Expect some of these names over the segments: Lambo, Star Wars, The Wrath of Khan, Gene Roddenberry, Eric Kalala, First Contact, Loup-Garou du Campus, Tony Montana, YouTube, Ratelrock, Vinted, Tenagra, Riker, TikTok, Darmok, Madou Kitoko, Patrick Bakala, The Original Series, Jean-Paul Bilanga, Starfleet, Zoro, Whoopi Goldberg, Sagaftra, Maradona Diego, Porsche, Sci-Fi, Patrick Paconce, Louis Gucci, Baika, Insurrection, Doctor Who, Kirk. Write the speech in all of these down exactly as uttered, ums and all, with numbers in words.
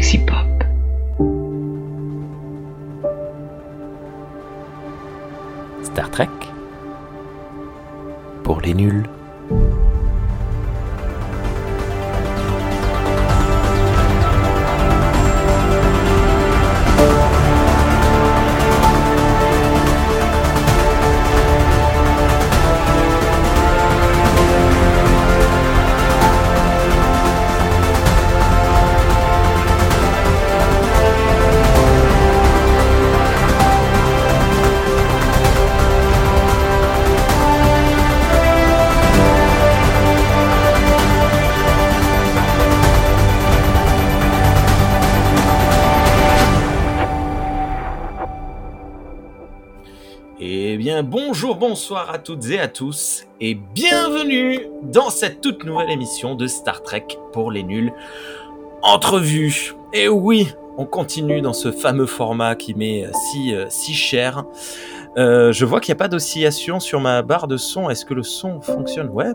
Galaxy Pop. Star Trek pour les nuls. Bonjour, bonsoir à toutes et à tous et bienvenue dans cette toute nouvelle émission de Star Trek pour les nuls, entrevue. Et oui, on continue dans ce fameux format qui m'est si, si cher. Euh, je vois qu'il n'y a pas d'oscillation sur ma barre de son. Est-ce que le son fonctionne? Ouais.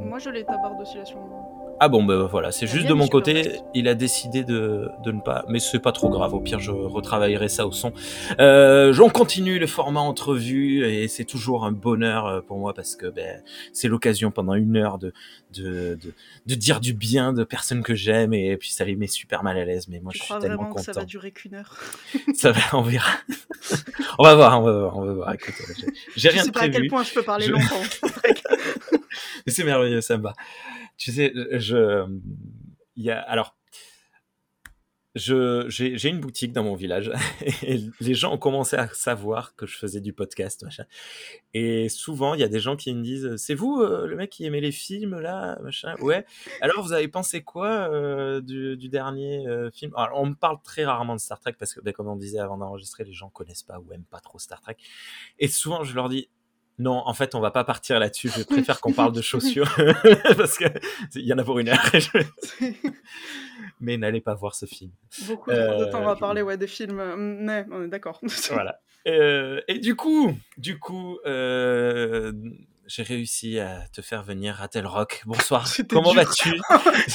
Moi je l'ai, ta barre d'oscillation. Ah bon, ben bah voilà, c'est juste de mon côté, il a décidé de, de ne pas... Mais c'est pas trop grave, au pire je retravaillerai ça au son. Euh, on continue le format entrevue et c'est toujours un bonheur pour moi parce que ben, c'est l'occasion pendant une heure de, de, de, de dire du bien de personnes que j'aime et puis ça les met super mal à l'aise. Mais moi je, je suis tellement content. Tu crois vraiment que ça va durer qu'une heure? Ça va, on verra. on va voir, on va voir, on va voir. Écoute, j'ai, j'ai rien de prévu. Je sais pas à quel point je peux parler je... longtemps. C'est merveilleux, ça me va. Tu sais, je, il y a, alors, je, j'ai, j'ai une boutique dans mon village et les gens ont commencé à savoir que je faisais du podcast, machin. Et souvent, il y a des gens qui me disent, c'est vous euh, le mec qui aimait les films là, machin. Ouais. Alors, vous avez pensé quoi euh, du, du dernier euh, film? Alors, on me parle très rarement de Star Trek parce que, ben, comme on disait avant d'enregistrer, les gens connaissent pas ou aiment pas trop Star Trek. Et souvent, je leur dis. Non, en fait, on va pas partir là-dessus. Je préfère qu'on parle de chaussures parce que il y en a pour une heure. Mais n'allez pas voir ce film. Beaucoup trop euh, de temps on va parler ouais, des films, mais on est d'accord. Voilà. Euh, et du coup, du coup, euh, j'ai réussi à te faire venir à Ratelrock. Bonsoir. C'était Comment dur. Vas-tu?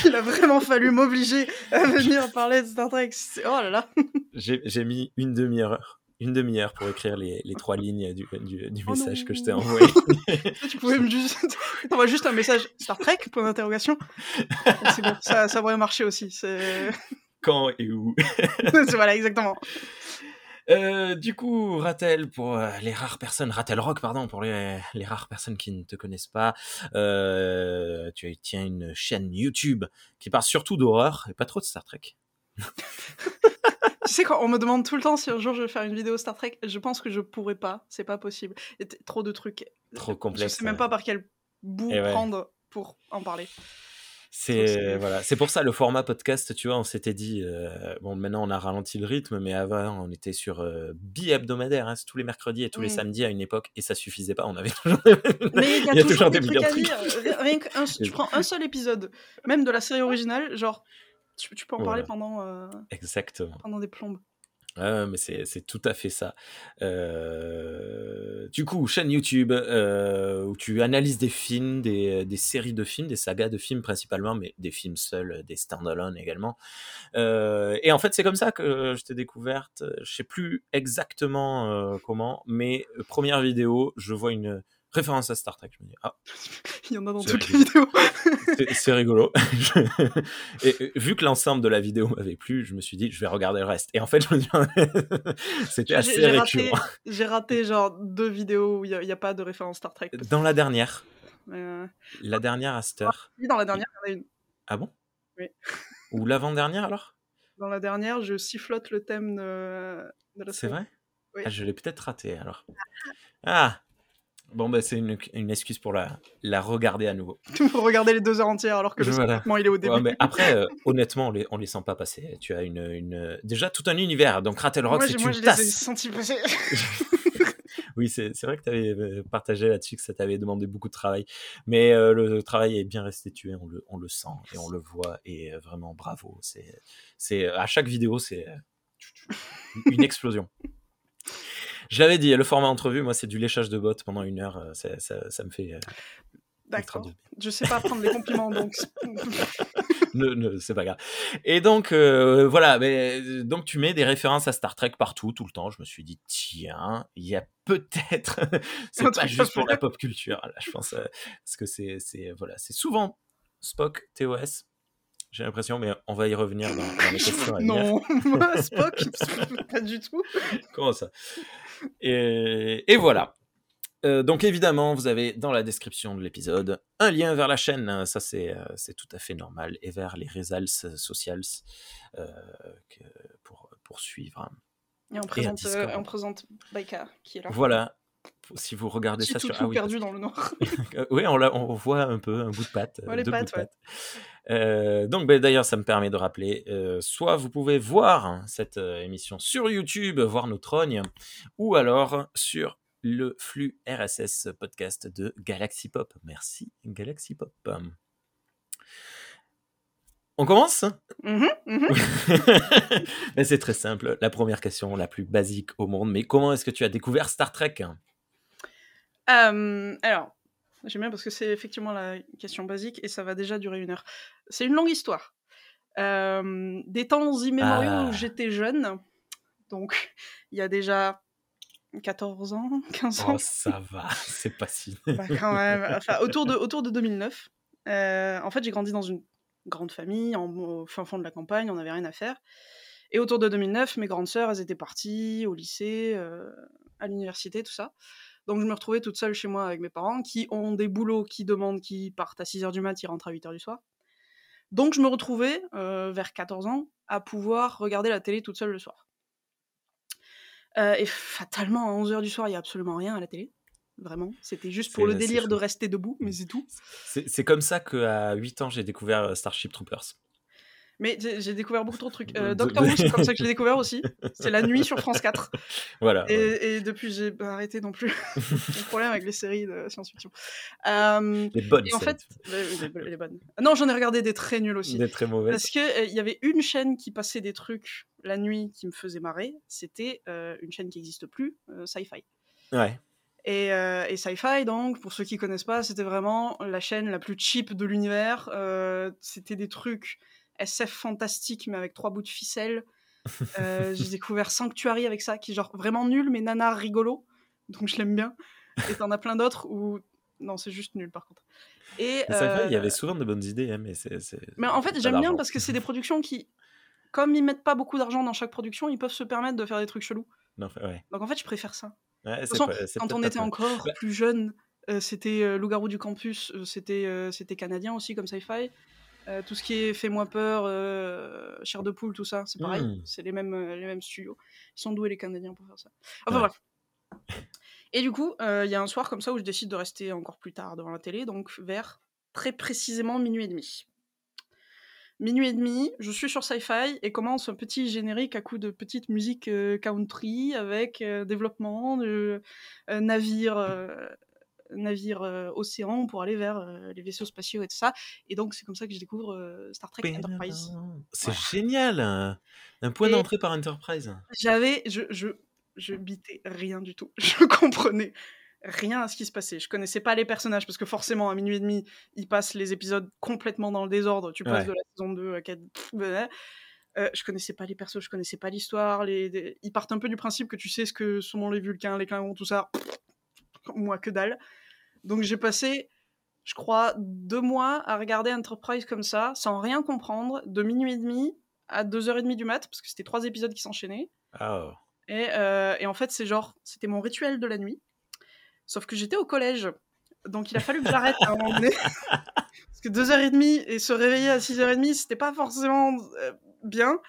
Il a vraiment fallu m'obliger à venir parler de Star Trek. Oh là là. j'ai, j'ai mis une demi-heure. Une demi-heure pour écrire les, les trois lignes du, du, du message oh que je t'ai envoyé. Tu pouvais me juste... On va juste un message Star Trek, point d'interrogation. C'est bon, ça, ça aurait marché aussi. C'est... Quand et où. Voilà, exactement. Euh, du coup, Ratel, pour euh, les rares personnes, Ratelrock, pardon, pour les, les rares personnes qui ne te connaissent pas, euh, tu tiens une chaîne YouTube qui parle surtout d'horreur et pas trop de Star Trek. Tu sais, quand on me demande tout le temps si un jour je vais faire une vidéo Star Trek, je pense que je pourrais pas, c'est pas possible. Et t- trop de trucs. Trop complexe. Je sais même pas par quel bout ouais. prendre pour en parler. C'est, c'est voilà, c'est pour ça le format podcast, tu vois, on s'était dit, euh, bon maintenant on a ralenti le rythme, mais avant on était sur euh, bi-hebdomadaire, hein, tous les mercredis et tous mmh. les samedis à une époque, et ça suffisait pas, on avait toujours des... Mais il y a, y a toujours, toujours des, des trucs à dire, rien qu'un, tu prends un seul épisode, même de la série originale, genre... Tu, tu peux en voilà. parler pendant, euh, Exactement. pendant des plombes. Euh, mais c'est, c'est tout à fait ça. Euh, du coup, chaîne YouTube euh, où tu analyses des films, des, des séries de films, des sagas de films principalement, mais des films seuls, des stand-alone également. Euh, et en fait, c'est comme ça que je t'ai découverte. Je sais plus exactement euh, comment, mais première vidéo, je vois une... référence à Star Trek, je me dis, ah, il y en a dans toutes les vidéos. c'est, c'est rigolo. Et vu que l'ensemble de la vidéo m'avait plu, je me suis dit, je vais regarder le reste. Et en fait, je me dis, c'était assez j'ai, j'ai récurrent. Raté, j'ai raté genre deux vidéos où il n'y a, a pas de référence Star Trek. Dans la dernière. Euh... La dernière à cette heure. Oui, dans la dernière, il y en a une. Ah bon? Oui. Ou l'avant-dernière alors? Dans la dernière, je sifflote le thème de, de la série. C'est vrai? Oui. Ah, je l'ai peut-être raté alors. Ah! Bon, bah, c'est une, une excuse pour la, la regarder à nouveau. Pour regarder les deux heures entières alors que le voilà. sentiment, il est au début. Ouais, mais après, euh, honnêtement, on les, on les sent pas passer. Tu as une, une... déjà tout un univers. Donc, Ratelrock, c'est moi, une tasse. Moi, je les ai sentis passer. Oui, c'est, c'est vrai que tu avais partagé là-dessus que ça t'avait demandé beaucoup de travail. Mais euh, le, le travail est bien restitué. On le, on le sent et on le voit. Et euh, vraiment, bravo. C'est, c'est, à chaque vidéo, c'est une explosion. Je l'avais dit, le format entrevue, moi, c'est du léchage de bottes pendant une heure. Ça, ça, ça me fait... Euh, D'accord. Je sais pas prendre les compliments, donc... ne, ne, c'est pas grave. Et donc, euh, voilà, mais, donc tu mets des références à Star Trek partout, tout le temps. Je me suis dit, tiens, il y a peut-être... c'est pas juste pour la pop culture, là, je pense. Euh, parce que c'est, c'est, voilà, c'est souvent Spock, T O S... J'ai l'impression, mais on va y revenir dans, dans les questions à venir. Non, moi, Spock, pas du tout. Comment ça ? Et, et voilà. Euh, donc, évidemment, vous avez dans la description de l'épisode un lien vers la chaîne. Ça, c'est, c'est tout à fait normal. Et vers les réseaux sociaux euh, pour, pour suivre. Et on présente, et euh, on présente Baika, qui est là. Voilà. Si vous regardez ça sur... Ah oui, perdu dans le noir. Oui, on, l'a, on voit un peu un bout de patte. Ouais, les deux pattes, bouts de patte. Ouais. Euh, donc, ben, d'ailleurs, ça me permet de rappeler, euh, soit vous pouvez voir cette euh, émission sur YouTube, voir nos trognes, ou alors sur le flux R S S podcast de Galaxy Pop. Merci, Galaxy Pop. On commence ? mmh, mmh. Ben, c'est très simple, la première question la plus basique au monde, mais comment est-ce que tu as découvert Star Trek ? Euh, alors, j'aime bien parce que c'est effectivement la question basique et ça va déjà durer une heure. C'est une longue histoire. Euh, des temps immémoriaux ah. où j'étais jeune, donc il y a déjà quatorze ans, quinze ans. Oh, ça va, c'est pas si... Bah, quand même, enfin, autour de, autour de deux mille neuf. Euh, en fait, j'ai grandi dans une grande famille, en, au fin fond de la campagne, on n'avait rien à faire. Et autour de deux mille neuf, mes grandes sœurs, elles étaient parties au lycée, euh, à l'université, tout ça. Donc je me retrouvais toute seule chez moi avec mes parents qui ont des boulots, qui demandent, qui partent à six heures du mat, ils rentrent à huit heures du soir. Donc je me retrouvais, euh, vers quatorze ans, à pouvoir regarder la télé toute seule le soir. Euh, et fatalement, à onze heures du soir, il n'y a absolument rien à la télé. Vraiment, c'était juste pour c'est, le délire de rester debout, mais c'est tout. C'est, c'est comme ça qu'à huit ans, j'ai découvert Starship Troopers. Mais j'ai, j'ai découvert beaucoup trop de trucs. Euh, Doctor Who, c'est comme ça que je l'ai découvert aussi. C'est la nuit sur France quatre. Voilà. Et, ouais. et depuis, j'ai pas arrêté non plus. Le problème avec les séries de science-fiction. Euh, les bonnes. Et en fait, les, les bonnes. Non, j'en ai regardé des très nulles aussi. Des très mauvaises. Parce qu'il euh, y avait une chaîne qui passait des trucs la nuit qui me faisait marrer. C'était euh, une chaîne qui n'existe plus, euh, Sci-Fi. Ouais. Et, euh, et Sci-Fi, donc, pour ceux qui connaissent pas, c'était vraiment la chaîne la plus cheap de l'univers. Euh, c'était des trucs S F fantastique, mais avec trois bouts de ficelle. Euh, j'ai découvert Sanctuary avec ça, qui est genre vraiment nul, mais nanar rigolo. Donc je l'aime bien. Et t'en as plein d'autres où... Non, c'est juste nul, par contre. Et, euh... ça fait, il y avait souvent de bonnes idées, hein, mais c'est... c'est... Mais en fait, j'aime d'argent. bien parce que c'est des productions qui... Comme ils mettent pas beaucoup d'argent dans chaque production, ils peuvent se permettre de faire des trucs chelous. Non, ouais. Donc en fait, je préfère ça. Ouais, de toute façon, pas, quand on était pas... encore bah... plus jeune, euh, c'était euh, Loup-garou du campus, euh, c'était, euh, c'était canadien aussi, comme Sci-Fi. Euh, tout ce qui est Fais-moi peur, euh, Chair de poule, tout ça, c'est pareil, mmh. c'est les mêmes, euh, les mêmes studios. Ils sont doués les Canadiens pour faire ça. Enfin ouais. bref. Et du coup, il euh, y a un soir comme ça où je décide de rester encore plus tard devant la télé, donc vers très précisément minuit et demi. Minuit et demi, je suis sur Sci-Fi et commence un petit générique à coup de petite musique euh, country avec euh, développement de euh, navire... Euh, navire euh, océan pour aller vers euh, les vaisseaux spatiaux et tout ça, et donc c'est comme ça que je découvre euh, Star Trek Enterprise. C'est ouais. génial, hein. Un point et d'entrée par Enterprise. J'avais, je, je, je bitais rien du tout, je comprenais rien à ce qui se passait, je connaissais pas les personnages, parce que forcément à minuit et demi ils passent les épisodes complètement dans le désordre, tu passes ouais. de la saison deux à quatre, euh, je connaissais pas les persos, je connaissais pas l'histoire, les, les... ils partent un peu du principe que tu sais ce que sont les Vulcains, les Klingons, tout ça, moi que dalle. Donc j'ai passé, je crois, deux mois à regarder Enterprise comme ça, sans rien comprendre, de minuit et demi à deux heures et demie du mat, parce que c'était trois épisodes qui s'enchaînaient. Oh. Et, euh, et en fait, c'est genre, c'était mon rituel de la nuit. Sauf que j'étais au collège, donc il a fallu que j'arrête à un moment donné. Parce que deux heures et demie et se réveiller à six heures et demie, c'était pas forcément euh, bien.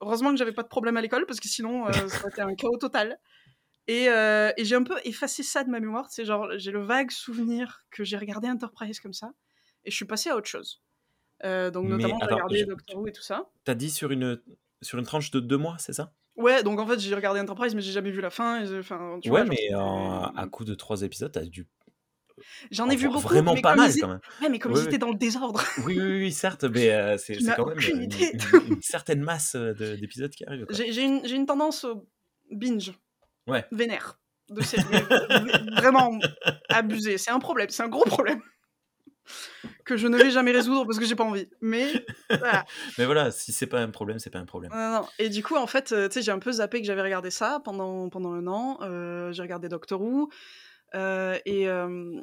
Heureusement que j'avais pas de problème à l'école, parce que sinon, euh, ça aurait été un chaos total. Et, euh, et j'ai un peu effacé ça de ma mémoire, c'est genre, j'ai le vague souvenir que j'ai regardé Enterprise comme ça, et je suis passée à autre chose. Euh, donc notamment, j'ai regardé Doctor Who et tout ça. T'as dit sur une, sur une tranche de deux mois, c'est ça ? Ouais, donc en fait, j'ai regardé Enterprise, mais j'ai jamais vu la fin. Et, enfin, tu ouais, vois, mais en... à coup de trois épisodes, t'as dû... J'en ai vu beaucoup, vraiment mais pas mal ils... quand même. Ouais, mais comme oui, ils étaient oui. dans le désordre. Oui, oui, oui certes, mais euh, c'est, c'est quand même une, une, une certaine masse de, d'épisodes qui arrivent. Quoi. J'ai, j'ai, une, j'ai une tendance au binge. Ouais. Vénère de ces... vraiment abusé, c'est un problème, c'est un gros problème que je ne vais jamais résoudre parce que j'ai pas envie. Mais voilà. Mais voilà, si c'est pas un problème, c'est pas un problème. Non, non. Et du coup, en fait, tu sais, j'ai un peu zappé que j'avais regardé ça pendant pendant un an. Euh, j'ai regardé Doctor Who euh, et euh,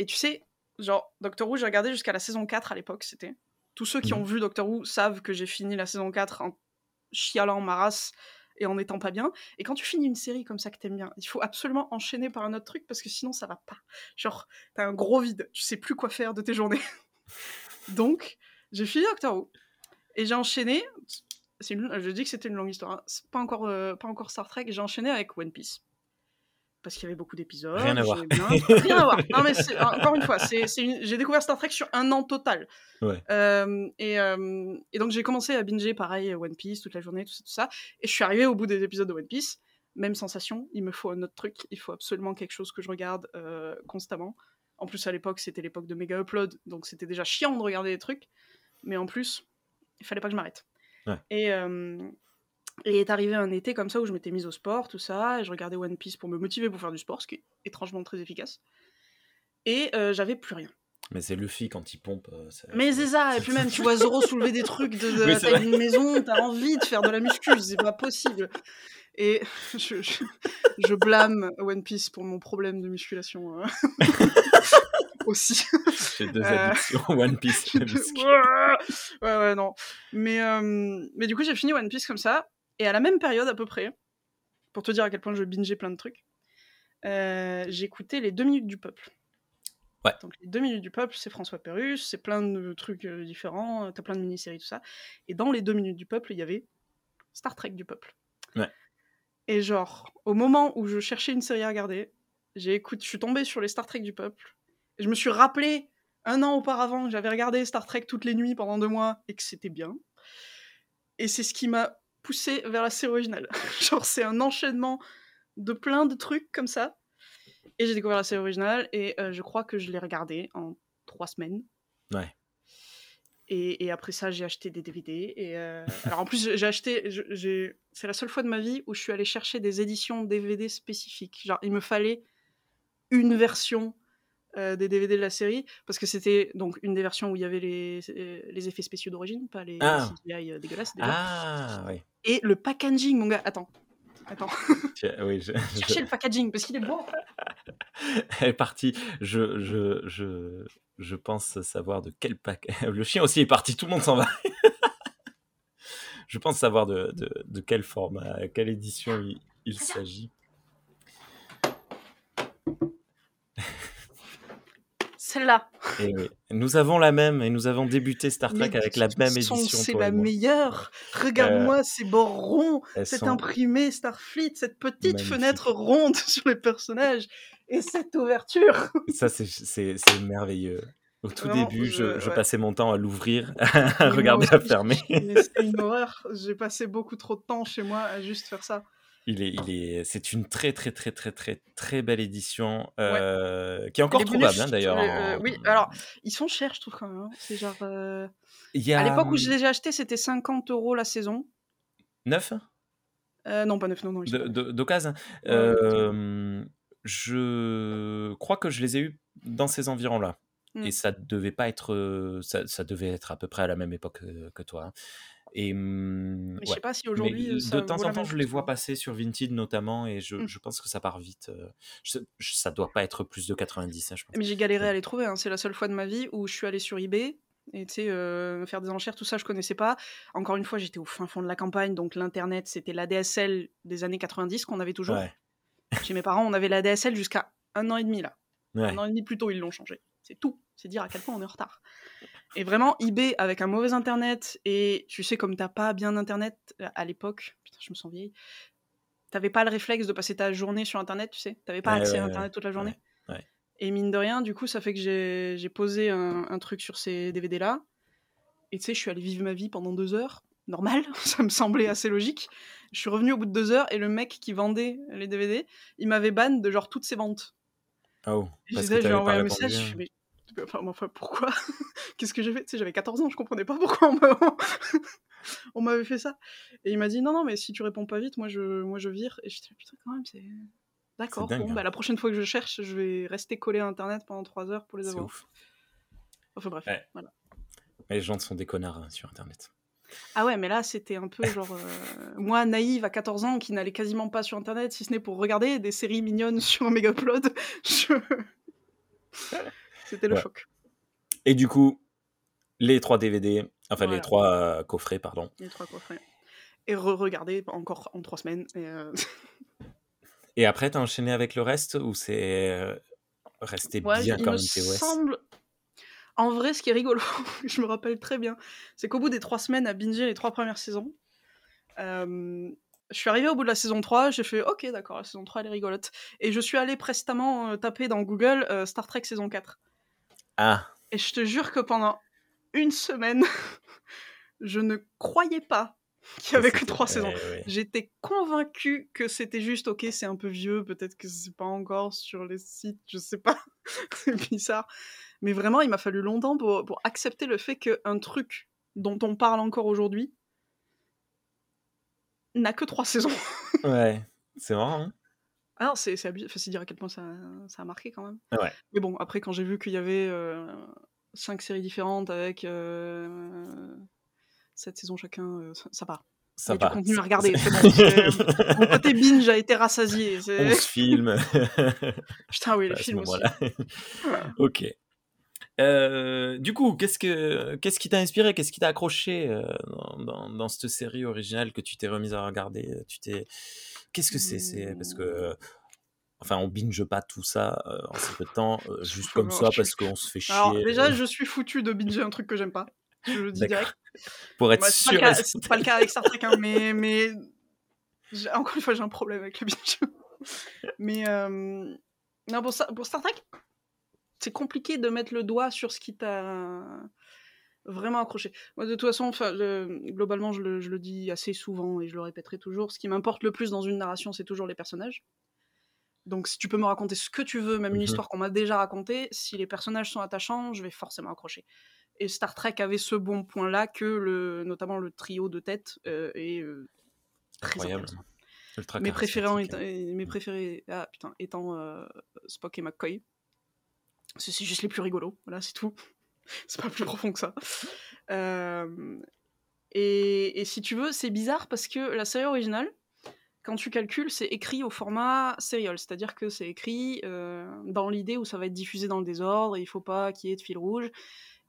et tu sais, genre Doctor Who, j'ai regardé jusqu'à la saison quatre à l'époque. C'était tous ceux qui mmh. ont vu Doctor Who savent que j'ai fini la saison quatre en chialant ma race et en étant pas bien. Et quand tu finis une série comme ça que t'aimes bien, il faut absolument enchaîner par un autre truc parce que sinon ça va pas. Genre, t'as un gros vide, tu sais plus quoi faire de tes journées. Donc, j'ai fini Doctor Who. Et j'ai enchaîné, c'est une, je dis que c'était une longue histoire, hein, c'est pas encore, euh, pas encore Star Trek, j'ai enchaîné avec One Piece. Parce qu'il y avait beaucoup d'épisodes. Rien à voir. Bien... Rien à voir. Non, mais c'est, encore une fois, c'est, c'est une... j'ai découvert Star Trek sur un an total. Ouais. Euh, et, euh, et donc, j'ai commencé à binger, pareil, One Piece, toute la journée, tout ça, tout ça. Et je suis arrivée au bout des épisodes de One Piece. Même sensation, il me faut un autre truc. Il faut absolument quelque chose que je regarde euh, constamment. En plus, à l'époque, c'était l'époque de méga upload. Donc, c'était déjà chiant de regarder des trucs. Mais en plus, il fallait pas que je m'arrête. Ouais. Et... Euh... Et est arrivé un été comme ça où je m'étais mise au sport, tout ça, et je regardais One Piece pour me motiver pour faire du sport, ce qui est étrangement très efficace. Et euh, j'avais plus rien. Mais c'est Luffy quand il pompe. Euh, ça... Mais c'est ça, et puis même, tu vois Zoro soulever des trucs de, de oui, la taille d'une maison, t'as envie de faire de la muscu, c'est pas possible. Et je, je, je blâme One Piece pour mon problème de musculation euh... aussi. J'ai deux addictions, euh... One Piece et la muscu. Ouais, ouais, non. Mais, euh... Mais du coup, j'ai fini One Piece comme ça. Et à la même période, à peu près, pour te dire à quel point je bingeais plein de trucs, euh, j'écoutais les Deux Minutes du Peuple. Ouais. Donc les Deux Minutes du Peuple, c'est François Pérus, c'est plein de trucs euh, différents, t'as plein de mini-séries, tout ça. Et dans les Deux Minutes du Peuple, il y avait Star Trek du Peuple. Ouais. Et genre, au moment où je cherchais une série à regarder, j'ai écouté, je suis tombée sur les Star Trek du Peuple, et je me suis rappelé un an auparavant que j'avais regardé Star Trek toutes les nuits pendant deux mois, et que c'était bien. Et c'est ce qui m'a poussé vers la série originale. Genre, c'est un enchaînement de plein de trucs comme ça. Et j'ai découvert la série originale et euh, je crois que je l'ai regardée en trois semaines. Ouais. Et, et après ça, j'ai acheté des D V D. Et euh... alors en plus, j'ai acheté. Je, j'ai... C'est la seule fois de ma vie où je suis allée chercher des éditions D V D spécifiques. Genre, il me fallait une version euh, des D V D de la série parce que c'était donc une des versions où il y avait les, les effets spéciaux d'origine, pas les ah. C G I dégueulasses. Déjà. Ah oui. Et le packaging, mon gars, attends, attends, oui, je, je... cherchez le packaging, parce qu'il est beau. Elle est partie, je, je, je, je pense savoir de quel pack... Le chien aussi est parti, tout le monde s'en va. Je pense savoir de, de, de quelle forme, à quelle édition il, il s'agit. Celle-là. Et nous avons la même, et nous avons débuté Star Trek mais avec la même édition. C'est la meilleure. Regarde-moi euh, ces bords ronds, cet sont... imprimé Starfleet, cette petite magnifique fenêtre ronde sur les personnages, et cette ouverture. Ça, c'est, c'est, c'est merveilleux. Au tout Vraiment, début, je, je, je ouais. passais mon temps à l'ouvrir, à regarder à fermer. C'est une horreur. J'ai passé beaucoup trop de temps chez moi à juste faire ça. Il est, il est, c'est une très très très très très très belle édition euh, ouais. qui est encore trouvable bonus, hein, d'ailleurs. Euh, en... Oui, alors ils sont chers, je trouve quand même. Hein. C'est genre euh... il y a... à l'époque où je les ai achetés, c'était cinquante euros la saison. Neuf euh, Non, pas neuf, non non. De, de, d'occasion. Euh, je crois que je les ai eus dans ces environs-là, mm. et ça devait pas être, ça, ça devait être à peu près à la même époque que toi. Hein. Et, mais ouais. je sais pas si aujourd'hui mais ça de temps en temps je les vois passer sur Vinted notamment et je, mm. je pense que ça part vite je, je, ça doit pas être plus de quatre-vingt-dix hein, je pense. Mais j'ai galéré ouais. à les trouver hein. C'est la seule fois de ma vie où je suis allée sur eBay et tu sais euh, faire des enchères tout ça je connaissais pas, encore une fois j'étais au fin fond de la campagne donc l'internet c'était l'A D S L des années quatre-vingt-dix qu'on avait toujours ouais. chez mes parents on avait l'A D S L jusqu'à un an et demi là ouais. un an et demi plus tôt ils l'ont changé, c'est tout, c'est dire à quel point on est en retard. Et vraiment, eBay avec un mauvais internet, et tu sais, comme t'as pas bien internet à l'époque, putain, je me sens vieille, t'avais pas le réflexe de passer ta journée sur internet, tu sais, t'avais pas ouais, accès ouais, à internet ouais, toute la journée. Ouais, ouais. Et mine de rien, du coup, ça fait que j'ai, j'ai posé un, un truc sur ces D V D-là, et tu sais, je suis allée vivre ma vie pendant deux heures, normal, ça me semblait assez logique. Je suis revenue au bout de deux heures, et le mec qui vendait les D V D, il m'avait banné de genre toutes ses ventes. Oh, parce que t'avais pas répondu. Je disais, je Enfin, enfin, pourquoi ? Qu'est-ce que j'ai fait ? Tu sais, j'avais quatorze ans, je comprenais pas pourquoi on, m'a... on m'avait fait ça. Et il m'a dit, non, non, mais si tu réponds pas vite, moi je, moi, je vire. Et j'étais, putain, quand même, c'est... D'accord, c'est dingue, bon, hein. bah, la prochaine fois que je cherche, je vais rester collé à Internet pendant trois heures pour les c'est avoir. Ouf. Enfin bref, ouais. Voilà. Les gens sont des connards hein, sur Internet. Ah ouais, mais là, c'était un peu genre... Euh, moi, naïve à quatorze ans, qui n'allait quasiment pas sur Internet, si ce n'est pour regarder des séries mignonnes sur Megaupload, je... c'était le ouais. choc. Et du coup, les trois D V D, enfin voilà. les trois euh, coffrets, pardon. Les trois coffrets. Et re-regarder encore en trois semaines. Et, euh... et après, t'as enchaîné avec le reste, ou c'est resté ouais, bien quand même T O S semble... En vrai, ce qui est rigolo, je me rappelle très bien, c'est qu'au bout des trois semaines à binger les trois premières saisons, euh, je suis arrivée au bout de la saison trois, j'ai fait « Ok, d'accord, la saison trois, elle est rigolote ». Et je suis allée prestamment euh, taper dans Google euh, « Star Trek saison quatre ». Ah. Et je te jure que pendant une semaine, je ne croyais pas qu'il y avait que trois saisons. Ouais, ouais. J'étais convaincue que c'était juste « Ok, c'est un peu vieux, peut-être que c'est pas encore sur les sites, je sais pas, c'est bizarre ». Mais vraiment, il m'a fallu longtemps pour, pour accepter le fait qu'un truc dont on parle encore aujourd'hui n'a que trois saisons. Ouais, c'est marrant, hein. Alors, c'est, c'est, abus... enfin, c'est dire à quel point ça, ça a marqué, quand même. Ouais. Mais bon, après, quand j'ai vu qu'il y avait euh, cinq séries différentes avec euh, sept saisons chacun, euh, ça, ça part. Ça va. Il y a du contenu à regarder. C'est... C'est bon, c'est... Mon côté binge a été rassasié. C'est... On se filme. Putain, oui, les films aussi. Ouais. Ok. Euh, du coup, qu'est-ce, que, qu'est-ce qui t'a inspiré, qu'est-ce qui t'a accroché euh, dans, dans, dans cette série originale que tu t'es remise à regarder, tu t'es... Qu'est-ce que c'est, c'est parce que, euh, enfin, on binge pas tout ça euh, en si peu de temps, euh, juste comme ça parce qu'on se fait chier. Alors déjà, euh... je suis foutu de binger un truc que j'aime pas. Je le dis D'accord. direct. Pour être bah, c'est sûr. Pas cas, c'est pas le cas avec Star Trek, hein, mais, mais j'ai... encore une fois, j'ai un problème avec le binge. mais euh... non, pour, ça, pour Star Trek. C'est compliqué de mettre le doigt sur ce qui t'a vraiment accroché. Moi, de toute façon, euh, globalement, je le, je le dis assez souvent et je le répéterai toujours, ce qui m'importe le plus dans une narration, c'est toujours les personnages. Donc, si tu peux me raconter ce que tu veux, même une histoire qu'on m'a déjà racontée, si les personnages sont attachants, je vais forcément accrocher. Et Star Trek avait ce bon point-là que, le, notamment, le trio de tête euh, est euh, très intéressant. Mes préférés, étant, mes préférés ah, putain, étant euh, Spock et McCoy. C'est juste les plus rigolos, voilà, c'est tout. C'est pas plus profond que ça. Euh, et, et si tu veux, c'est bizarre parce que la série originale, quand tu calcules, c'est écrit au format serial, c'est-à-dire que c'est écrit euh, dans l'idée où ça va être diffusé dans le désordre, et il faut pas qu'il y ait de fil rouge,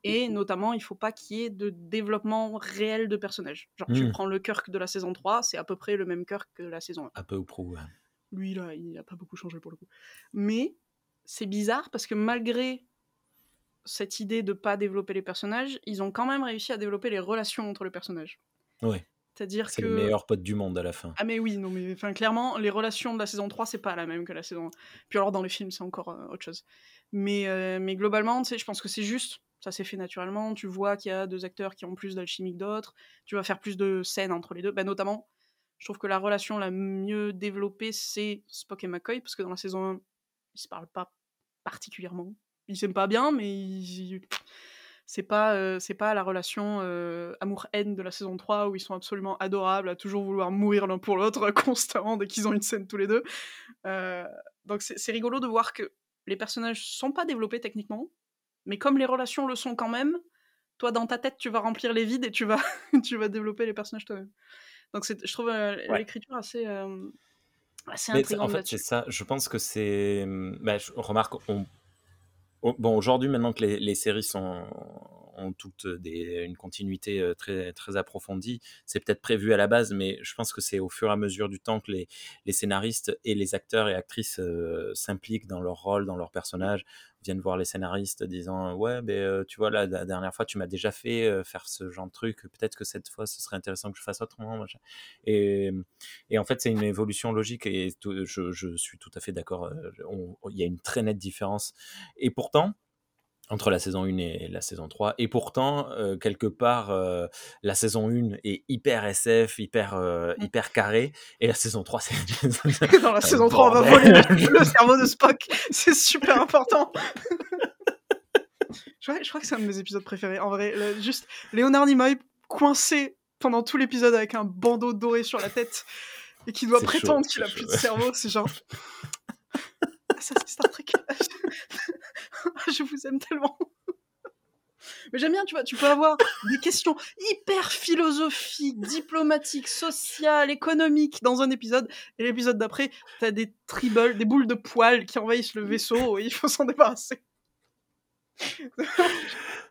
et notamment, il faut pas qu'il y ait de développement réel de personnages. Genre, mmh. tu prends le Kirk de la saison trois, c'est à peu près le même Kirk que la saison un. À peu ou prou, ouais. Lui, là, il a pas beaucoup changé pour le coup. Mais... c'est bizarre parce que malgré cette idée de pas développer les personnages, ils ont quand même réussi à développer les relations entre les personnages. Ouais. C'est-à-dire c'est que... le meilleur pote du monde à la fin. Ah mais oui, non mais enfin clairement les relations de la saison trois c'est pas la même que la saison un. Puis alors dans les films c'est encore euh, autre chose. Mais euh, mais globalement, tu sais, je pense que c'est juste, ça s'est fait naturellement, tu vois qu'il y a deux acteurs qui ont plus d'alchimie que d'autres, tu vas faire plus de scènes entre les deux, ben notamment, je trouve que la relation la mieux développée c'est Spock et McCoy parce que dans la saison un, ils se parlent pas particulièrement. Ils s'aiment pas bien, mais ils... c'est pas euh, c'est pas la relation euh, amour-haine de la saison trois où ils sont absolument adorables à toujours vouloir mourir l'un pour l'autre constamment dès qu'ils ont une scène tous les deux. Euh, donc c'est, c'est rigolo de voir que les personnages sont pas développés techniquement, mais comme les relations le sont quand même, toi dans ta tête tu vas remplir les vides et tu vas tu vas développer les personnages toi-même. Donc c'est, je trouve euh, ouais. l'écriture assez euh... assez intrigante. En fait, là-dessus. C'est ça. Je pense que c'est. Ben, je remarque, on... bon, aujourd'hui, maintenant que les, les séries sont ont toutes des, une continuité très très approfondie, c'est peut-être prévu à la base, mais je pense que c'est au fur et à mesure du temps que les les scénaristes et les acteurs et actrices euh, s'impliquent dans leur rôle, dans leur personnage. Viennent voir les scénaristes disant ouais ben euh, tu vois là, la dernière fois tu m'as déjà fait euh, faire ce genre de truc, peut-être que cette fois ce serait intéressant que je fasse autrement machin. et et en fait c'est une évolution logique et tout, je je suis tout à fait d'accord, il y a une très nette différence et pourtant entre la saison un et la saison trois. Et pourtant, euh, quelque part, euh, la saison un est hyper S F, hyper, euh, mmh. hyper carré. Et la saison trois, c'est... Dans la saison trois, on va voler le cerveau de Spock. C'est super important. je, crois, je crois que c'est un de mes épisodes préférés. En vrai, le, juste Leonard Nimoy coincé pendant tout l'épisode avec un bandeau doré sur la tête et qui doit c'est prétendre chaud, qu'il a chaud. Plus de cerveau. C'est genre... ça c'est Star Trek. Je vous aime tellement. Mais j'aime bien, tu vois, tu peux avoir des questions hyper philosophiques, diplomatiques, sociales, économiques dans un épisode, et l'épisode d'après, t'as des tribbles, des boules de poils qui envahissent le vaisseau, et il faut s'en débarrasser.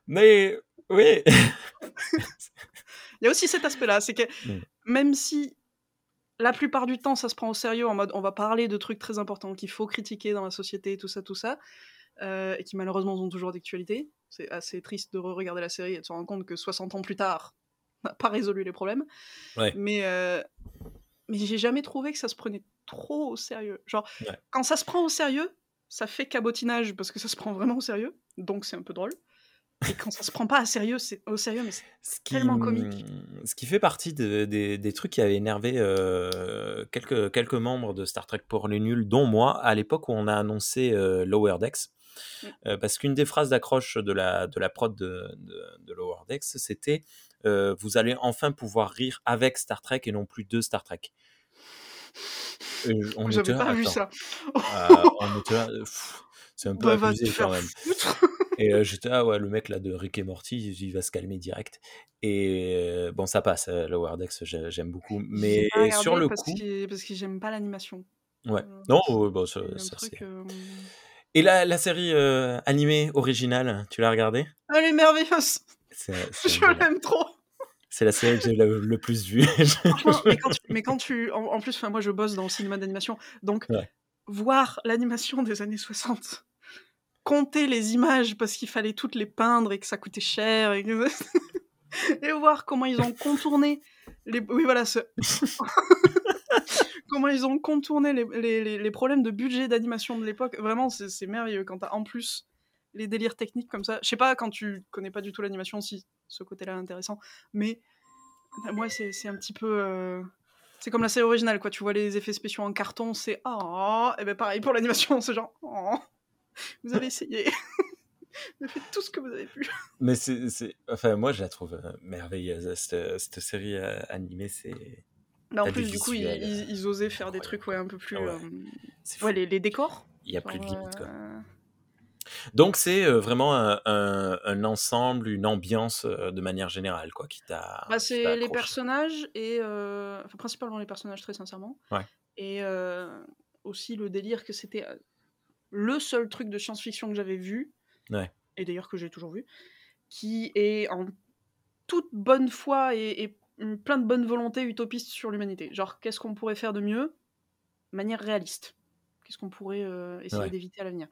Mais, oui. Il y a aussi cet aspect-là, c'est que même si la plupart du temps, ça se prend au sérieux, en mode, on va parler de trucs très importants qu'il faut critiquer dans la société, tout ça, tout ça, euh, et qui malheureusement sont toujours d'actualité. C'est assez triste de re-regarder la série et de se rendre compte que soixante ans plus tard, on n'a pas résolu les problèmes. Ouais. Mais, euh, mais j'ai jamais trouvé que ça se prenait trop au sérieux. Genre, ouais. Quand ça se prend au sérieux, ça fait cabotinage parce que ça se prend vraiment au sérieux, donc c'est un peu drôle. Et quand ça se prend pas à sérieux, c'est au sérieux, mais c'est ce qui, tellement comique. Ce qui fait partie de, de, des trucs qui avaient énervé euh, quelques, quelques membres de Star Trek pour les nuls, dont moi, à l'époque où on a annoncé euh, Lower Decks. Oui. Euh, parce qu'une des phrases d'accroche de la, de la prod de, de, de Lower Decks, c'était euh, « Vous allez enfin pouvoir rire avec Star Trek et non plus de Star Trek ». On J'avais pas là, vu attends. ça. Euh, on était là, pff, c'est un peu bah, abusé quand même. Foutre. Et euh, j'étais, ah ouais, le mec là de Rick et Morty, il va se calmer direct. Et euh, bon, ça passe, euh, Lower Decks, j'ai, j'aime beaucoup. Mais sur le parce coup. Que, parce que j'aime pas l'animation. Ouais. Euh, non, ouais, bon, ça, ça c'est. Euh... Et la, la série euh, animée originale, tu l'as regardée ? Elle est merveilleuse. C'est, c'est Je génial. l'aime trop. C'est la série que j'ai le, le plus vue. mais quand tu. Mais quand tu en, en plus, moi je bosse dans le cinéma d'animation. Donc, ouais. Voir l'animation des années soixante. Compter les images parce qu'il fallait toutes les peindre et que ça coûtait cher et, que... et voir comment ils ont contourné les... oui voilà ce... comment ils ont contourné les, les, les problèmes de budget d'animation de l'époque, vraiment c'est, c'est merveilleux quand t'as en plus les délires techniques comme ça. Je sais pas quand tu connais pas du tout l'animation si ce côté là est intéressant, mais moi c'est, c'est un petit peu euh... c'est comme la série originale quoi, tu vois les effets spéciaux en carton, c'est oh, et ben pareil pour l'animation, c'est genre oh. Vous avez essayé. Vous avez fait tout ce que vous avez pu. Mais c'est, c'est... Enfin, moi, je la trouve euh, merveilleuse, cette, cette série euh, animée. C'est... Bah, en plus, du coup, ils, ils, ils osaient faire des trucs ouais, un peu plus... Ah ouais. Euh... ouais, les, les décors. Il n'y a genre, plus de limite, quoi. Euh... Donc, c'est euh, vraiment un, un, un ensemble, une ambiance euh, de manière générale, quoi, qui t'a... Bah, c'est qui t'a les personnages, et... Euh... Enfin, principalement les personnages, très sincèrement. Ouais. Et euh, aussi le délire que c'était... le seul truc de science-fiction que j'avais vu, ouais. Et d'ailleurs que j'ai toujours vu, qui est en toute bonne foi et, et plein de bonne volonté utopiste sur l'humanité. Genre, qu'est-ce qu'on pourrait faire de mieux ? De manière réaliste. Qu'est-ce qu'on pourrait euh, essayer ouais. d'éviter à l'avenir ?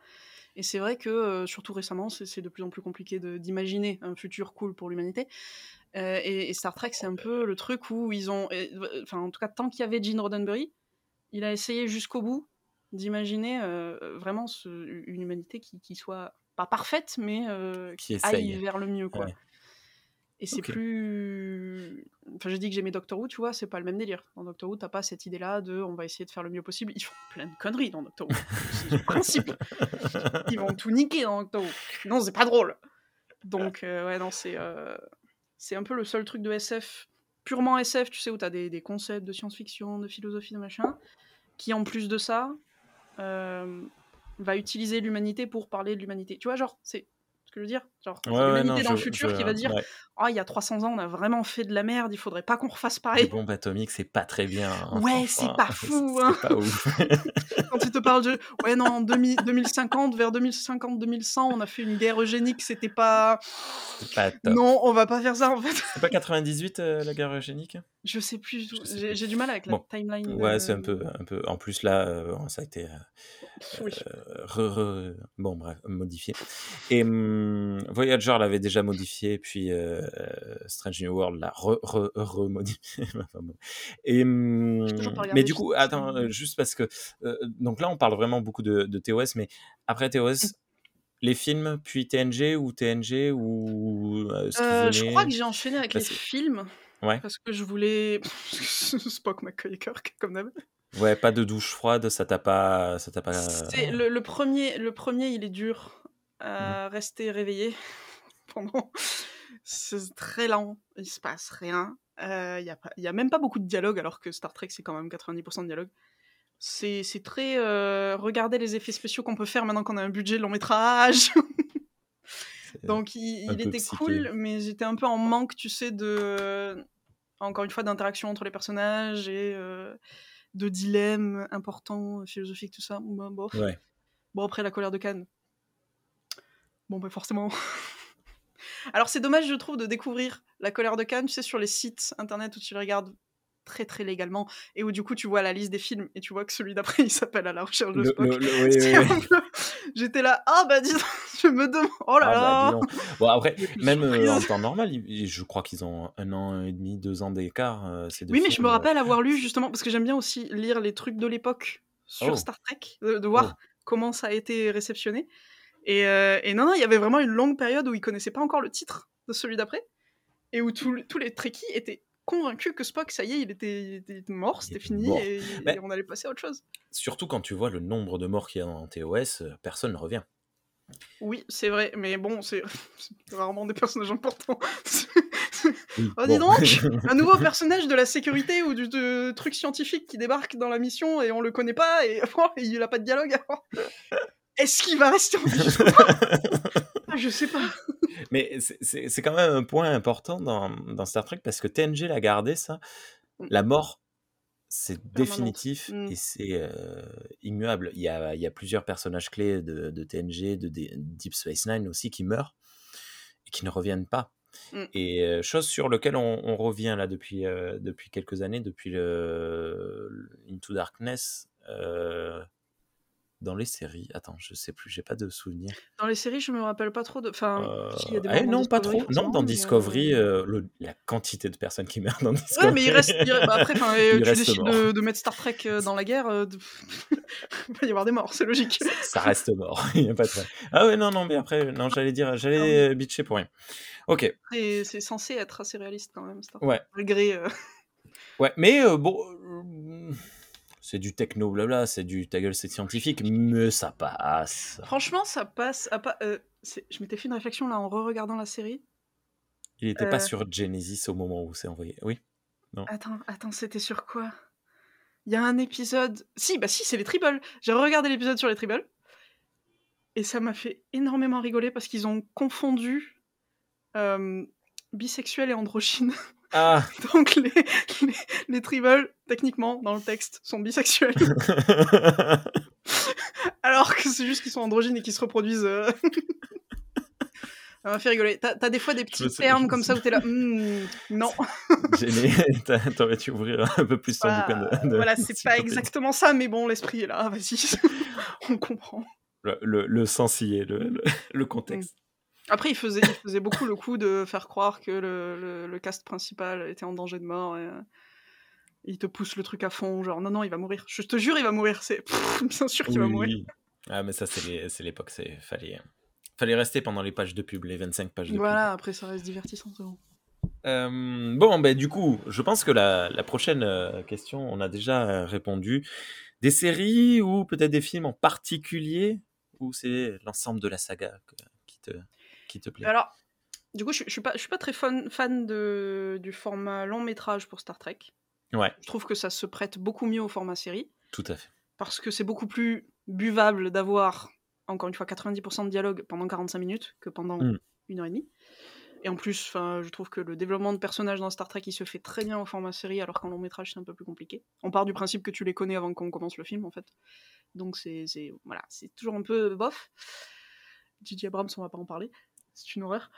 Et c'est vrai que, euh, surtout récemment, c'est, c'est de plus en plus compliqué de, d'imaginer un futur cool pour l'humanité. Euh, et, et Star Trek, c'est un peu le truc où ils ont... Enfin, en tout cas, tant qu'il y avait Gene Roddenberry, il a essayé jusqu'au bout d'imaginer euh, vraiment ce, une humanité qui, qui soit pas parfaite mais euh, qui, qui aille vers le mieux quoi. Ouais. Et c'est okay. Plus enfin je dis que j'aimais Doctor Who, tu vois, c'est pas le même délire. Dans Doctor Who t'as pas cette idée là de on va essayer de faire le mieux possible, ils font plein de conneries dans Doctor Who, c'est le principe, ils vont tout niquer dans Doctor Who, non c'est pas drôle, donc euh, ouais non c'est euh, c'est un peu le seul truc de S F purement S F, tu sais, où t'as des, des concepts de science-fiction, de philosophie, de machin, qui en plus de ça Euh, va utiliser l'humanité pour parler de l'humanité. Tu vois, genre, c'est ce que je veux dire, genre, ouais, c'est l'humanité ouais, non, dans je, le futur je, qui va dire ouais. « Oh, il y a trois cents ans, on a vraiment fait de la merde, il faudrait pas qu'on refasse pareil. » Les bombes atomiques, c'est pas très bien. Hein, ouais, c'est pas fou. Hein. C'est pas ouf. Quand ils te parlent de « Ouais, non, en deux mille cinquante, vers deux mille cinquante deux mille cent, on a fait une guerre eugénique, c'était pas... » C'était pas top. Non, on va pas faire ça, en fait. C'est pas quatre-vingt-dix-huit, euh, la guerre eugénique ? Je sais plus, je sais j'ai, plus. j'ai du mal avec la bon. timeline. Ouais, euh... c'est un peu, un peu. En plus, là, euh, ça a été. Euh, oui. euh, re, re, bon, bref, modifié. Et um, Voyager l'avait déjà modifié, puis euh, Strange New World l'a re, re, re modifié. Et, um, mais du coup, attends, euh, juste parce que. Euh, donc là, on parle vraiment beaucoup de, de T O S, mais après T O S. Mm. Les films, puis T N G ou T N G ou. Euh, ce euh, je crois que j'ai enchaîné avec bah, les c'est... films. Ouais. Parce que je voulais. Spock, McCoy et Kirk, comme d'hab. Ouais, pas de douche froide, ça t'a pas. Ça t'a pas... C'est le, le, premier, le premier, il est dur à mmh. rester réveillé pendant. C'est très lent, il se passe rien. Il euh, n'y a, a même pas beaucoup de dialogue, alors que Star Trek, c'est quand même quatre-vingt-dix pour cent de dialogue. C'est, c'est très. Euh, regardez les effets spéciaux qu'on peut faire maintenant qu'on a un budget de long métrage. Donc il, il était psyché. Cool, mais j'étais un peu en manque, tu sais, de encore une fois d'interaction entre les personnages et euh, de dilemmes importants, philosophiques, tout ça. Bah, bon. Ouais. Bon, après la colère de Khan. Bon, bah forcément. Alors c'est dommage, je trouve, de découvrir la colère de Khan, tu sais, sur les sites internet où tu les regardes très très légalement et où du coup tu vois la liste des films et tu vois que celui d'après il s'appelle À la recherche de Spock. Le, le, oui, oui, oui. J'étais là, ah oh, bah dis donc, je me demande, oh là ah, là bah, bon après même euh, en temps normal ils, je crois qu'ils ont un an et demi deux ans d'écart euh, ces deux oui films, mais je me rappelle euh... avoir lu justement parce que j'aime bien aussi lire les trucs de l'époque sur oh. Star Trek de, de voir oh. comment ça a été réceptionné et, euh, et non non il y avait vraiment une longue période où ils connaissaient pas encore le titre de celui d'après et où tout, tous les Trekkies étaient convaincu que Spock, ça y est, il était, il était mort, c'était fini, mort. Et, et on allait passer à autre chose. Surtout quand tu vois le nombre de morts qu'il y a en T O S, personne ne revient. Oui, c'est vrai, mais bon, c'est, c'est rarement des personnages importants. Oui, oh, bon. Dis donc, un nouveau personnage de la sécurité ou du de truc scientifique qui débarque dans la mission et on le connaît pas, et, oh, et il a pas de dialogue. Est-ce qu'il va rester en vie? Ah, je sais pas. Mais c'est, c'est, c'est quand même un point important dans, dans Star Trek, parce que T N G l'a gardé, ça. La mort, c'est permanente. Définitif mm. et c'est euh, immuable. Il y, a, il y a plusieurs personnages clés de, de T N G, de, de Deep Space Nine aussi, qui meurent et qui ne reviennent pas. Mm. Et euh, chose sur laquelle on, on revient là depuis, euh, depuis quelques années, depuis le, le Into Darkness... Euh, dans les séries, attends, je sais plus, j'ai pas de souvenirs. Dans les séries, je me rappelle pas trop de. Enfin, euh... il y a des eh, non, pas trop. Non, dans Discovery, euh... Euh, le... la quantité de personnes qui meurent dans Discovery. Ouais, mais il reste. Il... Bah, après, il tu reste décides de, de mettre Star Trek dans la guerre, euh... il va y avoir des morts, c'est logique. Ça reste mort, il y a pas de. Ah ouais, non, non, mais après, non, j'allais dire, j'allais non. bitcher pour rien. Ok. C'est, c'est censé être assez réaliste quand même, Star Trek. Ouais. Malgré. Euh... Ouais, mais euh, bon. Euh... C'est du techno, blabla, c'est du ta gueule, c'est scientifique, mais ça passe. Franchement, ça passe. À pa- euh, c'est... Je m'étais fait une réflexion là en re-regardant la série. Il n'était euh... pas sur Genesis au moment où c'est envoyé, oui non. Attends, attends, c'était sur quoi? Il y a un épisode. Si, bah si, c'est les tribbles. J'ai regardé l'épisode sur les tribbles. Et ça m'a fait énormément rigoler parce qu'ils ont confondu euh, bisexuel et androgyne. Ah. Donc les, les, les tribbles, techniquement, dans le texte, sont bisexuels. Alors que c'est juste qu'ils sont androgynes et qu'ils se reproduisent. Euh... Ça m'a fait rigoler. T'as, t'as des fois des petits termes comme ça où t'es là, mmh, non. Gêné, t'aurais dû ouvrir un peu plus ton ah, bouquin de, de... Voilà, c'est pas exactement ça, mais bon, l'esprit est là, vas-y, on comprend. Le, le, le sens y est, le, le, le contexte. Mmh. Après, il faisait, il faisait beaucoup le coup de faire croire que le, le, le cast principal était en danger de mort. Et, euh, il te pousse le truc à fond, genre non, non, il va mourir. Je te jure, il va mourir. C'est pff, bien sûr qu'il oui, va mourir. Oui. Ah, mais ça, c'est, les, c'est l'époque. C'est fallait, fallait rester pendant les pages de pub, les vingt-cinq pages de voilà, pub. Voilà, après, ça reste divertissant. Bon, euh, bon ben, du coup, je pense que la, la prochaine question, on a déjà répondu. Des séries ou peut-être des films en particulier, ou c'est l'ensemble de la saga qui te. Qui te plaît. Alors, du coup, je, je suis pas, je suis pas très fan, fan de, du format long métrage pour Star Trek. Ouais. Je trouve que ça se prête beaucoup mieux au format série. Tout à fait. Parce que c'est beaucoup plus buvable d'avoir, encore une fois, quatre-vingt-dix pour cent de dialogue pendant quarante-cinq minutes que pendant mm. une heure et demie. Et en plus, je trouve que le développement de personnages dans Star Trek, il se fait très bien au format série, alors qu'en long métrage, c'est un peu plus compliqué. On part du principe que tu les connais avant qu'on commence le film, en fait. Donc, c'est, c'est, voilà, c'est toujours un peu bof. J J. Abrams, on va pas en parler. C'est une horreur.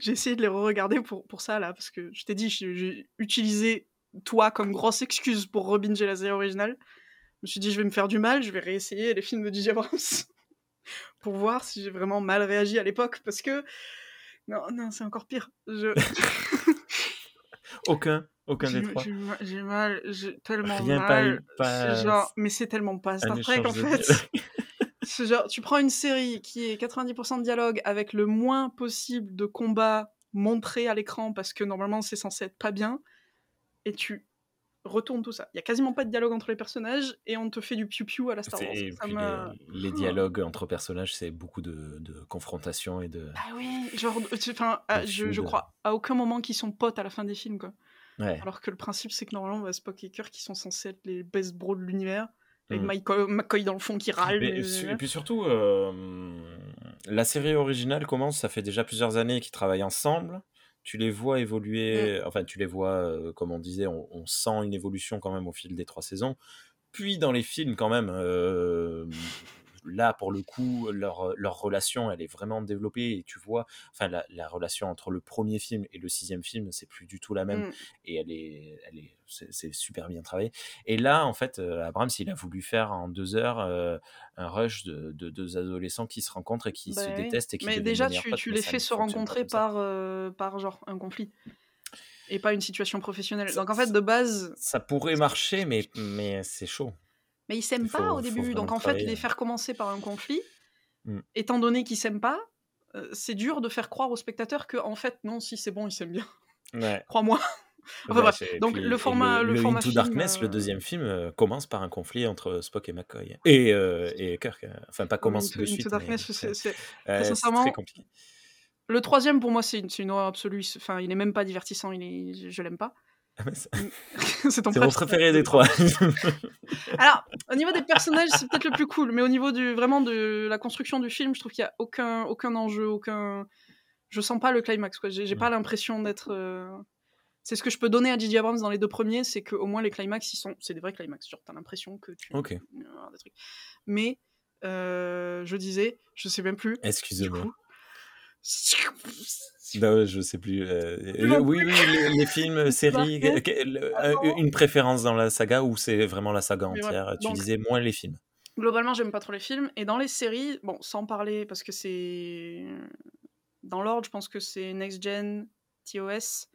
J'ai essayé de les re-regarder pour, pour ça, là, parce que je t'ai dit, j'ai, j'ai utilisé toi comme grosse excuse pour rebinger la série originale. Je me suis dit, je vais me faire du mal, je vais réessayer les films de J J. Abrams pour voir si j'ai vraiment mal réagi à l'époque, parce que... Non, non, c'est encore pire. Je... aucun, aucun j'ai, des trois. J'ai, j'ai mal, j'ai tellement Rien mal. Pas eu, pas... Genre, mais c'est tellement pas Star Trek, en fait. C'est genre, tu prends une série qui est quatre-vingt-dix pour cent de dialogue avec le moins possible de combats montrés à l'écran parce que normalement c'est censé être pas bien, et tu retournes tout ça. Il y a quasiment pas de dialogue entre les personnages et on te fait du piou-piou à la Star Wars. Et ça puis les, les dialogues entre personnages, c'est beaucoup de, de confrontations et de. Ah oui, genre, enfin, je, je crois à aucun moment qu'ils sont potes à la fin des films, quoi. Ouais. Alors que le principe c'est que normalement bah, Spock et Kirk qui sont censés être les best bros de l'univers. Avec mmh. McCoy, McCoy dans le fond qui râle. Mais, mais... Et puis surtout, euh, la série originale commence, ça fait déjà plusieurs années qu'ils travaillent ensemble. Tu les vois évoluer, mmh. enfin tu les vois, euh, comme on disait, on, on sent une évolution quand même au fil des trois saisons. Puis dans les films quand même, euh, là pour le coup, leur, leur relation elle est vraiment développée. Et tu vois, enfin la, la relation entre le premier film et le sixième film, c'est plus du tout la même. Mmh. Et elle est, elle est, c'est, c'est super bien travaillé. Et là en fait, euh, Abrams il a voulu faire en deux heures euh, un rush de, de deux adolescents qui se rencontrent et qui bah, se oui. détestent et qui mais déjà tu, potes, tu mais les fais se rencontrer par euh, par genre un conflit et pas une situation professionnelle. Ça, donc en fait de base ça pourrait marcher mais mais c'est chaud. Mais ils s'aiment faut, pas au début donc en fait les faire commencer par un conflit mm. étant donné qu'ils s'aiment pas euh, c'est dur de faire croire aux spectateurs que en fait non si c'est bon ils s'aiment bien. Ouais. Crois-moi. Enfin, ouais, ouais. Donc puis, le format, le, le, le format Into film, Darkness, euh... le deuxième film euh, commence par un conflit entre Spock et McCoy et, euh, et Kirk. Enfin, pas commence Into, de suite. Into Darkness, mais, c'est, c'est... Euh, c'est très compliqué. Le troisième, pour moi, c'est une, c'est une horreur absolue. Enfin, il est même pas divertissant. Il est, je l'aime pas. Ah ben ça... c'est ton c'est mon préféré des trois. Alors, au niveau des personnages, c'est peut-être le plus cool, mais au niveau du vraiment de la construction du film, je trouve qu'il y a aucun aucun enjeu, aucun. Je sens pas le climax. Quoi. J'ai, j'ai pas l'impression d'être. Euh... C'est ce que je peux donner à J J. Abrams dans les deux premiers, c'est qu'au moins les climax, ils sont... c'est des vrais climax. Genre, t'as l'impression que tu... Ok. Ah, des trucs. Mais, euh, je disais, je sais même plus... Excusez-moi. Coup... Non, je sais plus. Euh... Le, oui, oui, les, les films, séries... Une préférence dans la saga ou c'est vraiment la saga entière ouais, tu donc, disais moins les films. Globalement, j'aime pas trop les films. Et dans les séries, bon, sans parler, parce que c'est... Dans l'ordre, je pense que c'est Next Gen, T O S...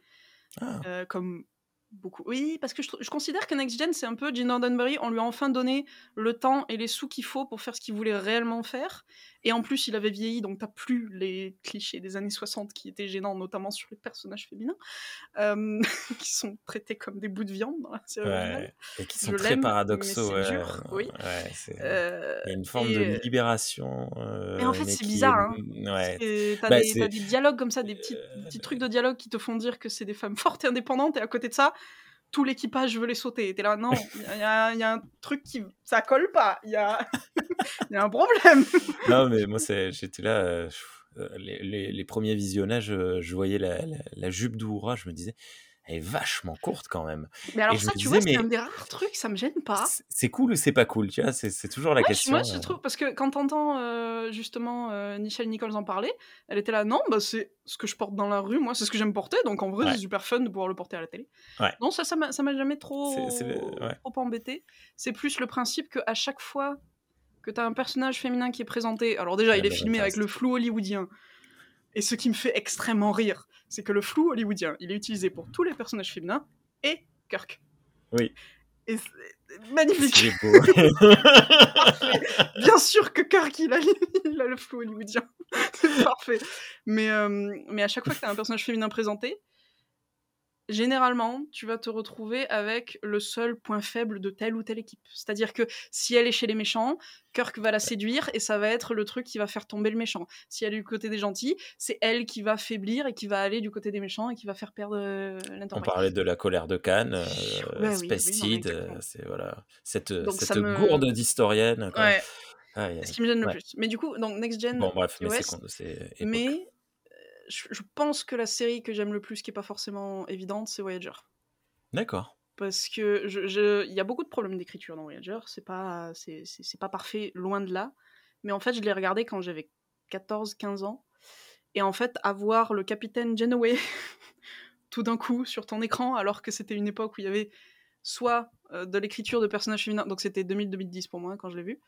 Ah. Euh, comme beaucoup. Oui, parce que je, je considère que Next Gen, c'est un peu Gene Roddenberry. On lui a enfin donné le temps et les sous qu'il faut pour faire ce qu'il voulait réellement faire. Et en plus, il avait vieilli, donc t'as plus les clichés des années soixante qui étaient gênants, notamment sur les personnages féminins, euh, qui sont traités comme des bouts de viande dans la série ouais. originale. Et qui sont je très paradoxaux. C'est dur, euh, oui. Ouais, c'est... Euh, il y a une forme et... de libération. Euh, et en fait, c'est bizarre. Est... Hein. Ouais. C'est... T'as, bah, des, t'as des dialogues comme ça, des petits, euh... petits trucs de dialogue qui te font dire que c'est des femmes fortes et indépendantes, et à côté de ça, tout l'équipage veut les sauter. Et t'es là, non, il y, y, y a un truc qui... Ça colle pas. Il y a... y a un problème. Non, mais moi, c'est... j'étais là... Euh, les, les, les premiers visionnages, euh, je voyais la, la, la jupe d'Oura, je me disais, elle est vachement courte quand même. Mais alors et ça, tu disais, vois, c'est mais... un des rares trucs, ça me gêne pas. C'est, c'est cool ou c'est pas cool, tu vois, c'est, c'est toujours la ouais, question. Moi, je euh... trouve... Parce que quand t'entends, euh, justement, euh, Nichelle Nichols en parler, elle était là, non, bah, c'est ce que je porte dans la rue, moi, c'est ce que j'aime porter, donc en vrai, ouais. c'est super fun de pouvoir le porter à la télé. Ouais. Non, ça, ça m'a, ça m'a jamais trop, c'est, c'est le... ouais. trop embêté. C'est plus le principe qu'à chaque fois... que t'as un personnage féminin qui est présenté... Alors déjà, il est filmé avec le flou hollywoodien. Et ce qui me fait extrêmement rire, c'est que le flou hollywoodien, il est utilisé pour tous les personnages féminins et Kirk. Oui. Et c'est magnifique. C'est beau. Parfait. Bien sûr que Kirk, il a, il a le flou hollywoodien. C'est parfait. Mais, euh, mais à chaque fois que t'as un personnage féminin présenté, généralement, tu vas te retrouver avec le seul point faible de telle ou telle équipe. C'est-à-dire que si elle est chez les méchants, Kirk va la séduire et ça va être le truc qui va faire tomber le méchant. Si elle est du côté des gentils, c'est elle qui va faiblir et qui va aller du côté des méchants et qui va faire perdre l'Enterprise. On parlait de la colère de Khan, euh, ouais, Spacide, oui, oui, non, c'est voilà, cette, cette me... gourde d'historienne. Quoi. Ouais. Ah, yeah. C'est ce qui me gêne ouais. le plus. Mais du coup, donc Next Gen. Bon bref, mais West, c'est, con... c'est époque. Mais... Je pense que la série que j'aime le plus, qui n'est pas forcément évidente, c'est Voyager. D'accord. Parce que je, je, y a beaucoup de problèmes d'écriture dans Voyager. C'est pas, c'est, c'est, c'est pas parfait, loin de là. Mais en fait, je l'ai regardé quand j'avais quatorze quinze ans. Et en fait, avoir le capitaine Janeway tout d'un coup sur ton écran, alors que c'était une époque où il y avait soit euh, de l'écriture de personnages féminins, donc c'était deux mille à deux mille dix pour moi quand je l'ai vu,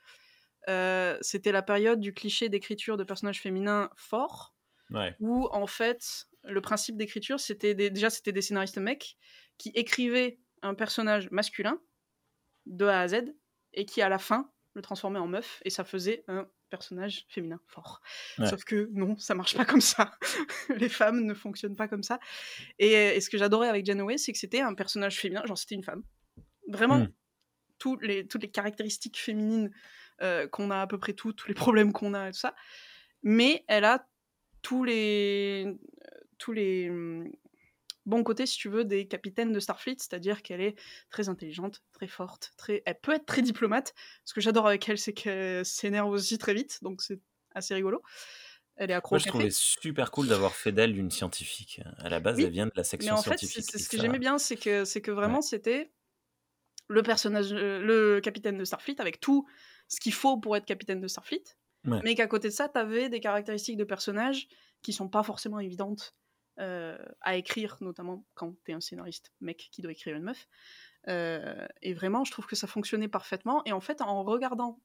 euh, c'était la période du cliché d'écriture de personnages féminins fort. Ouais. Où en fait le principe d'écriture c'était des... déjà c'était des scénaristes mecs qui écrivaient un personnage masculin de A à Z et qui à la fin le transformaient en meuf et ça faisait un personnage féminin fort ouais. Sauf que non, ça marche pas comme ça. Les femmes ne fonctionnent pas comme ça et, et ce que j'adorais avec Janeway c'est que c'était un personnage féminin, genre c'était une femme vraiment mm. tous les, toutes les caractéristiques féminines euh, qu'on a à peu près tout, tous les problèmes qu'on a et tout ça, mais elle a tous les tous les bon côté, si tu veux, des capitaines de Starfleet, c'est-à-dire qu'elle est très intelligente, très forte, très... elle peut être très diplomate. Ce que j'adore avec elle, c'est qu'elle s'énerve aussi très vite, donc c'est assez rigolo. Elle est accro. Moi, je trouvais super cool d'avoir fait d'elle une scientifique. À la base, oui, elle vient de la section scientifique. Mais en fait, c'est, c'est ce que j'aimais bien, c'est que, c'est que vraiment, ouais. c'était le personnage, le capitaine de Starfleet, avec tout ce qu'il faut pour être capitaine de Starfleet, ouais. mais qu'à côté de ça, t'avais des caractéristiques de personnages qui sont pas forcément évidentes euh, à écrire, notamment quand t'es un scénariste mec qui doit écrire une meuf. Euh, et vraiment, je trouve que ça fonctionnait parfaitement. Et en fait, en regardant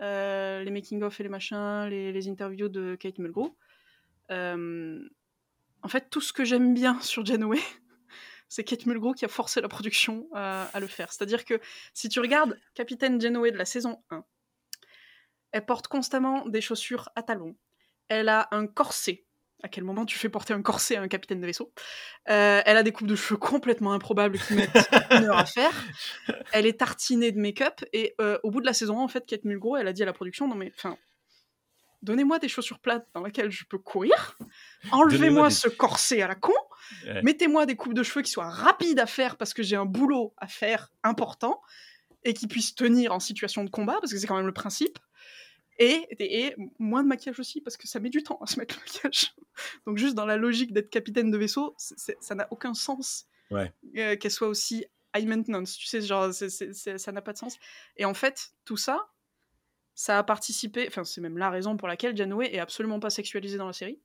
Euh, les making-of et les machins, les, les interviews de Kate Mulgrew. Euh, en fait, tout ce que j'aime bien sur Janeway, c'est Kate Mulgrew qui a forcé la production à, à le faire. C'est-à-dire que si tu regardes Capitaine Janeway de la saison un, elle porte constamment des chaussures à talons. Elle a un corset. À quel moment tu fais porter un corset à un capitaine de vaisseau? euh, Elle a des coupes de cheveux complètement improbables qui mettent une heure à faire. Elle est tartinée de make-up. Et euh, au bout de la saison un, en fait, Kate Mulgrew, elle a dit à la production, non mais, enfin, donnez-moi des chaussures plates dans lesquelles je peux courir. Enlevez-moi des... ce corset à la con. Ouais. Mettez-moi des coupes de cheveux qui soient rapides à faire parce que j'ai un boulot à faire important et qui puisse tenir en situation de combat parce que c'est quand même le principe. Et, et, et moins de maquillage aussi, parce que ça met du temps à se mettre le maquillage. Donc juste dans la logique d'être capitaine de vaisseau, c'est, c'est, ça n'a aucun sens ouais. euh, qu'elle soit aussi high maintenance. Tu sais, genre, c'est, c'est, c'est, ça n'a pas de sens. Et en fait, tout ça, ça a participé... Enfin, c'est même la raison pour laquelle Janeway est absolument pas sexualisée dans la série.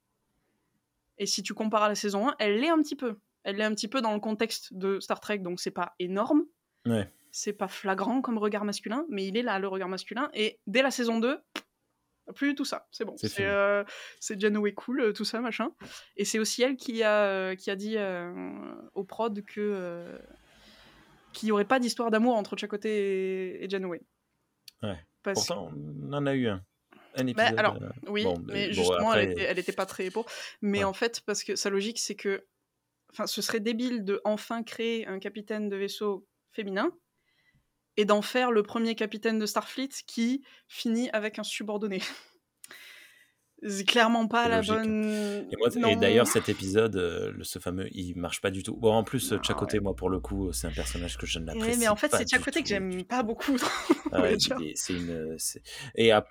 Et si tu compares à la saison un, elle l'est un petit peu. Elle l'est un petit peu dans le contexte de Star Trek, donc c'est pas énorme. Ouais. C'est pas flagrant comme regard masculin, mais il est là, le regard masculin. Et dès la saison deux, plus tout ça, c'est bon. C'est, c'est, euh, c'est Janeway cool, tout ça, machin. Et c'est aussi elle qui a, qui a dit euh, aux prods que, euh, qu'il n'y aurait pas d'histoire d'amour entre Chakotay et, et Janeway. Ouais. Parce Pourtant, on en a eu un. Un épisode. Bah, alors, euh... oui, bon, mais bon, justement, après... elle n'était pas très épaule. Mais ouais. en fait, parce que sa logique, c'est que ce serait débile de enfin créer un capitaine de vaisseau féminin et d'en faire le premier capitaine de Starfleet qui finit avec un subordonné. C'est clairement pas la bonne... Et, moi, et d'ailleurs, cet épisode, euh, ce fameux, il marche pas du tout. Bon, en plus, non, Chakotay, ouais. moi, pour le coup, c'est un personnage que je ne l'apprécie pas. Mais en fait, c'est Chakotay que j'aime pas beaucoup. Ah ouais, et, c'est une, c'est... Et, à...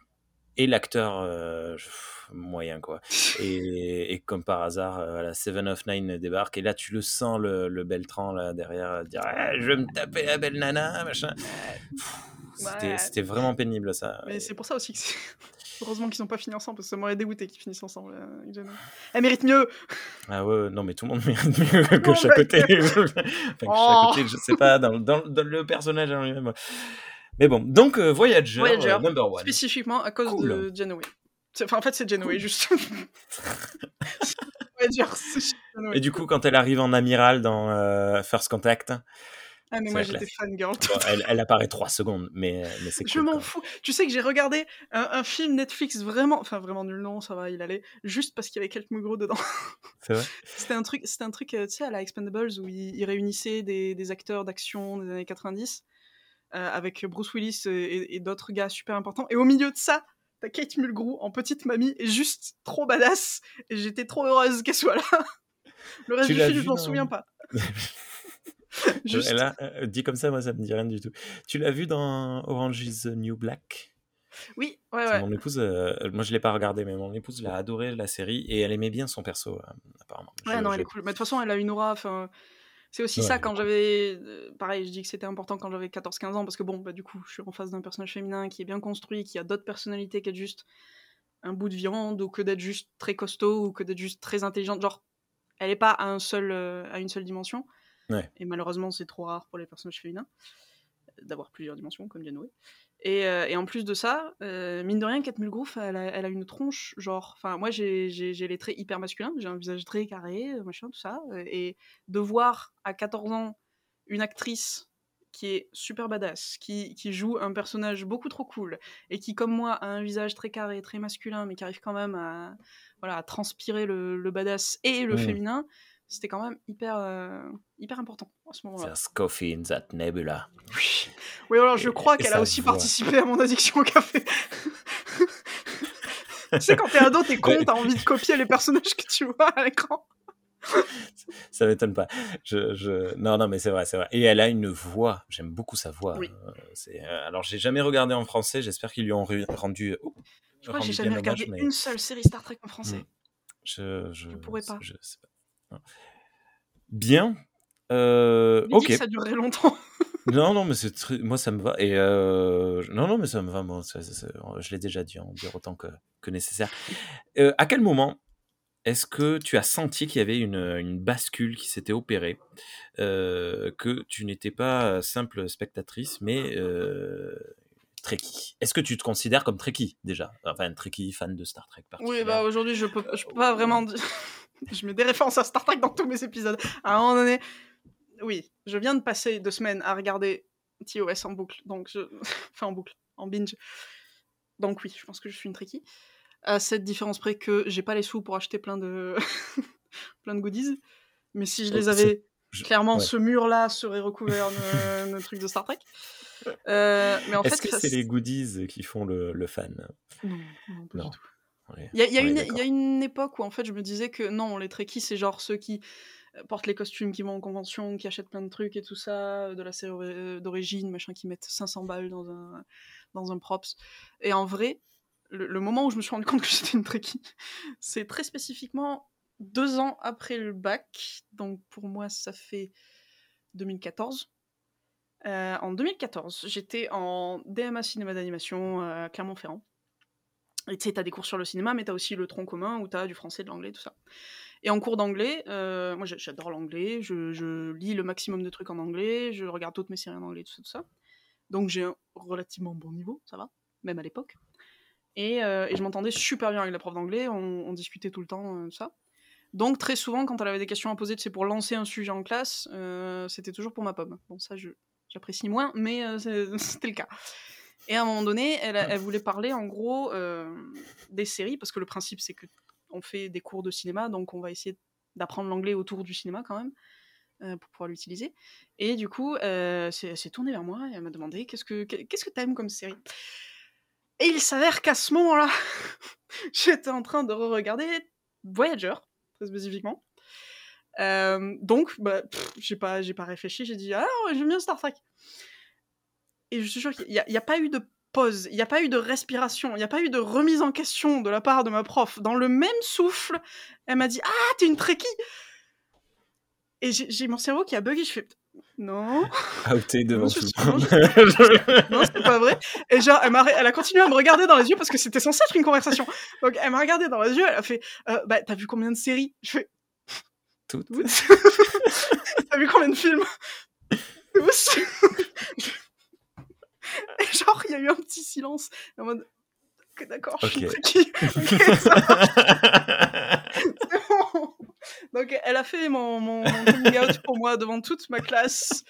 et l'acteur euh, pff, moyen, quoi. Et, et comme par hasard, euh, la Seven of Nine débarque, et là, tu le sens, le, le Beltran, là, derrière, dire ah, « je vais me taper la belle nana », machin. Pff, c'était, ouais. c'était vraiment pénible, ça. Mais et... c'est pour ça aussi que c'est... Heureusement qu'ils n'ont pas fini ensemble, parce que ça m'aurait dégoûté qu'ils finissent ensemble. Euh, Elle mérite mieux. Ah ouais, non, mais tout le monde mérite mieux que Chakotay. Enfin, oh. Chakotay, je sais pas, dans, dans, dans le personnage en lui-même. Mais bon, donc euh, Voyager, Voyager euh, number one. Spécifiquement à cause cool. de Janeway. Enfin, en fait, c'est Janeway, cool. juste. Voyager, c'est Janeway. Et du coup, quand elle arrive en amiral dans euh, First Contact... Ah mais moi j'étais fangirl. Bon, elle, elle apparaît trois secondes, mais, mais c'est cool. Je m'en fous. Tu sais que j'ai regardé un, un film Netflix vraiment, enfin vraiment nul, non, ça va, il allait, juste parce qu'il y avait Kate Mulgrew dedans. C'est vrai. C'était un truc, c'était un truc, tu sais, à la Expendables où ils il réunissaient des, des acteurs d'action des années quatre-vingt-dix euh, avec Bruce Willis et, et d'autres gars super importants. Et au milieu de ça, t'as Kate Mulgrew en petite mamie, et juste trop badass. Et j'étais trop heureuse qu'elle soit là. Le reste tu du film, vu, je m'en souviens pas. Juste. Là, euh, dit comme ça, moi ça me dit rien du tout. Tu l'as vu dans Orange is the New Black? Oui, ouais, c'est ouais. Mon épouse, euh, moi je l'ai pas regardé, mais mon épouse l'a adoré la série et elle aimait bien son perso, euh, apparemment. Ouais, je, non, je... elle est cool. Mais de toute façon, elle a une aura. Enfin, c'est aussi ouais, ça quand ouais. j'avais. Euh, pareil, je dis que c'était important quand j'avais quatorze quinze ans parce que bon, bah du coup, je suis en face d'un personnage féminin qui est bien construit, qui a d'autres personnalités qu'être juste un bout de viande ou que d'être juste très costaud ou que d'être juste très intelligente. Genre, elle est pas à, un seul, euh, à une seule dimension. Ouais. Et malheureusement, c'est trop rare pour les personnages féminins d'avoir plusieurs dimensions, comme Janeway. Et, euh, et en plus de ça, euh, mine de rien, Kate Mulgrew, elle a, elle a une tronche, genre... Enfin, moi, j'ai, j'ai, j'ai les traits hyper masculins, j'ai un visage très carré, machin, tout ça. Et de voir, à quatorze ans, une actrice qui est super badass, qui, qui joue un personnage beaucoup trop cool, et qui, comme moi, a un visage très carré, très masculin, mais qui arrive quand même à, voilà, à transpirer le, le badass et le mmh. féminin... C'était quand même hyper, euh, hyper important à ce moment-là. There's coffee in that nebula. Oui, oui alors je crois et, qu'elle et a aussi participé à mon addiction au café. Tu sais, quand t'es ado, t'es con, t'as envie de copier les personnages que tu vois à l'écran. Ça m'étonne pas. Je, je... Non, non, mais c'est vrai, c'est vrai. Et elle a une voix. J'aime beaucoup sa voix. Oui. C'est... Alors, j'ai jamais regardé en français. J'espère qu'ils lui ont rendu. Oh, je crois que j'ai jamais regardé hommage, mais... une seule série Star Trek en français. Je, je... je pourrais pas. Je sais pas. Bien. Euh... Ok. Dit que ça durerait longtemps. Non, non, mais c'est tr... moi ça me va. Et euh... non, non, mais ça me va. Moi, ça, ça, ça... je l'ai déjà dit, on dire autant que, que nécessaire. Euh, à quel moment est-ce que tu as senti qu'il y avait une, une bascule qui s'était opérée, euh, que tu n'étais pas simple spectatrice, mais euh... Trekkie. Est-ce que tu te considères comme Trekkie déjà, enfin Trekkie, fan de Star Trek particulier? Oui, bah aujourd'hui je peux, je peux pas vraiment. Je mets des références à Star Trek dans tous mes épisodes. À un moment donné, oui, je viens de passer deux semaines à regarder T O S en boucle, donc je, enfin en boucle, en binge. Donc oui, je pense que je suis une Trekkie. À cette différence près que j'ai pas les sous pour acheter plein de plein de goodies, mais si je les avais, je... clairement ouais. Ce mur-là serait recouvert de, de trucs de Star Trek. Euh, mais en Est-ce fait, que ça, c'est, c'est les goodies qui font le, le fan? Non, non, pas non. Du tout. Il ouais, y, y, y a une époque où en fait je me disais que non, les Trekkies c'est genre ceux qui portent les costumes, qui vont en convention, qui achètent plein de trucs et tout ça, de la série d'origine, machin, qui mettent cinq cents balles dans un, dans un props. Et en vrai, le, le moment où je me suis rendu compte que j'étais une Trekkie, c'est très spécifiquement deux ans après le bac, donc pour moi ça fait deux mille quatorze. Euh, en deux mille quatorze, j'étais en D M A cinéma d'animation à euh, Clermont-Ferrand. Et tu sais, t'as des cours sur le cinéma, mais t'as aussi le tronc commun où t'as du français, de l'anglais, tout ça. Et en cours d'anglais, euh, moi j'adore l'anglais, je, je lis le maximum de trucs en anglais, je regarde toutes mes séries en anglais, tout ça, tout ça. Donc j'ai un relativement bon niveau, ça va, même à l'époque. Et, euh, et je m'entendais super bien avec la prof d'anglais, on, on discutait tout le temps, euh, tout ça. Donc très souvent, quand elle avait des questions à poser, c'est pour lancer un sujet en classe, euh, c'était toujours pour ma pomme. Bon, ça je... j'apprécie moins, mais euh, c'était le cas. Et à un moment donné, elle, elle voulait parler en gros euh, des séries, parce que le principe c'est qu'on fait des cours de cinéma, donc on va essayer d'apprendre l'anglais autour du cinéma quand même, euh, pour pouvoir l'utiliser. Et du coup, euh, c'est, elle s'est tournée vers moi et elle m'a demandé qu'est-ce que, qu'est-ce que t'aimes comme série ? Et il s'avère qu'à ce moment-là, j'étais en train de re-regarder Voyager, très spécifiquement. Euh, donc, bah, pff, j'ai pas, j'ai pas réfléchi, j'ai dit « Ah, j'aime bien Star Trek !» Et je suis sûre qu'il n'y a, a pas eu de pause, il n'y a pas eu de respiration, il n'y a pas eu de remise en question de la part de ma prof. Dans le même souffle, elle m'a dit « Ah, t'es une Trekkie !» Et j'ai, j'ai mon cerveau qui a bugué, je fais « Non !» Outé devant tout le monde. Non, c'est pas vrai. Et genre, elle, m'a, elle a continué à me regarder dans les yeux parce que c'était censé être une conversation. Donc, elle m'a regardé dans les yeux, elle a fait euh, « Bah, t'as vu combien de séries ?» Je fais toutes. T'as vu combien de films? Tous. Et genre, il y a eu un petit silence. En mode, okay, d'accord, je okay. suis Trekkie. Okay, ça marche. C'est bon. Donc, elle a fait mon, mon, mon coming out pour moi devant toute ma classe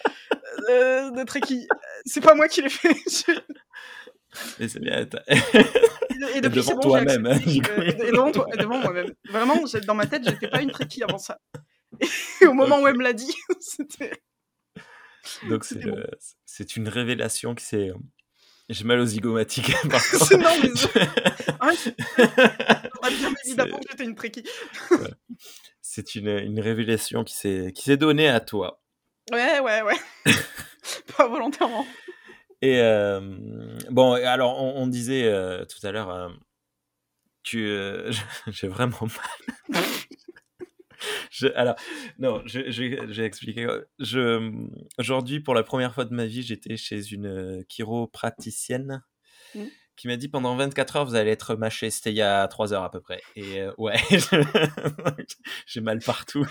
euh, de Trekkie. C'est pas moi qui l'ai fait. Je... Mais c'est bien. Et, et depuis, devant c'est bon, toi-même. Hein, que, et devant, toi, devant moi-même. Vraiment, dans ma tête, j'étais pas une Trekkie avant ça. Et au moment okay. où elle me l'a dit, c'était. Donc c'était c'est, bon. le, c'est une révélation qui s'est. J'ai mal aux zygomatiques. C'est non mais. Ah, je... On a bien évidemment que j'étais une Trekkie. Ouais. C'est une, une révélation qui s'est qui s'est donnée à toi. Ouais ouais ouais. Pas volontairement. Et euh, bon, alors on, on disait euh, tout à l'heure, euh, tu, euh, j'ai vraiment mal. je, alors, non, je, je, j'ai expliqué. Je, aujourd'hui, pour la première fois de ma vie, j'étais chez une chiropraticienne mmh. qui m'a dit pendant vingt-quatre heures, vous allez être mâché. C'était il y a trois heures à peu près. Et euh, ouais, je, j'ai mal partout.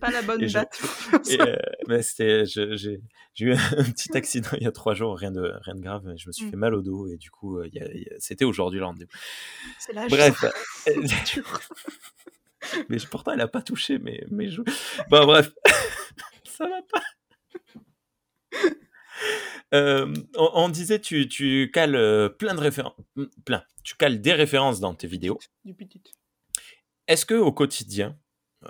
Pas la bonne date. Je, et, euh, mais c'était, je, j'ai, j'ai eu un petit accident il y a trois jours, rien de, rien de grave. Mais je me suis mm. fait mal au dos et du coup, il y a, il y a, c'était aujourd'hui le rendez-vous. C'est l'âge. Bref. Mais pourtant, elle n'a pas touché mes, mes joues. Bon, bref. Ça va pas. Euh, on, on disait tu tu cales euh, plein de références, plein. Tu cales des références dans tes vidéos. Du petit. Est-ce que au quotidien,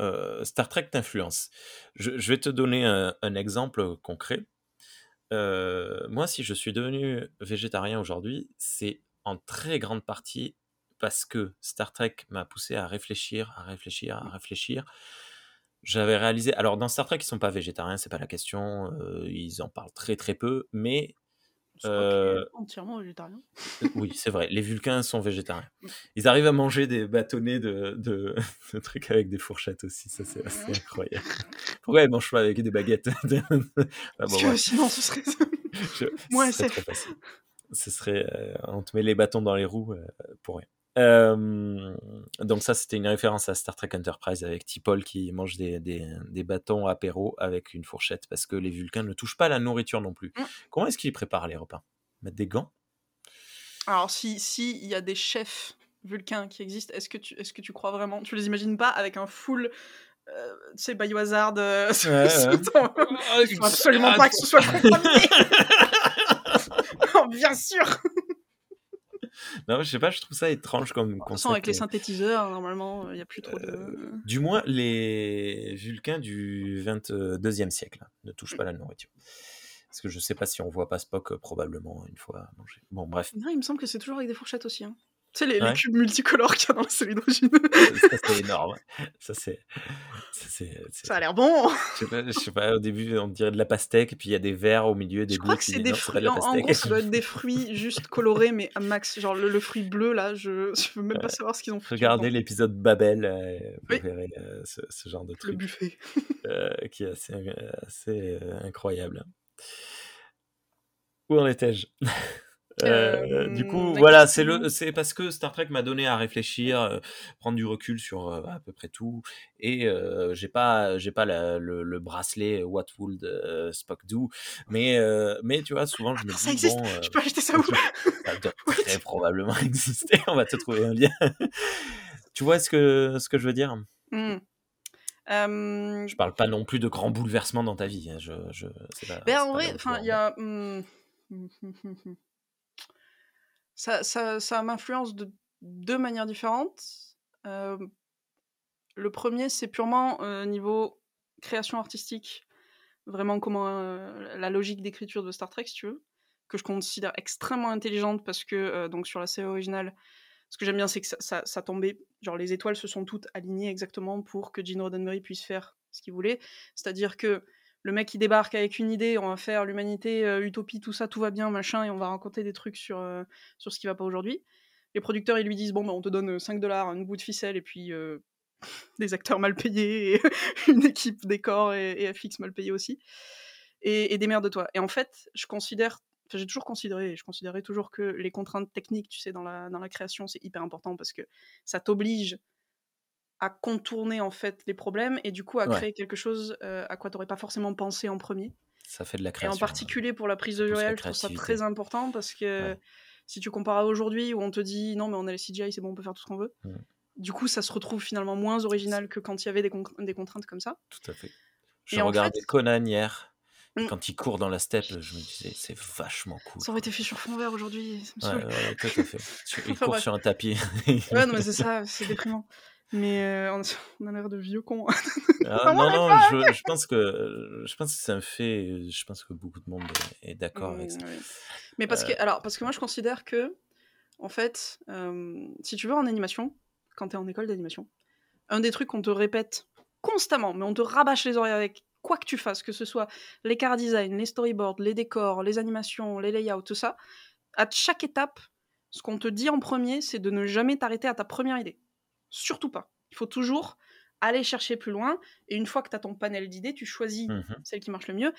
euh, Star Trek t'influence? je, je vais te donner un, un exemple concret. Euh, moi, si je suis devenu végétarien aujourd'hui, c'est en très grande partie parce que Star Trek m'a poussé à réfléchir, à réfléchir, à réfléchir. J'avais réalisé... Alors, dans Star Trek, ils sont pas végétariens, c'est pas la question. Euh, ils en parlent très, très peu, mais... Euh... entièrement végétarien. Oui, c'est vrai. Les Vulcains sont végétariens. Ils arrivent à manger des bâtonnets de, de... de trucs avec des fourchettes aussi. Ça, c'est assez incroyable. Pourquoi ils mangent pas avec des baguettes? ah, bon, Parce que ouais. sinon, ce serait... Je... Moi, c'est... Ce serait... Euh, on te met les bâtons dans les roues euh, pour rien. Euh, donc ça c'était une référence à Star Trek Enterprise avec T'Pol qui mange des, des, des bâtons à apéro avec une fourchette parce que les Vulcains ne touchent pas la nourriture non plus. Mmh. Comment est-ce qu'ils préparent les repas? Mettre des gants? Alors si si il y a des chefs Vulcains qui existent, est-ce que tu est-ce que tu crois vraiment? Tu les imagines pas avec un full euh, tu sais bayoisard euh, ouais, ouais. Je crois absolument ah, pas que ce soit le premier. Bien sûr. Non, je sais pas, je trouve ça étrange comme concept. Sans avec les synthétiseurs, normalement, il n'y a plus trop de... Euh, du moins, les Vulcains du vingt-deuxième siècle hein, ne touchent pas la nourriture. Parce que je sais pas si on voit pas Spock, euh, probablement, une fois manger. Bon, bref. Non, il me semble que c'est toujours avec des fourchettes aussi. Hein. Tu sais, les, ouais. les cubes multicolores qu'il y a dans la série d'origine. Ça, ça, c'est énorme. Ça, c'est... Ça, c'est, c'est... ça a l'air bon. Je sais, pas, je sais pas, au début, on dirait de la pastèque, et puis il y a des verres au milieu, des je crois bleus, que c'est des non, fruits. C'est en, en gros, ça doit être des fruits juste colorés, mais à max. Genre, le, le fruit bleu, là, je, je veux même pas savoir ce qu'ils ont fait. Regardez l'épisode Babel, euh, vous oui. verrez euh, ce, ce genre de le truc. Le buffet. Euh, qui est assez, assez euh, incroyable. Où en étais-je? Euh, euh, du coup, voilà, c'est le, c'est parce que Star Trek m'a donné à réfléchir, euh, prendre du recul sur euh, à peu près tout, et euh, j'ai pas, j'ai pas la, le, le bracelet What Would euh, Spock Do, mais euh, mais tu vois, souvent je ah, me ça dis existe. Bon, euh, je peux acheter ça où ça doit très probablement exister. On va te trouver un lien. Tu vois ce que ce que je veux dire? Mm. Euh... Je parle pas non plus de grands bouleversements dans ta vie. Hein. Je, je. C'est pas, ben c'est en vrai, enfin, il y a. Ça, ça, ça m'influence de deux manières différentes. Euh, le premier, c'est purement euh, niveau création artistique, vraiment comment euh, la logique d'écriture de Star Trek, si tu veux, que je considère extrêmement intelligente parce que euh, donc sur la série originale, ce que j'aime bien, c'est que ça, ça, ça tombait, genre les étoiles se sont toutes alignées exactement pour que Gene Roddenberry puisse faire ce qu'il voulait. C'est-à-dire que le mec qui débarque avec une idée, on va faire l'humanité, euh, utopie, tout ça, tout va bien, machin, et on va raconter des trucs sur, euh, sur ce qui va pas aujourd'hui. Les producteurs, ils lui disent, bon, bah, on te donne cinq dollars, un bout de ficelle, et puis euh, des acteurs mal payés, et une équipe décor et, et F X mal payés aussi, et, et démerde-toi. Et en fait, je considère, enfin, j'ai toujours considéré, je considérais toujours que les contraintes techniques, tu sais, dans la, dans la création, c'est hyper important, parce que ça t'oblige à contourner en fait les problèmes et du coup à ouais. créer quelque chose euh, à quoi t'aurais pas forcément pensé en premier. Ça fait de la création. Et en particulier pour la prise de vue réelle, je trouve ça très important parce que ouais. si tu compares à aujourd'hui où on te dit non mais on a les C G I, c'est bon, on peut faire tout ce qu'on veut. Mm. Du coup, ça se retrouve finalement moins original que quand il y avait des, con- des contraintes comme ça. Tout à fait. Je et regardais en fait... Conan hier. Quand il court dans la steppe, je me disais, c'est vachement cool. Ça aurait été fait sur fond vert aujourd'hui. Ça me ouais, ouais, tout à fait. Il enfin, court bref. sur un tapis. Ouais, non, mais c'est ça, c'est déprimant. Mais euh, on a l'air de vieux cons. Ah, non, non, je, je, pense que, je pense que c'est un fait. Je pense que beaucoup de monde est d'accord mmh, avec ça. Oui. Mais parce, euh... que, alors, parce que moi, je considère que, en fait, euh, si tu veux, en animation, quand t'es en école d'animation, un des trucs qu'on te répète constamment, mais on te rabâche les oreilles avec quoi que tu fasses, que ce soit les car design, les storyboards, les décors, les animations, les layouts, tout ça, à chaque étape, ce qu'on te dit en premier, c'est de ne jamais t'arrêter à ta première idée. Surtout pas. Il faut toujours aller chercher plus loin. Et une fois que tu as ton panel d'idées, tu choisis mmh. celle qui marche le mieux.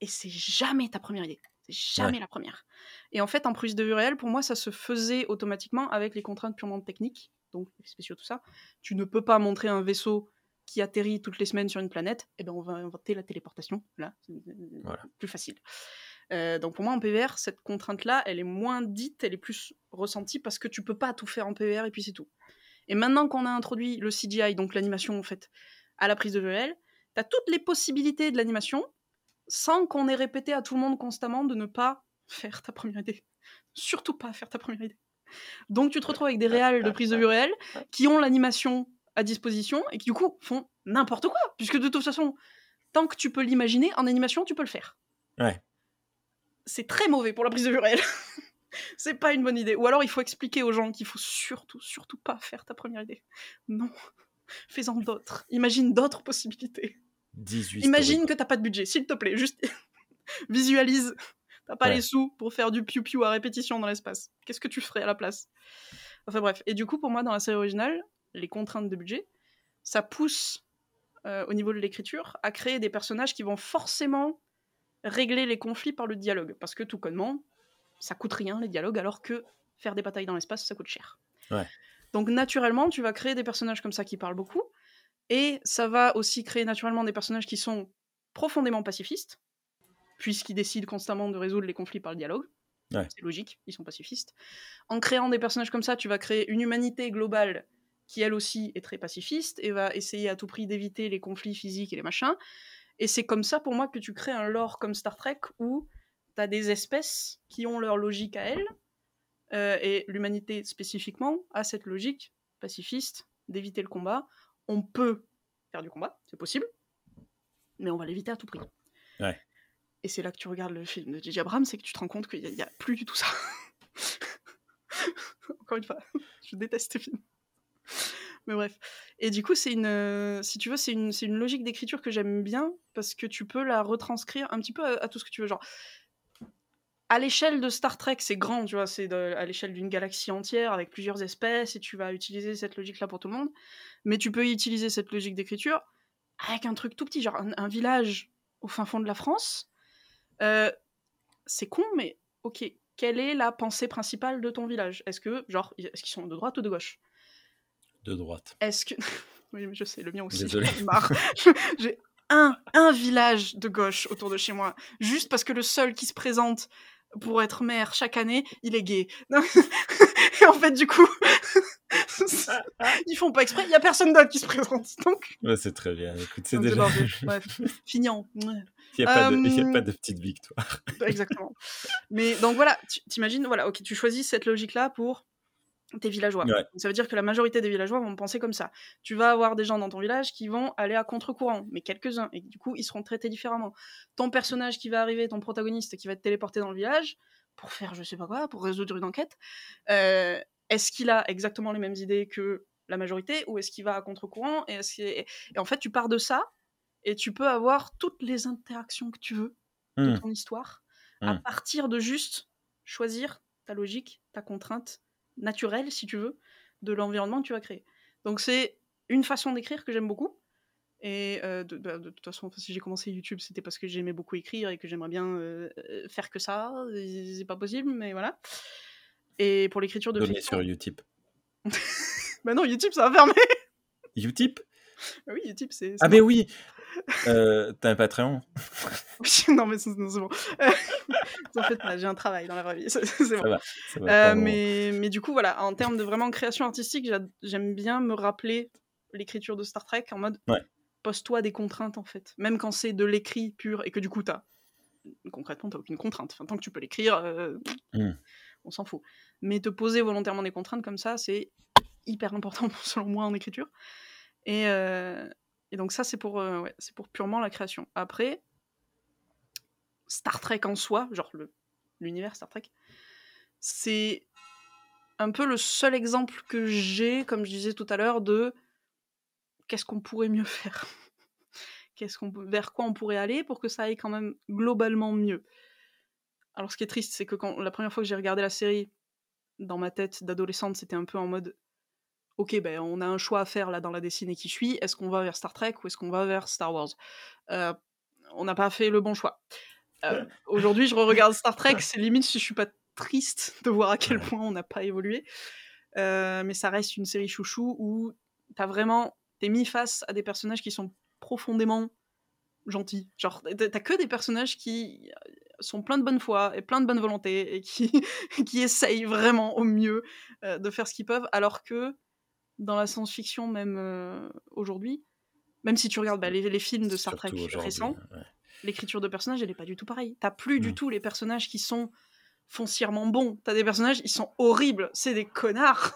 Et c'est jamais ta première idée. C'est jamais ouais. la première. Et en fait, en prise de vue réelle, pour moi, ça se faisait automatiquement avec les contraintes purement techniques. Donc, les spéciaux, tout ça. Tu ne peux pas montrer un vaisseau qui atterrit toutes les semaines sur une planète. Eh bien, on va inventer la téléportation. Là, c'est voilà. plus facile. Euh, donc, pour moi, en P V R, cette contrainte-là, elle est moins dite, elle est plus ressentie parce que tu peux pas tout faire en P V R et puis c'est tout. Et maintenant qu'on a introduit le C G I, donc l'animation en fait, à la prise de vue réelle, t'as toutes les possibilités de l'animation sans qu'on ait répété à tout le monde constamment de ne pas faire ta première idée. Surtout pas faire ta première idée. Donc tu te retrouves avec des réals de prise de vue réelle qui ont l'animation à disposition et qui du coup font n'importe quoi, puisque de toute façon, tant que tu peux l'imaginer, en animation tu peux le faire. Ouais. C'est très mauvais pour la prise de vue réelle. C'est pas une bonne idée. Ou alors il faut expliquer aux gens qu'il faut surtout, surtout pas faire ta première idée. Non. fais-en d'autres. Imagine d'autres possibilités. dix-huit Imagine que t'as pas de budget, s'il te plaît. Juste visualise. T'as pas ouais. les sous pour faire du piou-piou à répétition dans l'espace. Qu'est-ce que tu ferais à la place? Enfin bref. Et du coup, pour moi, dans la série originale, les contraintes de budget, ça pousse, euh, au niveau de l'écriture, à créer des personnages qui vont forcément régler les conflits par le dialogue. Parce que tout connement, ça coûte rien les dialogues, alors que faire des batailles dans l'espace, ça coûte cher. Ouais. Donc naturellement, tu vas créer des personnages comme ça qui parlent beaucoup, et ça va aussi créer naturellement des personnages qui sont profondément pacifistes, puisqu'ils décident constamment de résoudre les conflits par le dialogue. Ouais. C'est logique, ils sont pacifistes. En créant des personnages comme ça, tu vas créer une humanité globale qui, elle aussi, est très pacifiste, et va essayer à tout prix d'éviter les conflits physiques et les machins. Et c'est comme ça, pour moi, que tu crées un lore comme Star Trek, où t'as des espèces qui ont leur logique à elles, Euh, et l'humanité spécifiquement a cette logique pacifiste d'éviter le combat. On peut faire du combat, c'est possible, mais on va l'éviter à tout prix. Ouais. Et c'est là que tu regardes le film de J J. Abrams, c'est que tu te rends compte qu'il n'y a, a plus du tout ça. Encore une fois, je déteste ce film. Mais bref. Et du coup, c'est une, euh, si tu veux, c'est une, c'est une logique d'écriture que j'aime bien, parce que tu peux la retranscrire un petit peu à, à tout ce que tu veux, genre... À l'échelle de Star Trek, c'est grand, tu vois, c'est de, à l'échelle d'une galaxie entière avec plusieurs espèces, et tu vas utiliser cette logique-là pour tout le monde. Mais tu peux y utiliser cette logique d'écriture avec un truc tout petit, genre un, un village au fin fond de la France. Euh, c'est con, mais ok, quelle est la pensée principale de ton village ? Est-ce que, genre, est-ce qu'ils sont de droite ou de gauche ? De droite. Est-ce que... Oui, mais je sais, le mien aussi. Désolé. Marre. J'ai un, un village de gauche autour de chez moi, juste parce que le seul qui se présente... pour être maire chaque année, il est gay. Non. Et en fait, du coup, ils font pas exprès, il y a personne d'autre qui se présente. Donc... Ouais, c'est très bien, écoute, c'est donc, déjà... Ouais. Finiant. Il n'y a, euh... a pas de petite victoire. Exactement. Mais donc voilà, tu, t'imagines, voilà, ok, tu choisis cette logique-là pour tes villageois. Ouais. Donc, ça veut dire que la majorité des villageois vont penser comme ça. Tu vas avoir des gens dans ton village qui vont aller à contre-courant, mais quelques-uns, et du coup, ils seront traités différemment. Ton personnage qui va arriver, ton protagoniste qui va te téléporter dans le village, pour faire je sais pas quoi, pour résoudre une enquête, euh, est-ce qu'il a exactement les mêmes idées que la majorité, ou est-ce qu'il va à contre-courant, et, est-ce qu'il... et en fait, tu pars de ça, et tu peux avoir toutes les interactions que tu veux de mmh. ton histoire, mmh. à partir de juste choisir ta logique, ta contrainte, naturel, si tu veux, de l'environnement que tu vas créer. Donc c'est une façon d'écrire que j'aime beaucoup, et euh, de, de, de toute façon, si j'ai commencé YouTube, c'était parce que j'aimais beaucoup écrire et que j'aimerais bien euh, faire que ça, c'est, c'est pas possible, mais voilà. Et pour l'écriture de... Donnez sur Utip. Bah non, Utip, ça va fermer. Utip ? Oui, Utip, c'est... c'est ah bon. Mais oui euh, T'as un Patreon ? Non, mais c'est, non, c'est bon. En fait, j'ai un travail dans la vraie vie, c'est, c'est bon. Ça va, ça va, euh, mais, mais du coup, voilà, en termes de vraiment création artistique, j'aime bien me rappeler l'écriture de Star Trek en mode ouais. pose-toi des contraintes en fait, même quand c'est de l'écrit pur et que du coup, t'as concrètement t'as aucune contrainte. Enfin, tant que tu peux l'écrire, euh, mm. on s'en fout. Mais te poser volontairement des contraintes comme ça, c'est hyper important selon moi en écriture. Et, euh, et donc ça, c'est pour, euh, ouais, c'est pour purement la création. Après. Star Trek en soi, genre le, l'univers Star Trek, c'est un peu le seul exemple que j'ai, comme je disais tout à l'heure, de qu'est-ce qu'on pourrait mieux faire, qu'est-ce qu'on, vers quoi on pourrait aller pour que ça aille quand même globalement mieux. Alors ce qui est triste, c'est que quand, la première fois que j'ai regardé la série, dans ma tête d'adolescente, c'était un peu en mode ok, ben on a un choix à faire là dans la décennie qui suit, est-ce qu'on va vers Star Trek ou est-ce qu'on va vers Star Wars ? euh, On n'a pas fait le bon choix. Euh, aujourd'hui, je re-regarde Star Trek, c'est limite si je suis pas triste de voir à quel point on n'a pas évolué. Euh, mais ça reste une série chouchou où t'as vraiment, t'es mis face à des personnages qui sont profondément gentils. Genre, t'as que des personnages qui sont pleins de bonne foi et pleins de bonne volonté et qui, qui essayent vraiment au mieux euh, de faire ce qu'ils peuvent, alors que dans la science-fiction, même euh, aujourd'hui, même si tu regardes bah, les, les films de Star Trek récents, ouais. l'écriture de personnages, elle est pas du tout pareille. T'as plus mmh. du tout les personnages qui sont foncièrement bons. T'as des personnages, ils sont horribles, c'est des connards.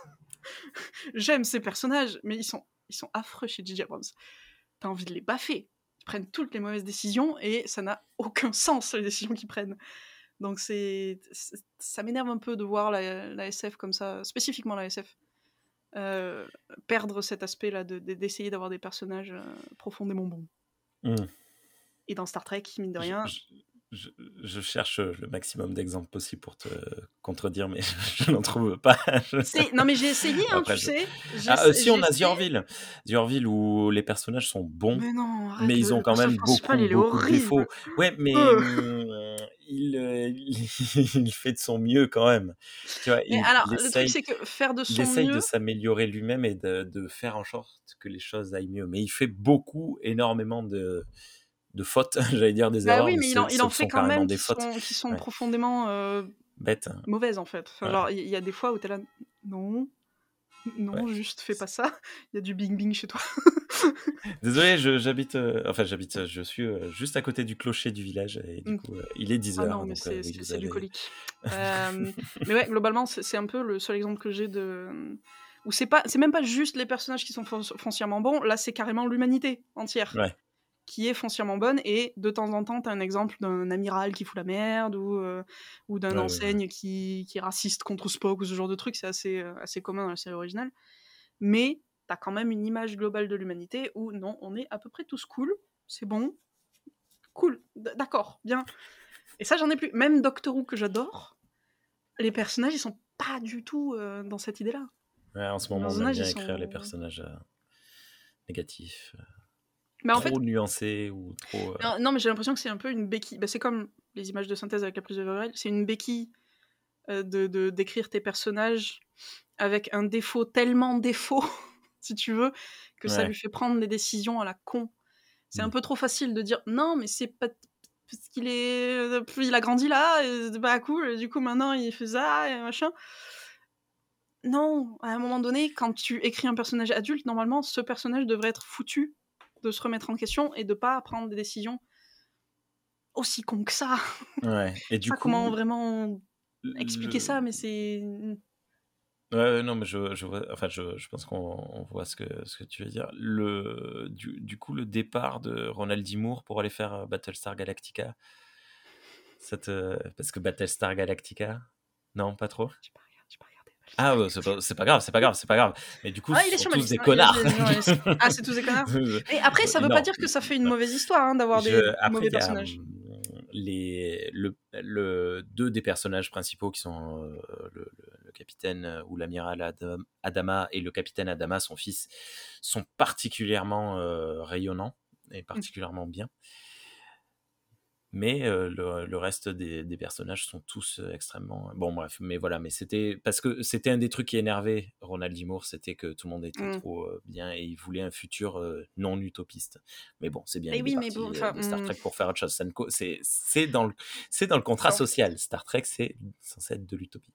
J'aime ces personnages, mais ils sont, ils sont affreux chez J J. Abrams. T'as envie de les baffer. Ils prennent toutes les mauvaises décisions et ça n'a aucun sens, les décisions qu'ils prennent. Donc c'est, c'est ça m'énerve un peu de voir la, la S F comme ça, spécifiquement la S F, euh, perdre cet aspect-là, de, de, d'essayer d'avoir des personnages euh, profondément bons. Mmh. Et dans Star Trek, mine de rien... Je, je, je cherche le maximum d'exemples possibles pour te contredire, mais je, je n'en trouve pas. C'est... Non, mais j'ai essayé, hein, Après, tu je... sais. Ah, euh, si, on a The Orville. The Orville, où les personnages sont bons, mais, non, arrête, mais ils ont quand même beaucoup, beaucoup de défauts. Ouais, mais... Euh... Il, euh, il fait de son mieux quand même. Tu vois, il, alors, il essaye, le truc, c'est que faire de son mieux... Il essaye mieux... de s'améliorer lui-même et de, de faire en sorte que les choses aillent mieux. Mais il fait beaucoup, énormément de, de fautes, j'allais dire des bah erreurs. Oui, mais il en, il en fait quand même qui sont, qui sont ouais. profondément euh, bêtes, mauvaises en fait. Enfin, ouais. Alors, il y a des fois où t'es là, non, non, ouais. juste fais pas ça. Il y a du bing-bing chez toi. Désolé, je, j'habite, euh, enfin j'habite, euh, je suis euh, juste à côté du clocher du village et du coup euh, il est dix heures. Ah non, mais donc, c'est, euh, c'est, c'est du colique. euh, mais ouais, globalement c'est, c'est un peu le seul exemple que j'ai de où c'est pas, c'est même pas juste les personnages qui sont foncièrement bons. Là, c'est carrément l'humanité entière ouais. qui est foncièrement bonne et de temps en temps t'as un exemple d'un amiral qui fout la merde ou euh, ou d'un ouais, enseigne ouais, ouais. qui qui est raciste contre Spock ou ce genre de truc. C'est assez euh, assez commun dans la série originale, mais t'as quand même une image globale de l'humanité où non, on est à peu près tous cool, c'est bon, cool, d- d'accord, bien. Et ça, j'en ai plus. Même Doctor Who, que j'adore, les personnages, ils sont pas du tout euh, dans cette idée-là. Ouais, en ce moment, on aime bien écrire sont... les personnages euh, négatifs, euh, bah, trop en fait... nuancés ou trop... Euh... Non, non, mais j'ai l'impression que c'est un peu une béquille. Bah, c'est comme les images de synthèse avec la prise de virale, c'est une béquille euh, de, de, d'écrire tes personnages avec un défaut tellement défaut... si tu veux, que ouais. ça lui fait prendre des décisions à la con. C'est mmh. un peu trop facile de dire, non, mais c'est pas... parce qu'il est... il a grandi là, et c'est pas cool, et du coup, maintenant, il fait ça, et machin. Non, à un moment donné, quand tu écris un personnage adulte, normalement, ce personnage devrait être foutu de se remettre en question et de pas prendre des décisions aussi con que ça. Ouais. Et du pas coup... comment vraiment expliquer le... ça, mais c'est... Ouais, non, mais je, je vois, enfin, je, je pense qu'on on voit ce que, ce que tu veux dire. Le, du, du coup, le départ de Ronald D. Moore pour aller faire Battlestar Galactica, ça te... parce que Battlestar Galactica, non, pas trop. J'ai pas regardé, j'ai pas regardé. Ah, ouais, c'est, pas, c'est pas grave, c'est pas grave, c'est pas grave. Mais du coup, ah, c'est tous des connards. Ah, c'est tous des connards. Et après, ça veut non. pas dire que ça fait une mauvaise histoire hein, d'avoir je, des après, mauvais personnages. A... Les, le, le, deux des personnages principaux qui sont euh, le, le, le capitaine ou l'amiral Adam, Adama et le capitaine Adama, son fils, sont particulièrement euh, rayonnants et particulièrement bien. Mais euh, le, le reste des, des personnages sont tous euh, extrêmement... Bon, bref, mais voilà, mais c'était... Parce que c'était un des trucs qui énervait Ronald D. Moore, c'était que tout le monde était mmh. trop euh, bien et il voulait un futur euh, non utopiste. Mais bon, c'est bien, et il oui, est parti bon, enfin, de Star Trek pour faire autre chose. Ça ne co- c'est, c'est, dans le, c'est dans le contrat non. social. Star Trek, c'est censé être de l'utopie.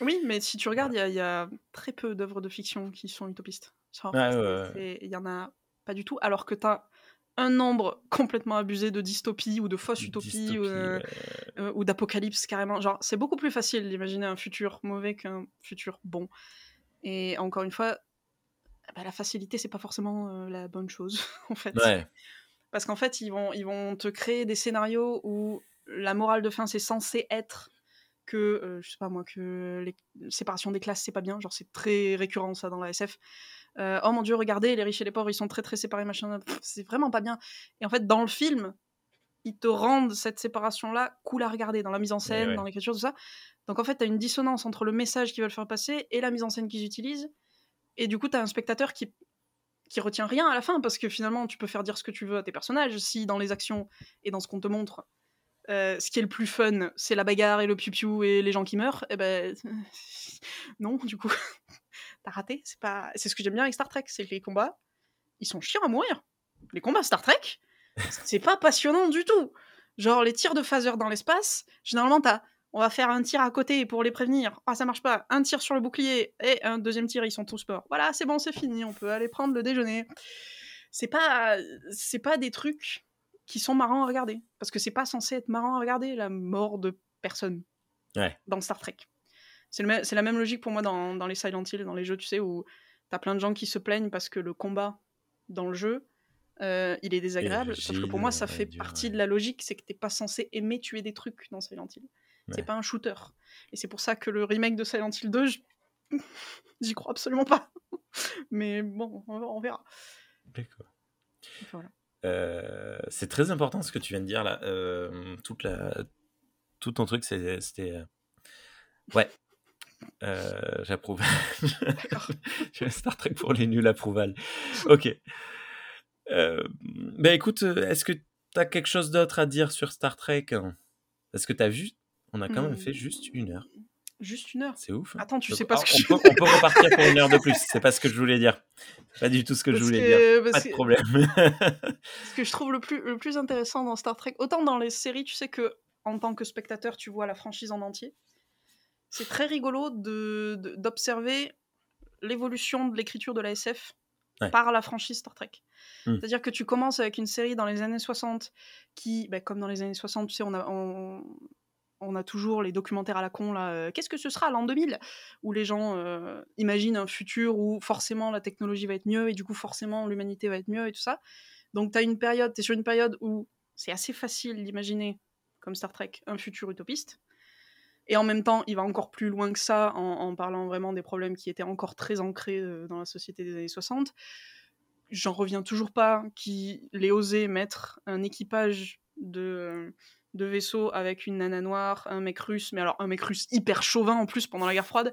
Oui, mais si tu regardes, il voilà. y, y a très peu d'œuvres de fiction qui sont utopistes. Genre, ah, ouais. Il y en a pas du tout, alors que t'as... un nombre complètement abusé de dystopies ou de fausses utopies dystopie, ou, euh, euh... ou d'apocalypse carrément. Genre, c'est beaucoup plus facile d'imaginer un futur mauvais qu'un futur bon. Et encore une fois, bah, la facilité, c'est pas forcément euh, la bonne chose, en fait. Ouais. Parce qu'en fait, ils vont, ils vont te créer des scénarios où la morale de fin, c'est censé être que, euh, je sais pas moi, que les séparations des classes, c'est pas bien. Genre, c'est très récurrent, ça, dans la S F. Euh, oh mon dieu, regardez, les riches et les pauvres, ils sont très très séparés, machin, pff, c'est vraiment pas bien. Et en fait, dans le film, ils te rendent cette séparation-là cool à regarder, dans la mise en scène, ouais, ouais. dans l'écriture, tout ça. Donc en fait, t'as une dissonance entre le message qu'ils veulent faire passer et la mise en scène qu'ils utilisent. Et du coup, t'as un spectateur qui, qui retient rien à la fin, parce que finalement, tu peux faire dire ce que tu veux à tes personnages, si dans les actions et dans ce qu'on te montre, euh, ce qui est le plus fun, c'est la bagarre et le piou-piou et les gens qui meurent, et ben... non, du coup... t'as raté, c'est pas... c'est ce que j'aime bien avec Star Trek, c'est que les combats, ils sont chiants à mourir. Les combats Star Trek, c'est pas passionnant du tout. Genre, les tirs de phaser dans l'espace, généralement t'as, on va faire un tir à côté pour les prévenir, ah ça marche pas, un tir sur le bouclier, et un deuxième tir, ils sont tous morts. Voilà, c'est bon, c'est fini, on peut aller prendre le déjeuner. C'est pas, c'est pas des trucs qui sont marrants à regarder, parce que c'est pas censé être marrant à regarder, la mort de personne ouais. dans Star Trek. C'est, le même, c'est la même logique pour moi dans, dans les Silent Hill, dans les jeux, tu sais, où t'as plein de gens qui se plaignent parce que le combat dans le jeu, euh, il est désagréable. Sauf que pour moi, ça fait partie de la logique, c'est que t'es pas censé aimer tuer des trucs dans Silent Hill. Ouais. C'est pas un shooter. Et c'est pour ça que le remake de Silent Hill deux, je, J'y crois absolument pas. Mais bon, on, on verra. D'accord. Voilà. Euh, c'est très important ce que tu viens de dire là. Euh, toute la, tout ton truc, c'est, c'était. Ouais. Euh, j'approuve. D'accord. Star Trek pour les nuls, approuval. Ok. Euh, ben écoute, est-ce que t'as quelque chose d'autre à dire sur Star Trek? Parce que t'as vu, on a quand même mmh. fait juste une heure. Juste une heure. C'est ouf. Hein. Attends, tu Donc, sais pas alors, ce que on je... peut, on peut repartir pour une heure de plus. C'est pas ce que je voulais dire. C'est pas du tout ce que parce je voulais que... dire. Pas parce de que... problème. Ce que je trouve le plus, le plus intéressant dans Star Trek, autant dans les séries, tu sais que en tant que spectateur, tu vois la franchise en entier. C'est très rigolo de, de, d'observer l'évolution de l'écriture de la S F ouais. par la franchise Star Trek. Mmh. C'est-à-dire que tu commences avec une série dans les années soixante qui, ben, comme dans les années soixante, tu sais, on a... On... On a toujours les documentaires à la con, là. Euh, qu'est-ce que ce sera l'an deux mille? Où les gens euh, imaginent un futur où forcément la technologie va être mieux et du coup forcément l'humanité va être mieux et tout ça. Donc t'as une période, t'es sur une période où c'est assez facile d'imaginer, comme Star Trek, un futur utopiste. Et en même temps, il va encore plus loin que ça en, en parlant vraiment des problèmes qui étaient encore très ancrés euh, dans la société des années soixante. J'en reviens toujours pas qu'il ait osé mettre un équipage de... de vaisseau avec une nana noire, un mec russe, mais alors un mec russe hyper chauvin en plus pendant la guerre froide.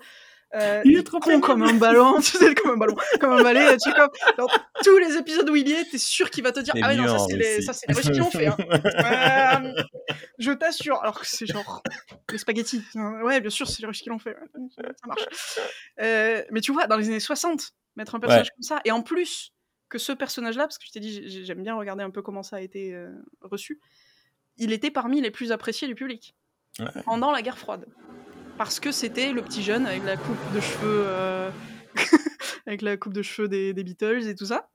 Euh, il est trop con comme un ballon, tu sais, comme un ballon, comme un balai, tu sais, comme... Dans tous les épisodes où il y est, t'es sûr qu'il va te dire « Ah ouais, non, ça c'est, les... ça c'est les Russes qui l'ont fait. Hein. » euh, Je t'assure, alors que c'est genre les spaghettis. Ouais, bien sûr, c'est les Russes qui l'ont fait. Ça marche. Euh, mais tu vois, dans les années soixante, mettre un personnage ouais. comme ça, et en plus que ce personnage-là, parce que je t'ai dit, j'aime bien regarder un peu comment ça a été euh, reçu, il était parmi les plus appréciés du public ouais. pendant la guerre froide. Parce que c'était le petit jeune avec la coupe de cheveux, euh... avec la coupe de cheveux des, des Beatles et tout ça.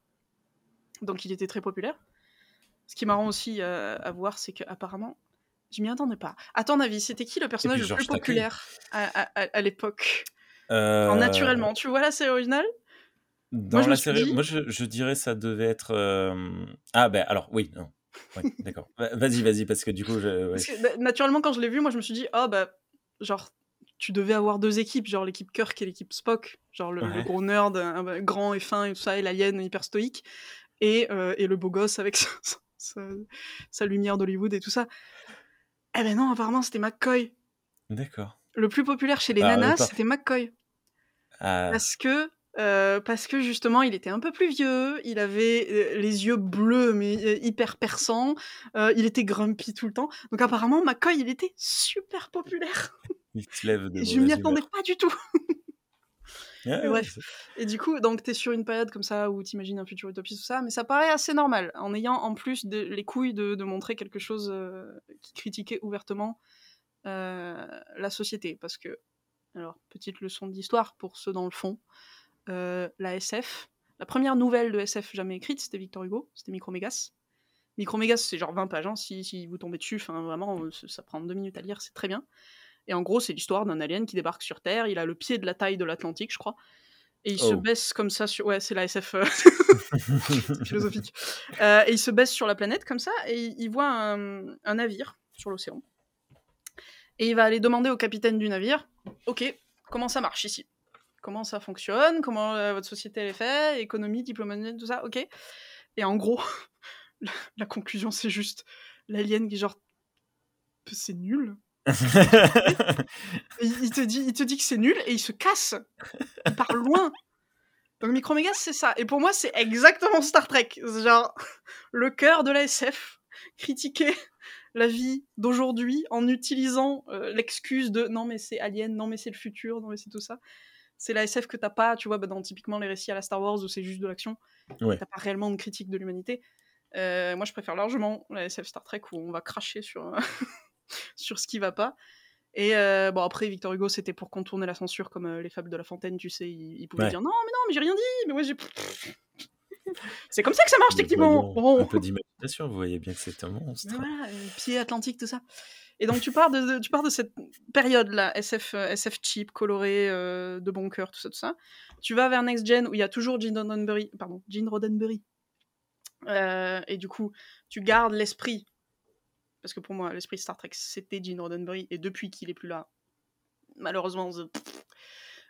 Donc il était très populaire. Ce qui est marrant aussi euh, à voir, c'est qu'apparemment, je m'y attendais pas. À ton avis, c'était qui le personnage puis, le plus populaire à, à, à, à l'époque euh... Alors, naturellement, tu vois la série originale? Dans moi, la série, dit... moi je, je dirais ça devait être. Euh... Ah ben bah, alors oui non. Ouais, d'accord. Vas-y, vas-y, parce que du coup, je... ouais. Parce que, naturellement, quand je l'ai vu, moi, je me suis dit, ah oh, bah, genre, tu devais avoir deux équipes, genre l'équipe Kirk et l'équipe Spock, genre le, ouais. le gros nerd, un, grand et fin et tout ça, et l'alien hyper stoïque, et, euh, et le beau gosse avec sa, sa, sa lumière d'Hollywood et tout ça. Eh ben non, apparemment, c'était McCoy. D'accord. Le plus populaire chez les ah, nanas, pas... c'était McCoy. Euh... Parce que. Euh, parce que justement il était un peu plus vieux, il avait euh, les yeux bleus mais euh, hyper perçants, euh, il était grumpy tout le temps, donc apparemment McCoy il était super populaire. Il se lève de et je m'y humeur. Attendais pas du tout. Yeah, bref, c'est... et du coup donc t'es sur une période comme ça où t'imagines un futur utopiste tout ça, mais ça paraît assez normal en ayant en plus de, les couilles de, de montrer quelque chose euh, qui critiquait ouvertement euh, la société, parce que alors petite leçon d'histoire pour ceux dans le fond. Euh, la S F, la première nouvelle de S F jamais écrite, c'était Victor Hugo, c'était Micromégas. Micromégas, c'est genre vingt pages, hein, si, si vous tombez dessus, vraiment, ça prend deux minutes à lire, c'est très bien. Et en gros, c'est l'histoire d'un alien qui débarque sur Terre, il a le pied de la taille de l'Atlantique, je crois, et il oh. se baisse comme ça sur... Ouais, c'est la S F euh... philosophique. Euh, et il se baisse sur la planète comme ça, et il voit un, un navire sur l'océan. Et il va aller demander au capitaine du navire, « Ok, comment ça marche ici ? Comment ça fonctionne, comment euh, votre société elle est faite, économie, diplomatie, tout ça, ok. Et en gros, la, la conclusion, c'est juste l'alien qui est genre, c'est nul. il, te dit, il te dit que c'est nul et il se casse. Il part loin. Donc Micromégas, c'est ça. Et pour moi, c'est exactement Star Trek. C'est genre le cœur de la S F, critiquer la vie d'aujourd'hui en utilisant euh, l'excuse de non mais c'est alien, non mais c'est le futur, non mais c'est tout ça. C'est la S F que t'as pas, tu vois, bah dans typiquement les récits à la Star Wars où c'est juste de l'action, ouais. t'as pas réellement de critique de l'humanité. Euh, moi, je préfère largement la S F Star Trek où on va cracher sur, sur ce qui va pas. Et euh, bon, après, Victor Hugo, c'était pour contourner la censure, comme euh, les fables de La Fontaine, tu sais, il, il pouvait ouais. dire non, mais non, mais j'ai rien dit, mais ouais, j'ai. C'est comme ça que ça marche, techniquement. Bon. Un peu d'imagination, vous voyez bien que c'est un monstre. Voilà, pied atlantique, tout ça. Et donc tu pars de, de, tu pars de cette période-là, S F, euh, S F cheap, coloré, euh, de bon cœur, tout ça, tout ça. Tu vas vers Next Gen où il y a toujours Gene Roddenberry, pardon, Gene Roddenberry. Euh, et du coup, tu gardes l'esprit, parce que pour moi, l'esprit Star Trek, c'était Gene Roddenberry, et depuis qu'il est plus là, malheureusement, pff,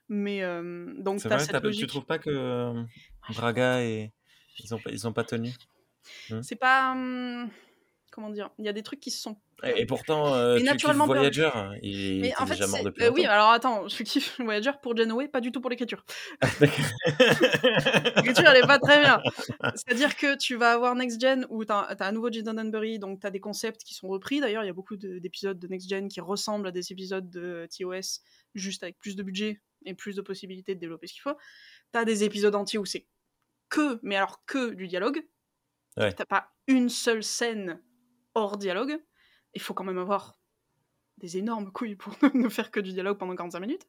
Mais euh, donc c'est t'as vrai, cette t'as, logique. Tu trouves pas que euh, Braga et ils ont ils ont pas tenu. Hmm. C'est pas hum, comment dire. Il y a des trucs qui se sont. Et, et pourtant, euh, tu kiffes Voyager. Perdu. Il mais était en fait, déjà mort c'est... depuis longtemps. Euh, oui, alors attends, je kiffe Voyager pour Janeway, pas du tout pour l'écriture. L'écriture, elle est pas très bien. C'est-à-dire que tu vas avoir Next Gen où t'as, t'as à nouveau Gene Roddenberry, donc t'as des concepts qui sont repris. D'ailleurs, il y a beaucoup de, d'épisodes de Next Gen qui ressemblent à des épisodes de T O S, juste avec plus de budget et plus de possibilités de développer ce qu'il faut. T'as des épisodes entiers où c'est que, mais alors que du dialogue. Ouais. T'as pas une seule scène hors dialogue. Il faut quand même avoir des énormes couilles pour ne faire que du dialogue pendant quarante-cinq minutes.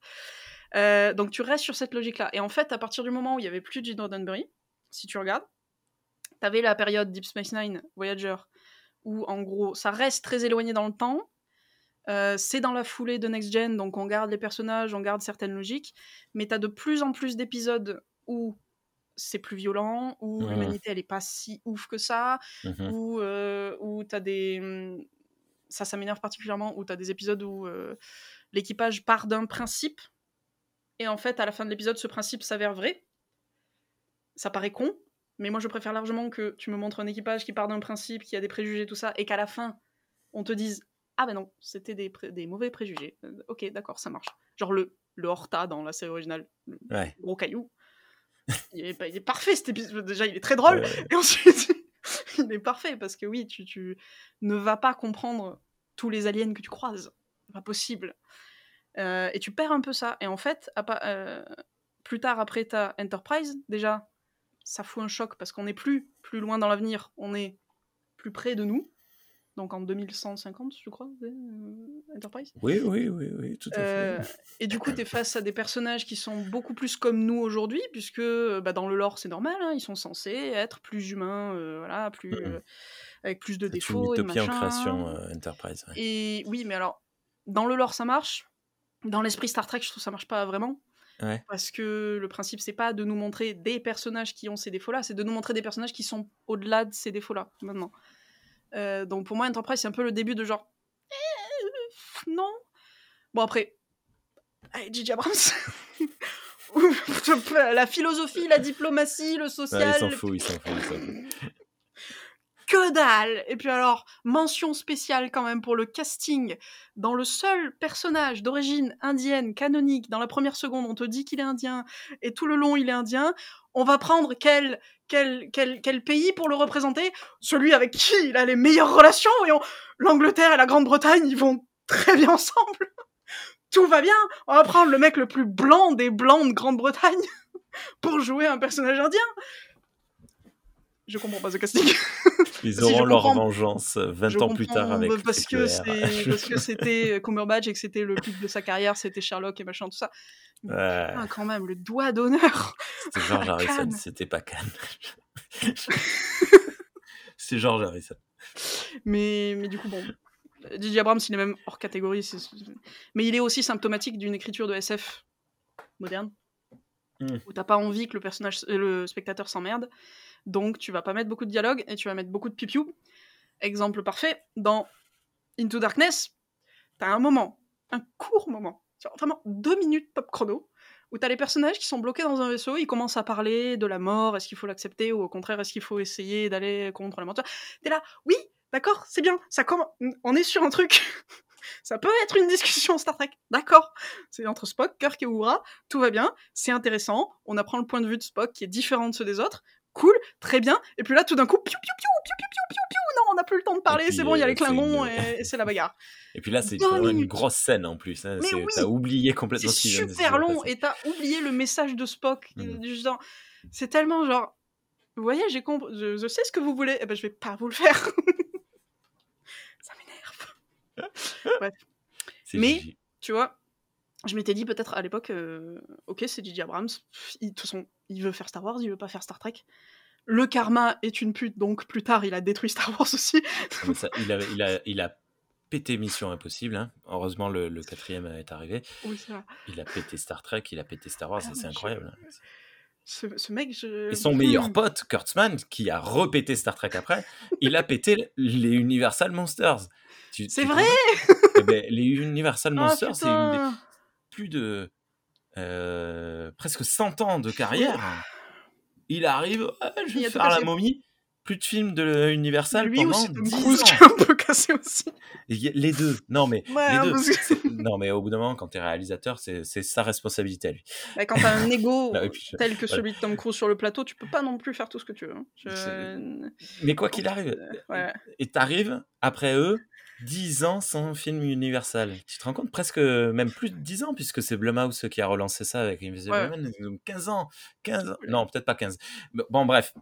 Euh, donc tu restes sur cette logique-là. Et en fait, à partir du moment où il n'y avait plus Gene Roddenberry, si tu regardes, tu avais la période Deep Space Nine, Voyager, où en gros, ça reste très éloigné dans le temps. Euh, c'est dans la foulée de Next Gen, donc on garde les personnages, on garde certaines logiques. Mais tu as de plus en plus d'épisodes où c'est plus violent, où mmh. l'humanité, elle n'est pas si ouf que ça, mmh. où, euh, où tu as des... ça, ça m'énerve particulièrement, où t'as des épisodes où euh, l'équipage part d'un principe, et en fait, à la fin de l'épisode, ce principe s'avère vrai. Ça paraît con, mais moi, je préfère largement que tu me montres un équipage qui part d'un principe, qui a des préjugés, tout ça, et qu'à la fin, on te dise « Ah ben non, c'était des, pré- des mauvais préjugés. Euh, » Ok, d'accord, ça marche. Genre le, le Horta dans la série originale, le ouais. gros caillou. Il est, il est parfait, cet épisode. Déjà, il est très drôle, ouais. et ensuite... Il est parfait, parce que oui, tu, tu ne vas pas comprendre tous les aliens que tu croises. C'est pas possible. Euh, et tu perds un peu ça. Et en fait, pa- euh, plus tard, après ta Enterprise, déjà, ça fout un choc, parce qu'on n'est plus plus loin dans l'avenir, on est plus près de nous. Donc en deux mille cent cinquante, je crois, euh, Enterprise. Oui, oui, oui, oui, tout à euh, fait. Et du coup, t'es face à des personnages qui sont beaucoup plus comme nous aujourd'hui, puisque bah, dans le lore, c'est normal, hein, ils sont censés être plus humains, euh, voilà, plus, euh, avec plus de c'est défauts et machin. Une utopie en création, euh, Enterprise. Ouais. Et oui, mais alors, dans le lore, ça marche. Dans l'esprit Star Trek, je trouve que ça marche pas vraiment. Ouais. Parce que le principe, c'est pas de nous montrer des personnages qui ont ces défauts-là, c'est de nous montrer des personnages qui sont au-delà de ces défauts-là, maintenant. Euh, donc pour moi Enterprise c'est un peu le début de genre eh, euh, non bon après allez, J J. Abrams la philosophie, la diplomatie, le social, ah, il s'en fout, il s'en fout, il s'en fout. Que dalle. Et puis alors mention spéciale quand même pour le casting dans le seul personnage d'origine indienne canonique. Dans la première seconde on te dit qu'il est indien et tout le long il est indien. On va prendre quel, quel, quel, quel pays pour le représenter? Celui avec qui il a les meilleures relations. Voyons, l'Angleterre et la Grande-Bretagne, ils vont très bien ensemble. Tout va bien. On va prendre le mec le plus blanc des blancs de Grande-Bretagne pour jouer un personnage indien. Je comprends pas ce casting. Ils auront si leur comprends. vengeance vingt ans plus tard avec parce que, c'est, parce que c'était Cumberbatch et que c'était le pic de sa carrière, c'était Sherlock et machin, tout ça. Mais ouais. putain, quand même, le doigt d'honneur. C'était George Harrison, Cannes. C'était pas Cannes. C'est George Harrison. Mais, mais du coup, bon. J J. Abrams, il est même hors catégorie. C'est... Mais il est aussi symptomatique d'une écriture de S F moderne. Mmh. Où t'as pas envie que le, personnage, le spectateur s'emmerde. Donc tu vas pas mettre beaucoup de dialogue et tu vas mettre beaucoup de pipiou. Exemple parfait, dans Into Darkness, t'as un moment, un court moment, vraiment deux minutes pop chrono, où t'as les personnages qui sont bloqués dans un vaisseau, ils commencent à parler de la mort, est-ce qu'il faut l'accepter ou au contraire est-ce qu'il faut essayer d'aller contre la mort. T'es là, oui, d'accord, c'est bien, ça commence, on est sur un truc, ça peut être une discussion Star Trek, d'accord, c'est entre Spock, Kirk et Uhura, tout va bien, c'est intéressant, on apprend le point de vue de Spock qui est différent de ceux des autres, cool, très bien, et puis là tout d'un coup, piou piou piou piou piou piou piou, non on n'a plus le temps de parler, puis, c'est bon, il y a les Klingons une... et, et c'est la bagarre. Et puis là c'est une... une grosse scène en plus, hein. c'est, oui, t'as oublié complètement c'est ce super long et t'as oublié le message de Spock, mm-hmm. genre, c'est tellement genre, vous voyez j'ai compris, je, je sais ce que vous voulez, eh ben je vais pas vous le faire, ça m'énerve. Bref, c'est mais Gigi. Tu vois, je m'étais dit peut-être à l'époque, euh, ok c'est J J. Abrams, il, de toute façon il veut faire Star Wars, il veut pas faire Star Trek. Le karma est une pute, donc plus tard il a détruit Star Wars aussi. Ça, il, a, il, a, il a pété Mission Impossible, hein. Heureusement le, le quatrième est arrivé. Oui, c'est vrai. Il a pété Star Trek, il a pété Star Wars, ah, c'est incroyable. Je... Ce, ce mec, je... Et son meilleur pote, Kurtzman, qui a repété Star Trek après, il a pété les Universal Monsters. Tu, c'est tu vrai eh ben, les Universal Monsters, ah, c'est une des plus de... euh, presque cent ans de carrière. Il arrive, ah, je vais faire la momie. Plus de films de Universal lui pendant dix ans. Qui est un peu cassé aussi. Les deux. Non mais ouais, les deux. Que... non mais au bout d'un moment, quand t'es réalisateur, c'est, c'est sa responsabilité à lui. Bah, quand t'as un ego non, puis, tel que voilà. celui de Tom Cruise sur le plateau, tu peux pas non plus faire tout ce que tu veux. Je... Mais quoi qu'il arrive, euh, ouais. et t'arrives après eux, dix ans sans film Universal. Tu te rends compte, presque même plus de dix ans, puisque c'est Blumhouse qui a relancé ça avec Invisible Man. Ouais. quinze ans Non, peut-être pas quinze. Bon, bref.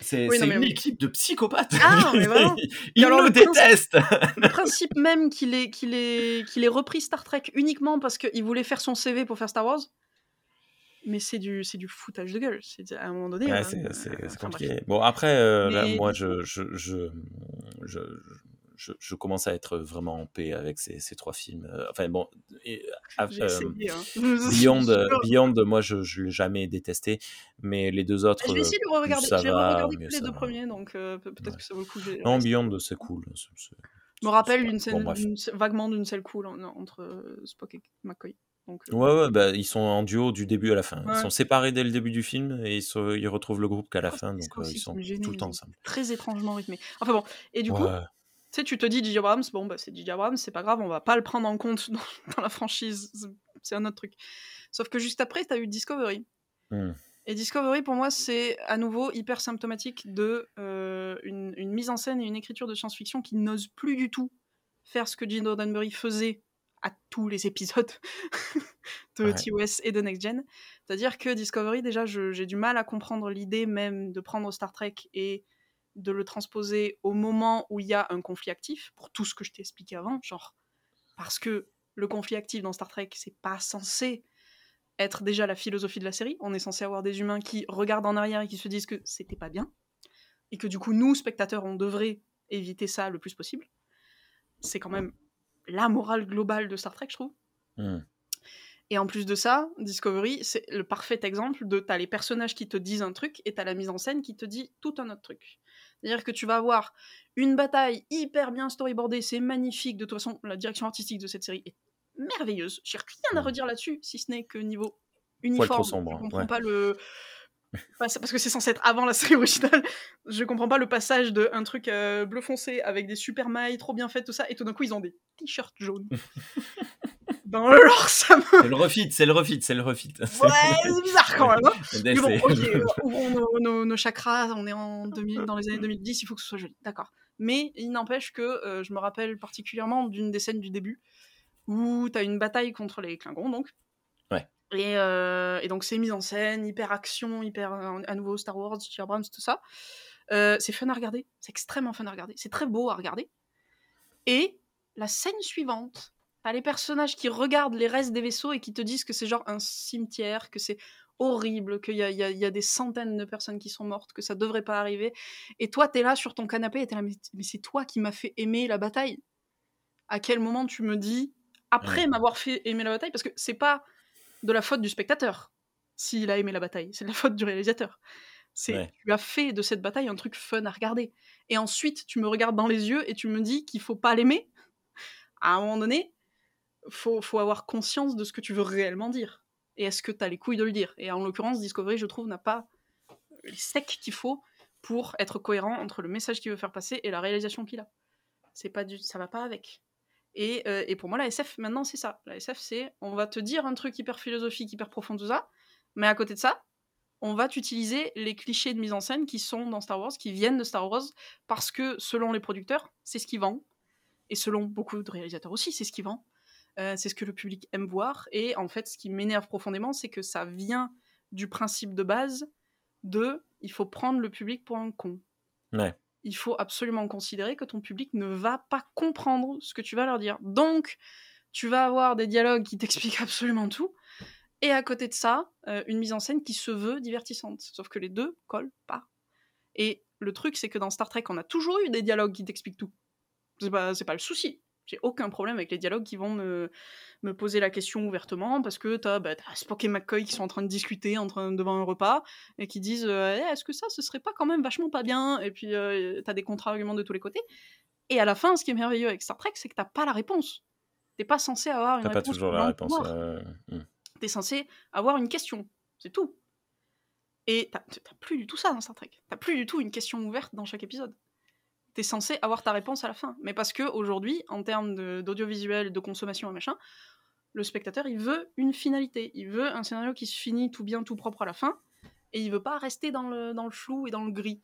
C'est, oui, c'est mais... une équipe de psychopathes. Ah, mais vraiment. Ils alors, nous le détestent. Principe, le principe même qu'il ait, qu'il ait, qu'il ait repris Star Trek uniquement parce qu'il voulait faire son C V pour faire Star Wars. Mais c'est du, c'est du foutage de gueule. C'est, à un moment donné. Ouais, hein, c'est, c'est, euh, c'est compliqué. Bref. Bon, après, euh, mais... là, moi, je je, je, je, je, je commence à être vraiment en paix avec ces, ces trois films. Enfin, bon, et, J'ai euh, essayé, hein. Beyond, Beyond, moi, je ne l'ai jamais détesté. Mais les deux autres, je vais essayer de re-regarder. Ça J'ai va, regardé que les deux va. premiers, donc euh, peut-être ouais. que ça vaut le coup. J'ai... Non, Beyond, c'est cool. C'est, c'est, je me rappelle une scène, bon, une, vaguement d'une scène cool en, entre euh, Spock et McCoy. Donc, euh... Ouais, ouais, bah, ils sont en duo du début à la fin. Ouais. Ils sont séparés dès le début du film et ils, se, ils retrouvent le groupe qu'à la fin, donc euh, ils sont génial, tout le temps ensemble. Très étrangement rythmé. Enfin bon, et du ouais. coup, tu sais, tu te dis J J. Abrams, bon, bah, c'est J J. Abrams, c'est pas grave, on va pas le prendre en compte dans, dans la franchise, c'est un autre truc. Sauf que juste après, t'as eu Discovery. Hmm. Et Discovery, pour moi, c'est à nouveau hyper symptomatique de euh, une, une mise en scène et une écriture de science-fiction qui n'ose plus du tout faire ce que Gene Roddenberry faisait à tous les épisodes de ouais. T O S et de Next Gen. C'est-à-dire que Discovery, déjà, je, j'ai du mal à comprendre l'idée même de prendre Star Trek et de le transposer au moment où il y a un conflit actif, pour tout ce que je t'ai expliqué avant, genre parce que le conflit actif dans Star Trek, c'est pas censé... être déjà la philosophie de la série. On est censé avoir des humains qui regardent en arrière et qui se disent que c'était pas bien, et que du coup, nous, spectateurs, on devrait éviter ça le plus possible. C'est quand même la morale globale de Star Trek, je trouve. Mmh. Et en plus de ça, Discovery, c'est le parfait exemple de t'as les personnages qui te disent un truc, et t'as la mise en scène qui te dit tout un autre truc. C'est-à-dire que tu vas avoir une bataille hyper bien storyboardée, c'est magnifique, de toute façon, la direction artistique de cette série est merveilleuse, j'ai rien à redire là-dessus, si ce n'est que niveau uniforme, sombre, je comprends ouais. pas le... parce que c'est censé être avant la série originale, je comprends pas le passage d'un truc euh, bleu foncé avec des super mailles trop bien faites, tout ça, et tout d'un coup ils ont des t-shirts jaunes. Dans le lore, ça me... C'est le refit, c'est le refit, c'est le refit. Ouais, c'est bizarre quand même, hein. Mais bon, ok, ouvrons nos, nos, nos chakras, on est en deux mille, dans les années deux mille dix, il faut que ce soit joli, d'accord. Mais il n'empêche que euh, je me rappelle particulièrement d'une des scènes du début, où t'as une bataille contre les Klingons, donc. Ouais. Et, euh, et donc, c'est mise en scène, hyper action, hyper, à nouveau, Star Wars, J J. Abrams, tout ça. Euh, c'est fun à regarder. C'est extrêmement fun à regarder. C'est très beau à regarder. Et la scène suivante, t'as les personnages qui regardent les restes des vaisseaux et qui te disent que c'est genre un cimetière, que c'est horrible, qu'il y a, y a, y a des centaines de personnes qui sont mortes, que ça devrait pas arriver. Et toi, t'es là sur ton canapé et t'es là, mais, mais c'est toi qui m'as fait aimer la bataille. À quel moment tu me dis... Après ouais. m'avoir fait aimer la bataille, parce que c'est pas de la faute du spectateur s'il a aimé la bataille, c'est de la faute du réalisateur. C'est ouais. tu as fait de cette bataille un truc fun à regarder. Et ensuite, tu me regardes dans les yeux et tu me dis qu'il faut pas l'aimer. À un moment donné, faut, faut avoir conscience de ce que tu veux réellement dire. Et est-ce que t'as les couilles de le dire ? Et en l'occurrence, Discovery, je trouve, n'a pas les secs qu'il faut pour être cohérent entre le message qu'il veut faire passer et la réalisation qu'il a. C'est pas du... Ça va pas avec. Et, euh, et pour moi, la S F, maintenant, c'est ça. La S F, c'est, on va te dire un truc hyper philosophique, hyper profond, tout ça, mais à côté de ça, on va t'utiliser les clichés de mise en scène qui sont dans Star Wars, qui viennent de Star Wars, parce que, selon les producteurs, c'est ce qui vend, et selon beaucoup de réalisateurs aussi, c'est ce qui vend, euh, c'est ce que le public aime voir, et en fait, ce qui m'énerve profondément, c'est que ça vient du principe de base de « il faut prendre le public pour un con ». Ouais. Il faut absolument considérer que ton public ne va pas comprendre ce que tu vas leur dire. Donc, tu vas avoir des dialogues qui t'expliquent absolument tout, et à côté de ça, euh, une mise en scène qui se veut divertissante. Sauf que les deux collent pas. Et le truc, c'est que dans Star Trek, on a toujours eu des dialogues qui t'expliquent tout. C'est pas, c'est pas le souci. J'ai aucun problème avec les dialogues qui vont me, me poser la question ouvertement, parce que t'as, bah, t'as Spock et McCoy qui sont en train de discuter en train, devant un repas, et qui disent euh, eh, « Est-ce que ça, ce serait pas quand même vachement pas bien ?» Et puis euh, t'as des contre-arguments de tous les côtés. Et à la fin, ce qui est merveilleux avec Star Trek, c'est que t'as pas la réponse. T'es pas censé avoir une t'as réponse. T'as pas toujours la réponse. Euh... t'es censé avoir une question, c'est tout. Et t'as, t'as plus du tout ça dans Star Trek. T'as plus du tout une question ouverte dans chaque épisode. T'es censé avoir ta réponse à la fin. Mais parce qu'aujourd'hui, en termes de, d'audiovisuel, de consommation et machin, le spectateur, il veut une finalité. Il veut un scénario qui se finit tout bien, tout propre à la fin, et il veut pas rester dans le, dans le flou et dans le gris.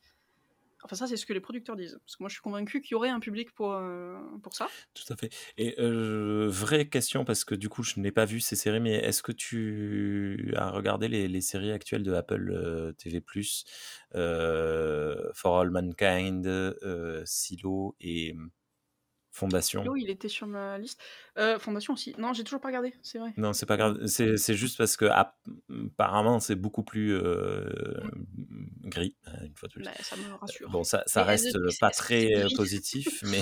Enfin, ça, c'est ce que les producteurs disent. Parce que moi, je suis convaincu qu'il y aurait un public pour, euh, pour ça. Tout à fait. Et euh, vraie question, parce que du coup, je n'ai pas vu ces séries, mais est-ce que tu as regardé les, les séries actuelles de Apple T V plus, euh, For All Mankind, euh, Silo et Fondation? Silo, il était sur ma liste. Euh, Fondation aussi. Non, j'ai toujours pas regardé, c'est vrai. Non, c'est pas grave. C'est, c'est juste parce que apparemment, c'est beaucoup plus... Euh, mm. gris, une fois de plus. Bah, ça me rassure. Bon, ça, ça reste est-ce pas est-ce très positif, mais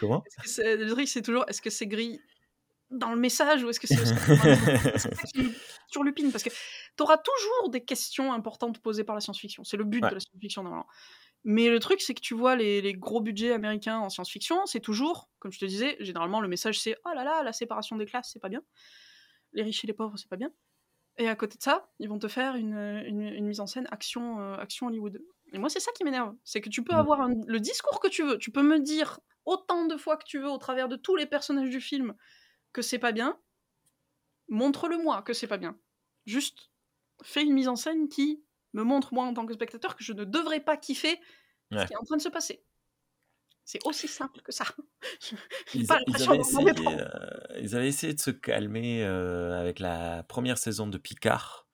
comment c'est, le truc, c'est toujours, est-ce que c'est gris dans le message ou est-ce que c'est sur lupine? Parce que t'auras toujours des questions importantes posées par la science-fiction. C'est le but ouais. de la science-fiction, normalement. Mais le truc, c'est que tu vois les, les gros budgets américains en science-fiction, c'est toujours, comme je te disais, généralement, le message, c'est « Oh là là, la séparation des classes, c'est pas bien. Les riches et les pauvres, c'est pas bien. » Et à côté de ça, ils vont te faire une, une, une mise en scène action, euh, action Hollywood. Et moi, c'est ça qui m'énerve. C'est que tu peux avoir un, le discours que tu veux. Tu peux me dire autant de fois que tu veux au travers de tous les personnages du film que c'est pas bien. Montre-le-moi que c'est pas bien. Juste, fais une mise en scène qui me montre, moi, en tant que spectateur, que je ne devrais pas kiffer ouais. ce qui est en train de se passer. C'est aussi simple que ça. Ils, pas ils, avaient essayé, euh, ils avaient essayé de se calmer euh, avec la première saison de Picard,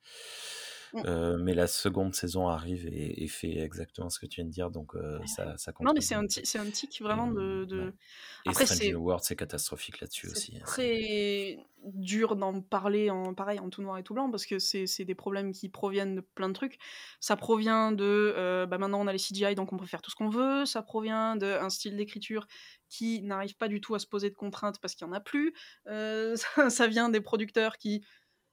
mm. euh, mais la seconde saison arrive et, et fait exactement ce que tu viens de dire, donc euh, ouais. ça, ça compte. Non, mais c'est un, t- c'est un tic vraiment et, de... de... Ouais. Après, et Strange New World, c'est catastrophique là-dessus c'est aussi. C'est très hein, c'est... dur d'en parler en, pareil, en tout noir et tout blanc, parce que c'est, c'est des problèmes qui proviennent de plein de trucs. Ça provient de... Euh, bah maintenant, on a les C G I, donc on peut faire tout ce qu'on veut. Ça provient d'un style d'écriture qui n'arrive pas du tout à se poser de contraintes parce qu'il n'y en a plus. Euh, ça, ça vient des producteurs qui...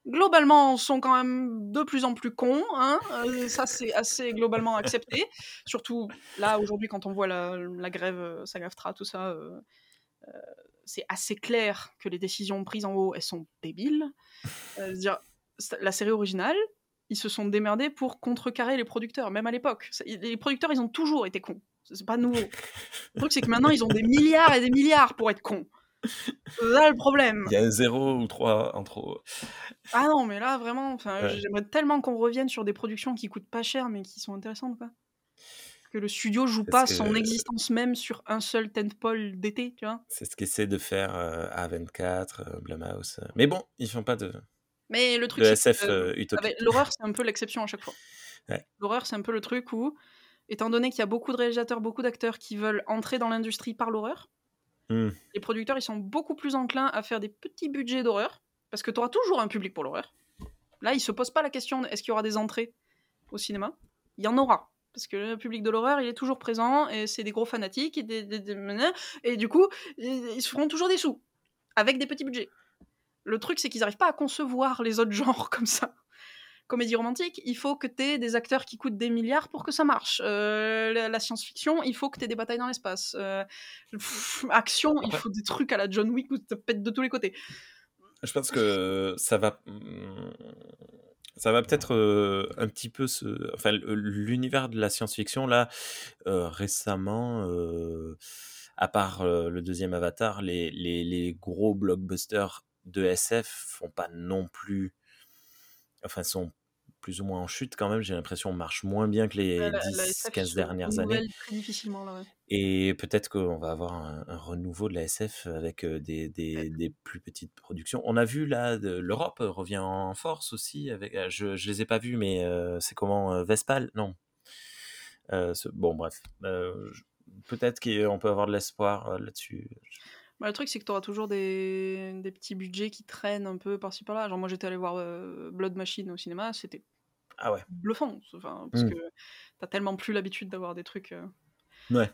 globalement sont quand même de plus en plus cons, hein euh, ça c'est assez globalement accepté, surtout là aujourd'hui quand on voit la, la grève Sagaftra, tout ça, euh, euh, c'est assez clair que les décisions prises en haut, elles sont débiles. Euh, dire, la série originale, ils se sont démerdés pour contrecarrer les producteurs, même à l'époque. Les producteurs, ils ont toujours été cons, c'est pas nouveau. Le truc c'est que maintenant ils ont des milliards et des milliards pour être cons. C'est là le problème. Il y a zéro ou trois en trop. Ah non, mais là vraiment, enfin, ouais. j'aimerais tellement qu'on revienne sur des productions qui coûtent pas cher mais qui sont intéressantes, quoi. Que le studio joue c'est pas son que... existence même sur un seul tentpole d'été, tu vois. C'est ce qu'essaie de faire euh, A vingt-quatre, euh, Blumhouse. Euh... Mais bon, ils font pas de. Mais le truc. De S F euh, utopique. L'horreur, c'est un peu l'exception à chaque fois. Ouais. L'horreur, c'est un peu le truc où, étant donné qu'il y a beaucoup de réalisateurs, beaucoup d'acteurs qui veulent entrer dans l'industrie par l'horreur. Mmh. Les producteurs, ils sont beaucoup plus enclins à faire des petits budgets d'horreur, parce que tu auras toujours un public pour l'horreur. Là, ils se posent pas la question de, est-ce qu'il y aura des entrées au cinéma ? Il y en aura, parce que le public de l'horreur, il est toujours présent, et c'est des gros fanatiques, et, des, des, des... et du coup, ils se feront toujours des sous, avec des petits budgets. Le truc, c'est qu'ils n'arrivent pas à concevoir les autres genres comme ça. Comédie romantique, il faut que t'aies des acteurs qui coûtent des milliards pour que ça marche. Euh, la, la science-fiction, il faut que t'aies des batailles dans l'espace. Euh, pff, action, il faut des trucs à la John Wick où ça pète de tous les côtés. Je pense que ça va... Ça va peut-être euh, un petit peu se... Enfin, l'univers de la science-fiction, là, euh, récemment... Euh, à part euh, le deuxième Avatar, les, les, les gros blockbusters de S F font pas non plus... Enfin, sont plus ou moins en chute quand même, j'ai l'impression, marche moins bien que les dix à quinze dernières années. Très difficilement, là, ouais. Et peut-être qu'on va avoir un, un renouveau de la S F avec des, des, ouais. des plus petites productions. On a vu là, de, l'Europe revient en force aussi, avec, je, je les ai pas vus, mais euh, c'est comment euh, Vespal ? Non. Euh, ce, bon, bref. Euh, je, peut-être qu'on peut avoir de l'espoir euh, là-dessus. Bah, le truc, c'est que t'auras toujours des... des petits budgets qui traînent un peu par-ci par-là. Genre, moi, j'étais allé voir euh, Blood Machine au cinéma, c'était ah ouais. bluffant. Enfin, parce mmh. que t'as tellement plus l'habitude d'avoir des trucs euh... ouais.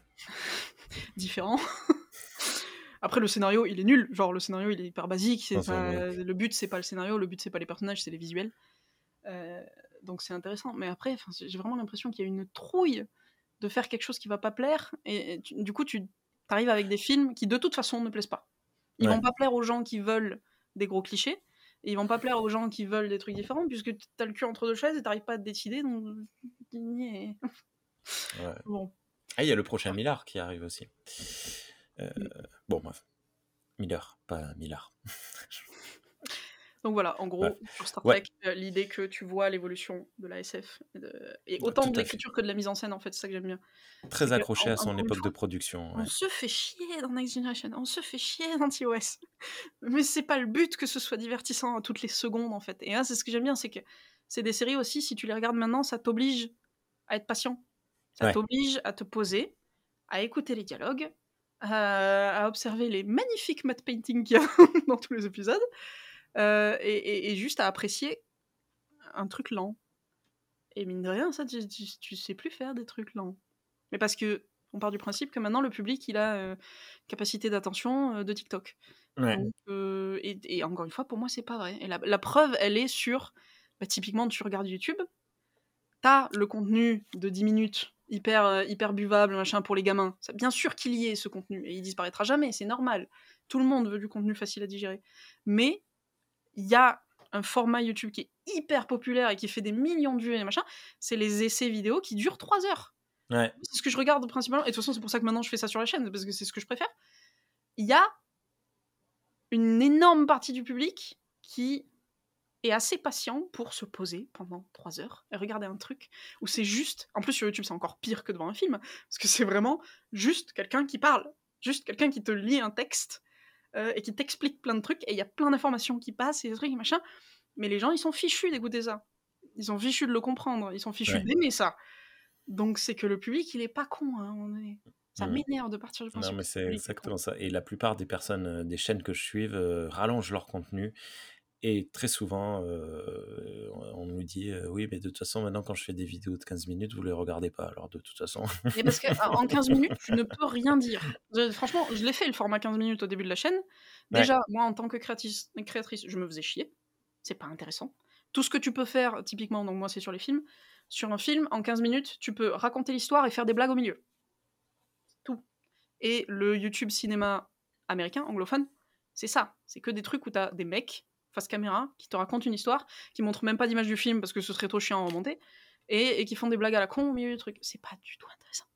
différents. Après, le scénario, il est nul. Genre, le scénario, il est hyper basique. C'est enfin, pas... ouais. Le but, c'est pas le scénario, le but, c'est pas les personnages, c'est les visuels. Euh... Donc, c'est intéressant. Mais après, j'ai vraiment l'impression qu'il y a une trouille de faire quelque chose qui va pas plaire. Et, et tu... du coup, tu... t'arrives avec des films qui, de toute façon, ne plaisent pas. Ils ouais. vont pas plaire aux gens qui veulent des gros clichés, Et ils vont pas plaire aux gens qui veulent des trucs différents, puisque t'as le cul entre deux chaises et t'arrives pas à te décider, donc... Ouais. Bon. Ah, il y a le prochain Millard qui arrive aussi. Euh, oui. Bon, bref. Millard, pas Millard. Donc voilà, en gros, ouais. Sur Star Trek, ouais. L'idée que tu vois l'évolution de la S F, de... et autant tout de l'écriture fait. Que de la mise en scène, en fait, c'est ça que j'aime bien. Très accroché à son époque de production. Ouais. On se fait chier dans Next Generation, on se fait chier dans T O S. Mais c'est pas le but que ce soit divertissant à toutes les secondes, en fait. Et là, c'est ce que j'aime bien, c'est que c'est des séries aussi, si tu les regardes maintenant, ça t'oblige à être patient. Ça ouais. t'oblige à te poser, à écouter les dialogues, à, à observer les magnifiques matte painting qu'il y a dans tous les épisodes. Euh, et, et, et juste à apprécier un truc lent. Et mine de rien, ça, tu, tu, tu sais plus faire des trucs lents. Mais parce que on part du principe que maintenant, le public, il a euh, capacité d'attention euh, de TikTok. Ouais. Donc, euh, et, et encore une fois, pour moi, c'est pas vrai. Et la, la preuve, elle est sur... Bah, typiquement, tu regardes YouTube, t'as le contenu de dix minutes hyper, euh, hyper buvable, machin, pour les gamins. Ça, bien sûr qu'il y ait ce contenu. Et il disparaîtra jamais, c'est normal. Tout le monde veut du contenu facile à digérer. Mais... il y a un format YouTube qui est hyper populaire et qui fait des millions de vues et machin, c'est les essais vidéo qui durent trois heures. Ouais. C'est ce que je regarde principalement, et de toute façon c'est pour ça que maintenant je fais ça sur la chaîne, parce que c'est ce que je préfère. Il y a une énorme partie du public qui est assez patient pour se poser pendant trois heures et regarder un truc où c'est juste, en plus sur YouTube c'est encore pire que devant un film, parce que c'est vraiment juste quelqu'un qui parle, juste quelqu'un qui te lit un texte, Euh, et qui t'explique plein de trucs, et il y a plein d'informations qui passent, et des trucs, et machin. Mais les gens, ils sont fichus d'écouter ça. Ils sont fichus de le comprendre, ils sont fichus ouais. d'aimer ça. Donc c'est que le public, il est pas con, hein, on est... Ça mmh. m'énerve de partir du principe. Non, mais c'est exactement ça. Et la plupart des personnes, euh, des chaînes que je suive, euh, rallongent leur contenu, et très souvent, euh, on nous dit, euh, oui, mais de toute façon, maintenant, quand je fais des vidéos de quinze minutes, vous les regardez pas, alors de toute façon... Mais parce qu'en quinze minutes, tu ne peux rien dire. Je, franchement, je l'ai fait, le format quinze minutes au début de la chaîne. Déjà, ouais. moi, en tant que créatrice, créatrice, je me faisais chier. C'est pas intéressant. Tout ce que tu peux faire, typiquement, donc moi, c'est sur les films. Sur un film, en quinze minutes, tu peux raconter l'histoire et faire des blagues au milieu. Tout. Et le YouTube cinéma américain, anglophone, c'est ça. C'est que des trucs où t'as des mecs... face caméra, qui te raconte une histoire, qui montre même pas d'image du film parce que ce serait trop chiant à remonter, et, et qui font des blagues à la con au milieu du truc. C'est pas du tout intéressant.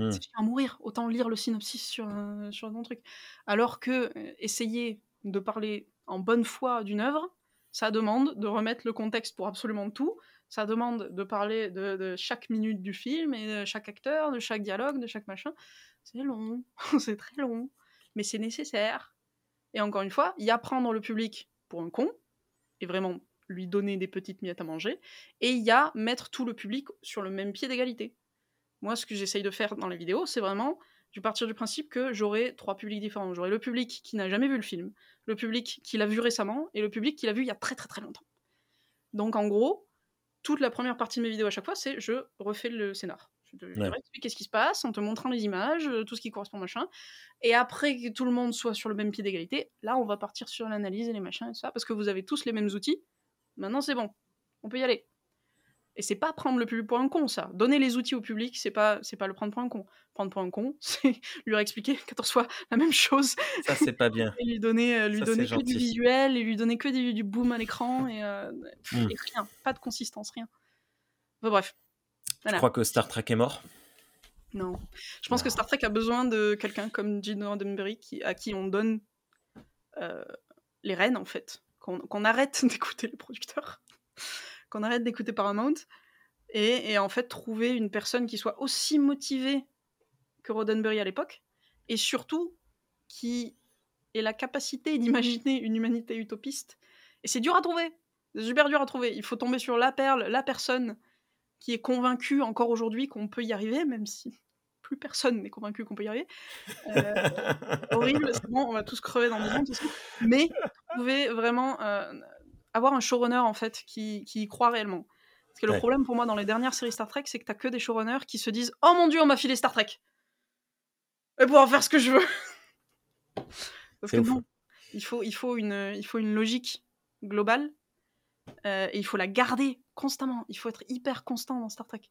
Mmh. C'est chiant à mourir, autant lire le synopsis sur un, sur un bon truc. Alors que euh, essayer de parler en bonne foi d'une œuvre, ça demande de remettre le contexte pour absolument tout, ça demande de parler de, de chaque minute du film, et de chaque acteur, de chaque dialogue, de chaque machin. C'est long, c'est très long, mais c'est nécessaire. Et encore une fois, y apprendre le public pour un con, et vraiment lui donner des petites miettes à manger, et il y a mettre tout le public sur le même pied d'égalité. Moi, ce que j'essaye de faire dans les vidéos, c'est vraiment de partir du principe que j'aurai trois publics différents. J'aurai le public qui n'a jamais vu le film, le public qui l'a vu récemment, et le public qui l'a vu il y a très très très longtemps. Donc en gros, toute la première partie de mes vidéos à chaque fois, c'est je refais le scénar. Je te dirais qu'est-ce qui se passe, en te montrant les images, tout ce qui correspond, machin. Et après que tout le monde soit sur le même pied d'égalité, là, on va partir sur l'analyse et les machins et tout ça, parce que vous avez tous les mêmes outils. Maintenant, c'est bon. On peut y aller. Et c'est pas prendre le public pour un con, ça. Donner les outils au public, c'est pas, c'est pas le prendre pour un con. Prendre pour un con, c'est lui réexpliquer quatorze fois la même chose. Ça, c'est pas bien. Et lui donner, lui ça, donner que gentil. Du visuel, et lui donner que du, du boom à l'écran, et, euh, mmh. et rien. Pas de consistance, rien. Enfin, bref. Voilà. Je crois que Star Trek est mort. Non. Je pense non. que Star Trek a besoin de quelqu'un comme Gene Roddenberry qui, à qui on donne euh, les rênes, en fait. Qu'on, qu'on arrête d'écouter les producteurs. Qu'on arrête d'écouter Paramount. Et, et en fait, trouver une personne qui soit aussi motivée que Roddenberry à l'époque. Et surtout, qui ait la capacité d'imaginer une humanité utopiste. Et c'est dur à trouver. C'est super dur à trouver. Il faut tomber sur la perle, la personne... qui est convaincu encore aujourd'hui qu'on peut y arriver, même si plus personne n'est convaincu qu'on peut y arriver. Euh, horrible, c'est bon, on va tous crever dans le monde. Mais trouver vraiment euh, avoir un showrunner en fait qui, qui y croit réellement. Parce que ouais. le problème pour moi dans les dernières séries Star Trek, c'est que t'as que des showrunners qui se disent « Oh mon dieu, on m'a filé Star Trek !» Et pouvoir faire ce que je veux. Parce c'est que bon, il faut, il faut une, il faut une logique globale. Euh, et il faut la garder constamment, il faut être hyper constant dans Star Trek.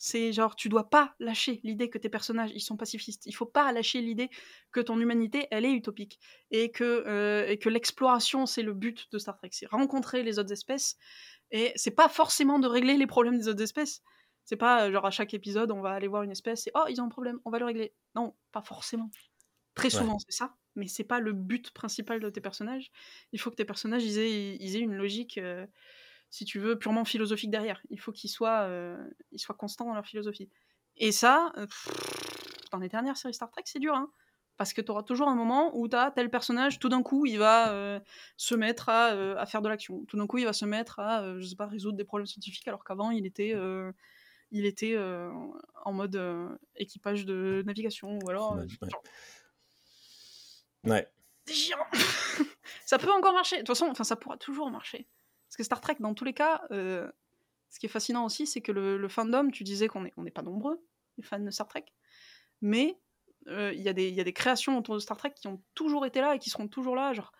C'est genre, tu dois pas lâcher l'idée que tes personnages, ils sont pacifistes. Il faut pas lâcher l'idée que ton humanité, elle est utopique. Et que, euh, et que l'exploration, c'est le but de Star Trek. C'est rencontrer les autres espèces. Et c'est pas forcément de régler les problèmes des autres espèces. C'est pas genre à chaque épisode, on va aller voir une espèce et « Oh, ils ont un problème, on va le régler ». Non, pas forcément. Très souvent, ouais. C'est ça. Mais c'est pas le but principal de tes personnages. Il faut que tes personnages, ils aient, ils aient une logique... Euh... si tu veux, purement philosophique derrière. Il faut qu'ils soient, euh, ils soient constants dans leur philosophie. Et ça, euh, pff, dans les dernières séries Star Trek, c'est dur, hein, parce que t'auras toujours un moment où t'as tel personnage, tout d'un coup, il va euh, se mettre à, euh, à faire de l'action. Tout d'un coup, il va se mettre à, euh, je sais pas, résoudre des problèmes scientifiques, alors qu'avant, il était, euh, il était euh, en mode euh, équipage de navigation, ou alors... Euh, ouais. Genre... ouais. C'est chiant. Ça peut encore marcher. De toute façon, ça pourra toujours marcher. Parce que Star Trek, dans tous les cas, euh, ce qui est fascinant aussi, c'est que le, le fandom, tu disais qu'on est, on n'est pas nombreux, les fans de Star Trek, mais il euh, y, y a des créations autour de Star Trek qui ont toujours été là et qui seront toujours là. Genre,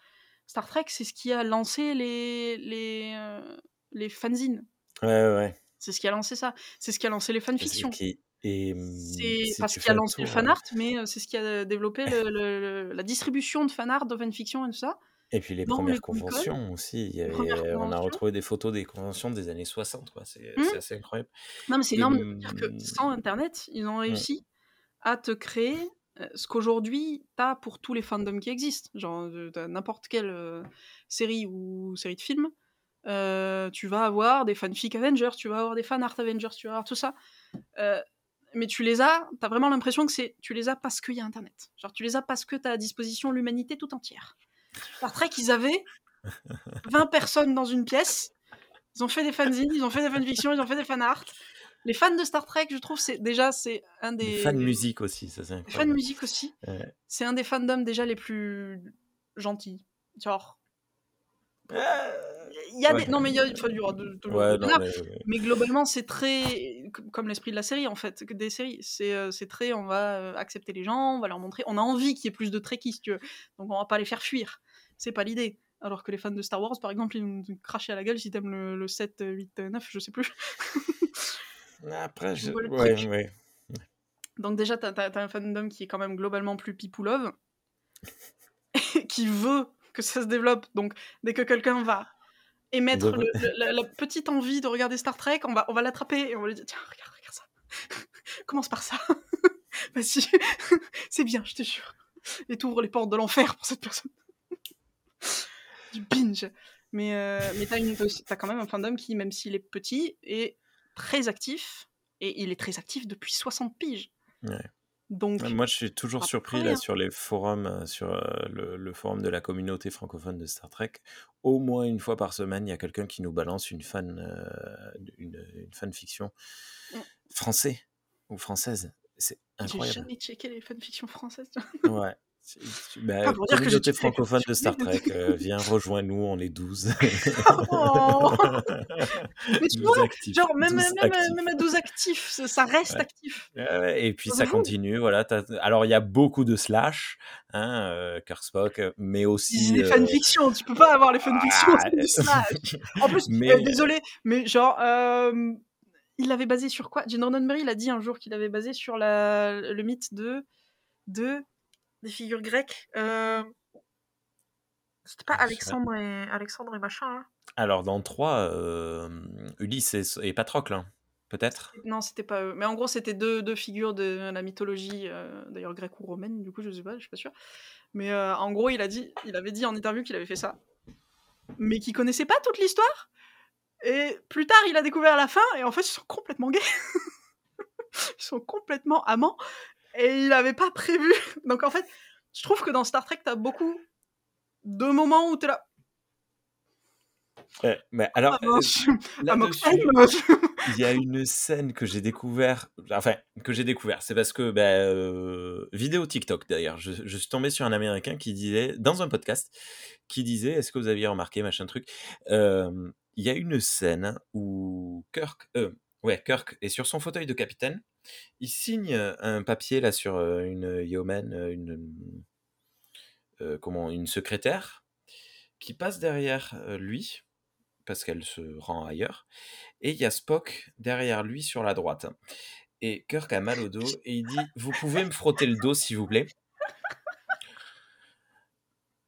Star Trek, c'est ce qui a lancé les, les, euh, les fanzines. Ouais, ouais, ouais. C'est ce qui a lancé ça. C'est ce qui a lancé les fanfictions. Qui... Et... C'est si pas ce qui a lancé tour, le fanart, ouais. Mais c'est ce qui a développé le, le, le, la distribution de fanart, de fanfiction et tout ça. Et puis les non, premières les conventions cool. aussi, il y avait, conventions. On a retrouvé des photos des conventions des années soixante, quoi. C'est, mmh. c'est assez incroyable. Non mais c'est et énorme de dire que sans Internet, ils ont réussi ouais. à te créer ce qu'aujourd'hui t'as pour tous les fandoms qui existent. Genre t'as n'importe quelle euh, série ou série de films, euh, tu vas avoir des fanfic Avengers, tu vas avoir des fanart Avengers, tu vas avoir tout ça. Euh, mais tu les as, t'as vraiment l'impression que c'est, tu les as parce qu'il y a Internet. Genre tu les as parce que t'as à disposition l'humanité tout entière. Star Trek, ils avaient vingt personnes dans une pièce, ils ont fait des fanzines, ils ont fait des fanfictions, ils ont fait des fanarts. Les fans de Star Trek, je trouve, c'est déjà c'est un des... Les fans de musique aussi, ça c'est incroyable. Les fans de musique aussi, ouais. C'est un des fandoms déjà les plus gentils. Genre... Il y a ouais. des... Non mais il y a... Enfin, il y aura de... De... Ouais, de... Non, mais... mais globalement, c'est très... Comme l'esprit de la série, en fait, des séries. C'est, c'est très... On va accepter les gens, on va leur montrer... On a envie qu'il y ait plus de trekkies, si tu veux. Donc on va pas les faire fuir. C'est pas l'idée. Alors que les fans de Star Wars, par exemple, ils nous crachaient à la gueule si t'aimes le, le sept, huit, neuf, je sais plus. Après, je... Ouais, ouais. Donc déjà, t'as, t'as, t'as un fandom qui est quand même globalement plus people love, qui veut que ça se développe. Donc, dès que quelqu'un va émettre le, le, la, la petite envie de regarder Star Trek, on va, on va l'attraper et on va lui dire « Tiens, regarde, regarde ça. Commence par ça. Vas-y. C'est bien, je te jure. » Et t'ouvres les portes de l'enfer pour cette personne. Du binge. Mais, euh, mais t'as, une, t'as quand même un fandom qui, même s'il est petit, est très actif. Et il est très actif depuis soixante piges. Ouais. Donc, moi, je suis toujours surpris là, sur les forums, sur euh, le, le forum de la communauté francophone de Star Trek. Au moins une fois par semaine, il y a quelqu'un qui nous balance une fan, euh, une, une fanfiction français ou française. C'est incroyable. J'ai jamais checké les fanfictions françaises. Ouais. C'est, c'est, bah, ah, communauté francophone de Star Trek, euh, viens, rejoins-nous, on est douze. Oh mais tu vois, actifs, genre, même, même, même à douze actifs, ça, ça reste ouais. actif. Euh, et puis ça, ça continue, voilà. T'as... Alors, il y a beaucoup de slash, hein, euh, Kirk Spock, mais aussi... Les euh... fanfictions, tu peux pas avoir les fanfictions, ah, c'est du slash. En plus, mais... Euh, désolé, mais genre... Euh, il l'avait basé sur quoi ? Gene Roddenberry, il a dit un jour qu'il l'avait basé sur la... le mythe de... de... des figures grecques. Euh... C'était pas Alexandre et, Alexandre et machin. Hein. Alors, dans trois, euh... Ulysse et, et Patrocle, hein, peut-être. Non, c'était pas eux. Mais en gros, c'était deux, deux figures de la mythologie, euh, d'ailleurs grecque ou romaine, du coup, je sais pas, je suis pas sûre. Mais euh, en gros, il, a dit, il avait dit en interview qu'il avait fait ça, mais qu'il connaissait pas toute l'histoire. Et plus tard, il a découvert la fin, et en fait, ils sont complètement gays. Ils sont complètement amants. Et il n'avait pas prévu. Donc en fait, je trouve que dans Star Trek, t'as beaucoup de moments où t'es là. Euh, mais alors, ah ben, je... là dessus, il y a une scène que j'ai découvert. Enfin, que j'ai découvert, c'est parce que bah, euh, vidéo TikTok d'ailleurs. Je, je suis tombé sur un Américain qui disait dans un podcast, qui disait, est-ce que vous aviez remarqué machin truc. Euh, il y a une scène où Kirk. Euh, Ouais, Kirk est sur son fauteuil de capitaine. Il signe un papier là sur une yeoman, une euh, comment, une secrétaire qui passe derrière lui parce qu'elle se rend ailleurs. Et il y a Spock derrière lui sur la droite. Et Kirk a mal au dos et il dit « Vous pouvez me frotter le dos, s'il vous plaît ?»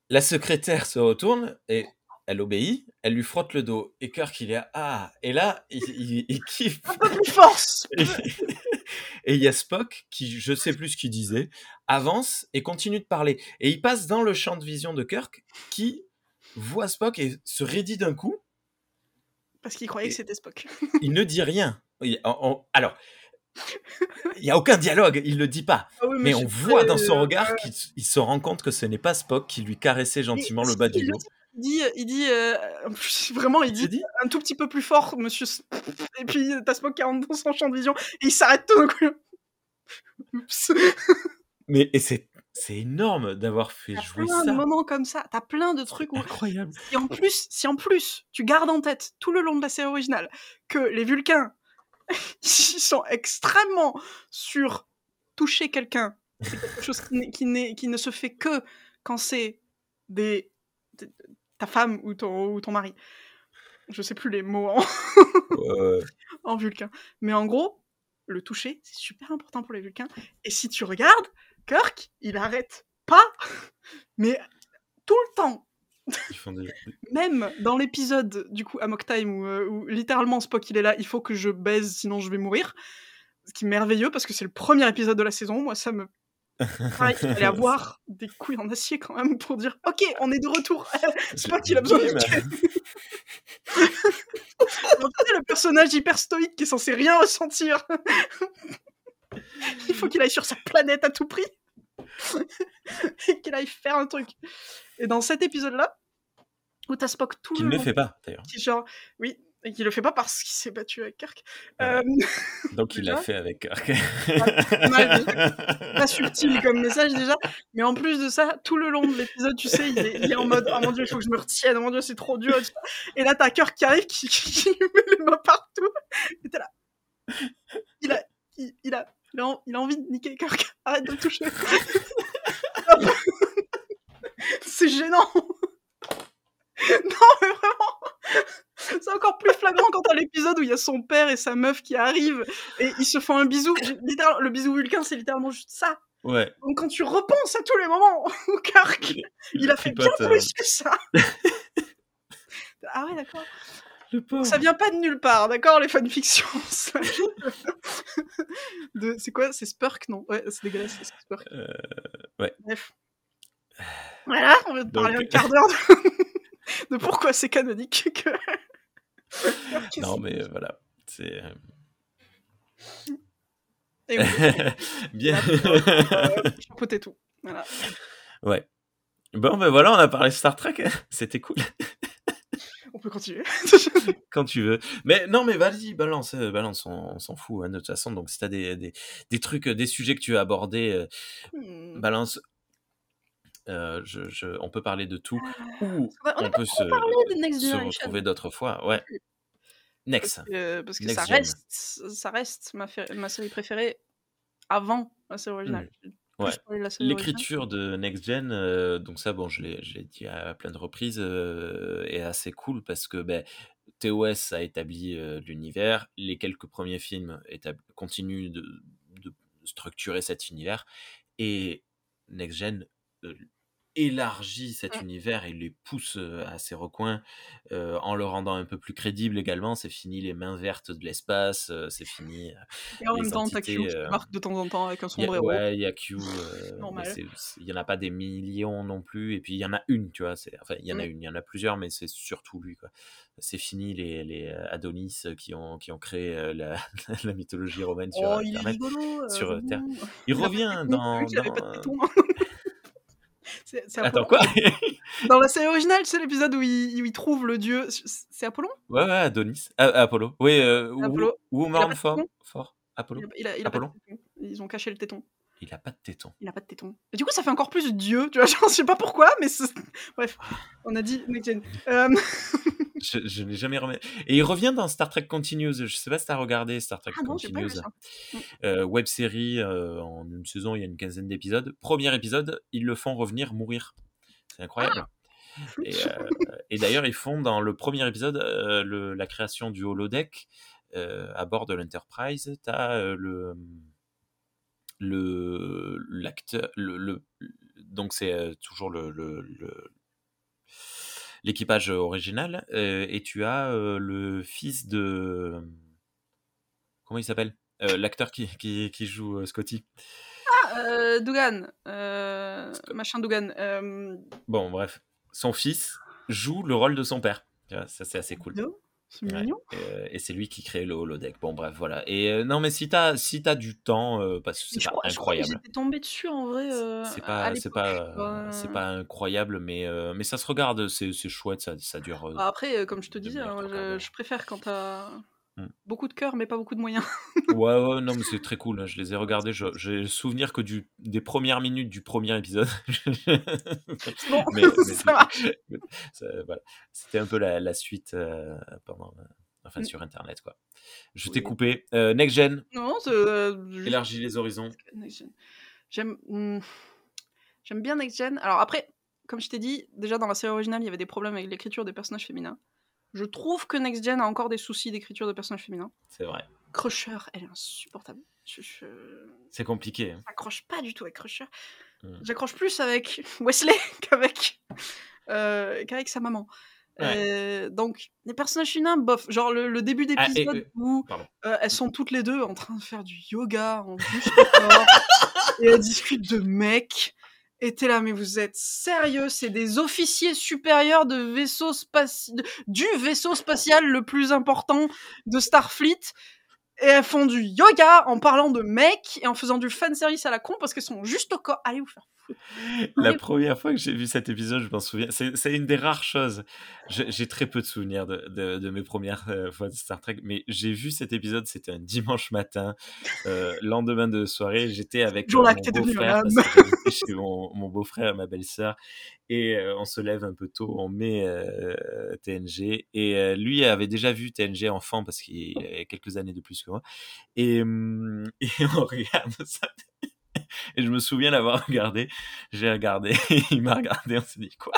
La secrétaire se retourne et elle obéit, elle lui frotte le dos. Et Kirk, il est « Ah !» Et là, il, il, il kiffe. Un peu plus force. Et il y a Spock qui, je sais plus ce qu'il disait, avance et continue de parler. Et il passe dans le champ de vision de Kirk qui voit Spock et se raidit d'un coup. Parce qu'il croyait et que c'était Spock. Il ne dit rien. Alors... il n'y a aucun dialogue, il ne le dit pas. Ah oui, mais mais on voit dans son regard euh... qu'il il se rend compte que ce n'est pas Spock qui lui caressait gentiment le bas du dos. Il dit, il dit euh, vraiment, il dit, il dit un tout petit peu plus fort, monsieur. Et puis t'as Spock qui rentre dans son champ de vision et il s'arrête tout d'un coup. Mais et c'est, c'est énorme d'avoir fait t'as jouer ça. T'as plein de moments comme ça, t'as plein de trucs où... incroyable. Et en plus, si en plus tu gardes en tête tout le long de la série originale que les Vulcains ils sont extrêmement sur toucher quelqu'un, c'est quelque chose qui, n'est, qui, n'est, qui ne se fait que quand c'est des, des, ta femme ou ton, ou ton mari, je sais plus les mots en, ouais. en vulcain, mais en gros le toucher c'est super important pour les vulcains. Et si tu regardes Kirk, il arrête pas, mais tout le temps. Des... Même dans l'épisode du coup Amok Time où, où littéralement Spock il est là, il faut que je baise sinon je vais mourir, ce qui est merveilleux parce que c'est le premier épisode de la saison. Moi ça me ah, il allait avoir des couilles en acier quand même pour dire ok on est de retour. Spock il a besoin de le personnage hyper stoïque qui est censé rien ressentir il faut qu'il aille sur sa planète à tout prix et qu'il aille faire un truc. Et dans cet épisode-là, où t'as Spock tout le monde... Qui ne le fait pas, d'ailleurs. Qui, genre, oui, et qui ne le fait pas parce qu'il s'est battu avec Kirk. Euh, euh, donc il l'a fait avec Kirk. Pas, mal, pas subtil comme message, déjà. Mais en plus de ça, tout le long de l'épisode, tu sais, il est, il est en mode « Oh mon Dieu, il faut que je me retienne, oh mon Dieu, c'est trop dur. » Et là, t'as Kirk qui arrive, qui, qui lui met les mains partout. Et t'es là. Il a... Il, il a... Il a, il a envie de niquer Kirk. Arrête de le toucher. C'est gênant. Non, mais vraiment. C'est encore plus flagrant quand t'as l'épisode où il y a son père et sa meuf qui arrivent et ils se font un bisou. Le bisou vulcain, c'est littéralement juste ça. Ouais. Donc quand tu repenses à tous les moments où Kirk, il, il, il a fait bien plus que ça. Ah ouais, d'accord. Donc, ça vient pas de nulle part, d'accord, les fanfictions. de... C'est quoi? C'est Spurk, non? Ouais, c'est dégueulasse, c'est Spurk. Euh, ouais. Bref. Voilà, on vient de parler donc... un quart d'heure de, de pourquoi c'est canonique que... non, mais euh, voilà. C'est... Et oui. Bien. Chakotay tout. Voilà. Ouais. Bon, ben voilà, on a parlé Star Trek. C'était cool. On peut continuer. Quand tu veux. Mais non, mais vas-y, balance, balance, on, on s'en fout, hein, de toute façon. Donc, si t'as des, des, des trucs, des sujets que tu veux aborder, euh, hmm. balance. Euh, je, je, on peut parler de tout. Ah, ou on, on peut se, de se retrouver d'autres fois. Ouais. Next. Parce que, parce que Next ça, reste, ça reste ma, fa- ma série préférée avant la série originale. Hmm. Ouais. L'écriture de Next Gen, euh, donc ça, bon, je l'ai, je l'ai dit à plein de reprises, euh, est assez cool parce que ben, T O S a établi euh, l'univers, les quelques premiers films étab- continuent de, de structurer cet univers, et Next Gen euh, élargit cet ouais. univers et les pousse à ses recoins euh, en le rendant un peu plus crédible également. C'est fini les mains vertes de l'espace, euh, c'est fini. Et en même temps, t'as Q qui marque de temps en temps avec un sombrero. Ouais, il y a Q. Euh, il y en a pas des millions non plus. Et puis il y en a une, tu vois. C'est, enfin, il y en mm. a une, il y en a plusieurs, mais c'est surtout lui, quoi. C'est fini les, les Adonis qui ont, qui ont créé la, la mythologie romaine sur, oh, il est rigolo, sur euh, Terre. Il, il revient dans. C'est, c'est Attends, quoi ? Dans la série originale, c'est l'épisode où il, où il trouve le dieu. C'est Apollon ? Ouais, ouais, Adonis. Ah, Apollo. Oui, euh, Apollo. Woman fort. fort. Apollo. Il a, il a, il a Apollo. Ils ont caché le téton. Il a pas de téton. Il a pas de téton. Et du coup, ça fait encore plus dieu. Tu vois, genre, je sais pas pourquoi, mais c'est... bref, on a dit Next Gen. Euh... je, je n'ai jamais remis. Et il revient dans Star Trek Continues. Je sais pas si t'as regardé Star Trek ah Continues. Euh, web série euh, en une saison, il y a une quinzaine d'épisodes. Premier épisode, ils le font revenir mourir. C'est incroyable. Ah Et, euh, et d'ailleurs, ils font dans le premier épisode euh, le, la création du holodeck euh, à bord de l'Enterprise. T'as euh, le, le, l'acteur, le, le, donc c'est euh, toujours le, le, le, l'équipage original, euh, et tu as euh, le fils de... Comment il s'appelle euh, l'acteur qui, qui, qui joue euh, Scotty. Ah, euh, Dougan. Euh, machin Dougan. Euh... Bon, bref. Son fils joue le rôle de son père. Ça, c'est assez cool. C'est mignon. Ouais. Euh, et c'est lui qui crée le holodeck. Bon, bref, voilà. Et euh, non, mais si t'as, si t'as du temps, euh, parce que c'est pas crois, incroyable. Je crois que j'étais tombé dessus, en vrai. Euh, c'est, pas, c'est, pas, euh, c'est pas incroyable, mais, euh, mais ça se regarde. C'est, c'est chouette, ça, ça dure... Euh, Après, comme je te disais, alors, je, je préfère quand t'as... Beaucoup de cœur, mais pas beaucoup de moyens. ouais, ouais, non, mais c'est très cool. Hein. Je les ai regardés. Je, j'ai le souvenir que du, des premières minutes du premier épisode. bon, mais, mais ça marche. Voilà. C'était un peu la, la suite euh, pendant, euh, enfin, mm. sur Internet, quoi. Je oui. t'ai coupé. Euh, Next Gen. Non, c'est, euh, élargis je... les horizons. Next Gen. J'aime, mm, j'aime bien Next Gen. Alors après, comme je t'ai dit, déjà dans la série originale, il y avait des problèmes avec l'écriture des personnages féminins. Je trouve que Next Gen a encore des soucis d'écriture de personnages féminins. C'est vrai. Crusher, elle est insupportable. Je, je... C'est compliqué. Hein. J'accroche pas du tout avec Crusher. Mmh. J'accroche plus avec Wesley qu'avec, euh, qu'avec sa maman. Ouais. Euh, donc, les personnages féminins, bof. Genre le, le début d'épisode ah, et, euh, où euh, elles sont toutes les deux en train de faire du yoga, en bouche de corps, et elles discutent de mecs. Et t'es là, mais vous êtes sérieux? C'est des officiers supérieurs de vaisseau spaci... du vaisseau spatial le plus important de Starfleet. Et elles font du yoga en parlant de mecs et en faisant du fanservice à la con parce qu'elles sont juste au corps. Allez vous faire foutre. La première fois que j'ai vu cet épisode, je m'en souviens. C'est, c'est une des rares choses. Je, j'ai très peu de souvenirs de, de, de mes premières euh, fois de Star Trek, mais j'ai vu cet épisode, c'était un dimanche matin, euh, lendemain de soirée. J'étais avec euh, mon beau-frère, chez mon, mon beau-frère et ma belle-sœur. Et euh, on se lève un peu tôt, on met euh, T N G. Et euh, lui avait déjà vu T N G enfant parce qu'il avait quelques années de plus que moi. Et, euh, et on regarde ça. Et je me souviens l'avoir regardé. J'ai regardé, il m'a regardé, on s'est dit quoi?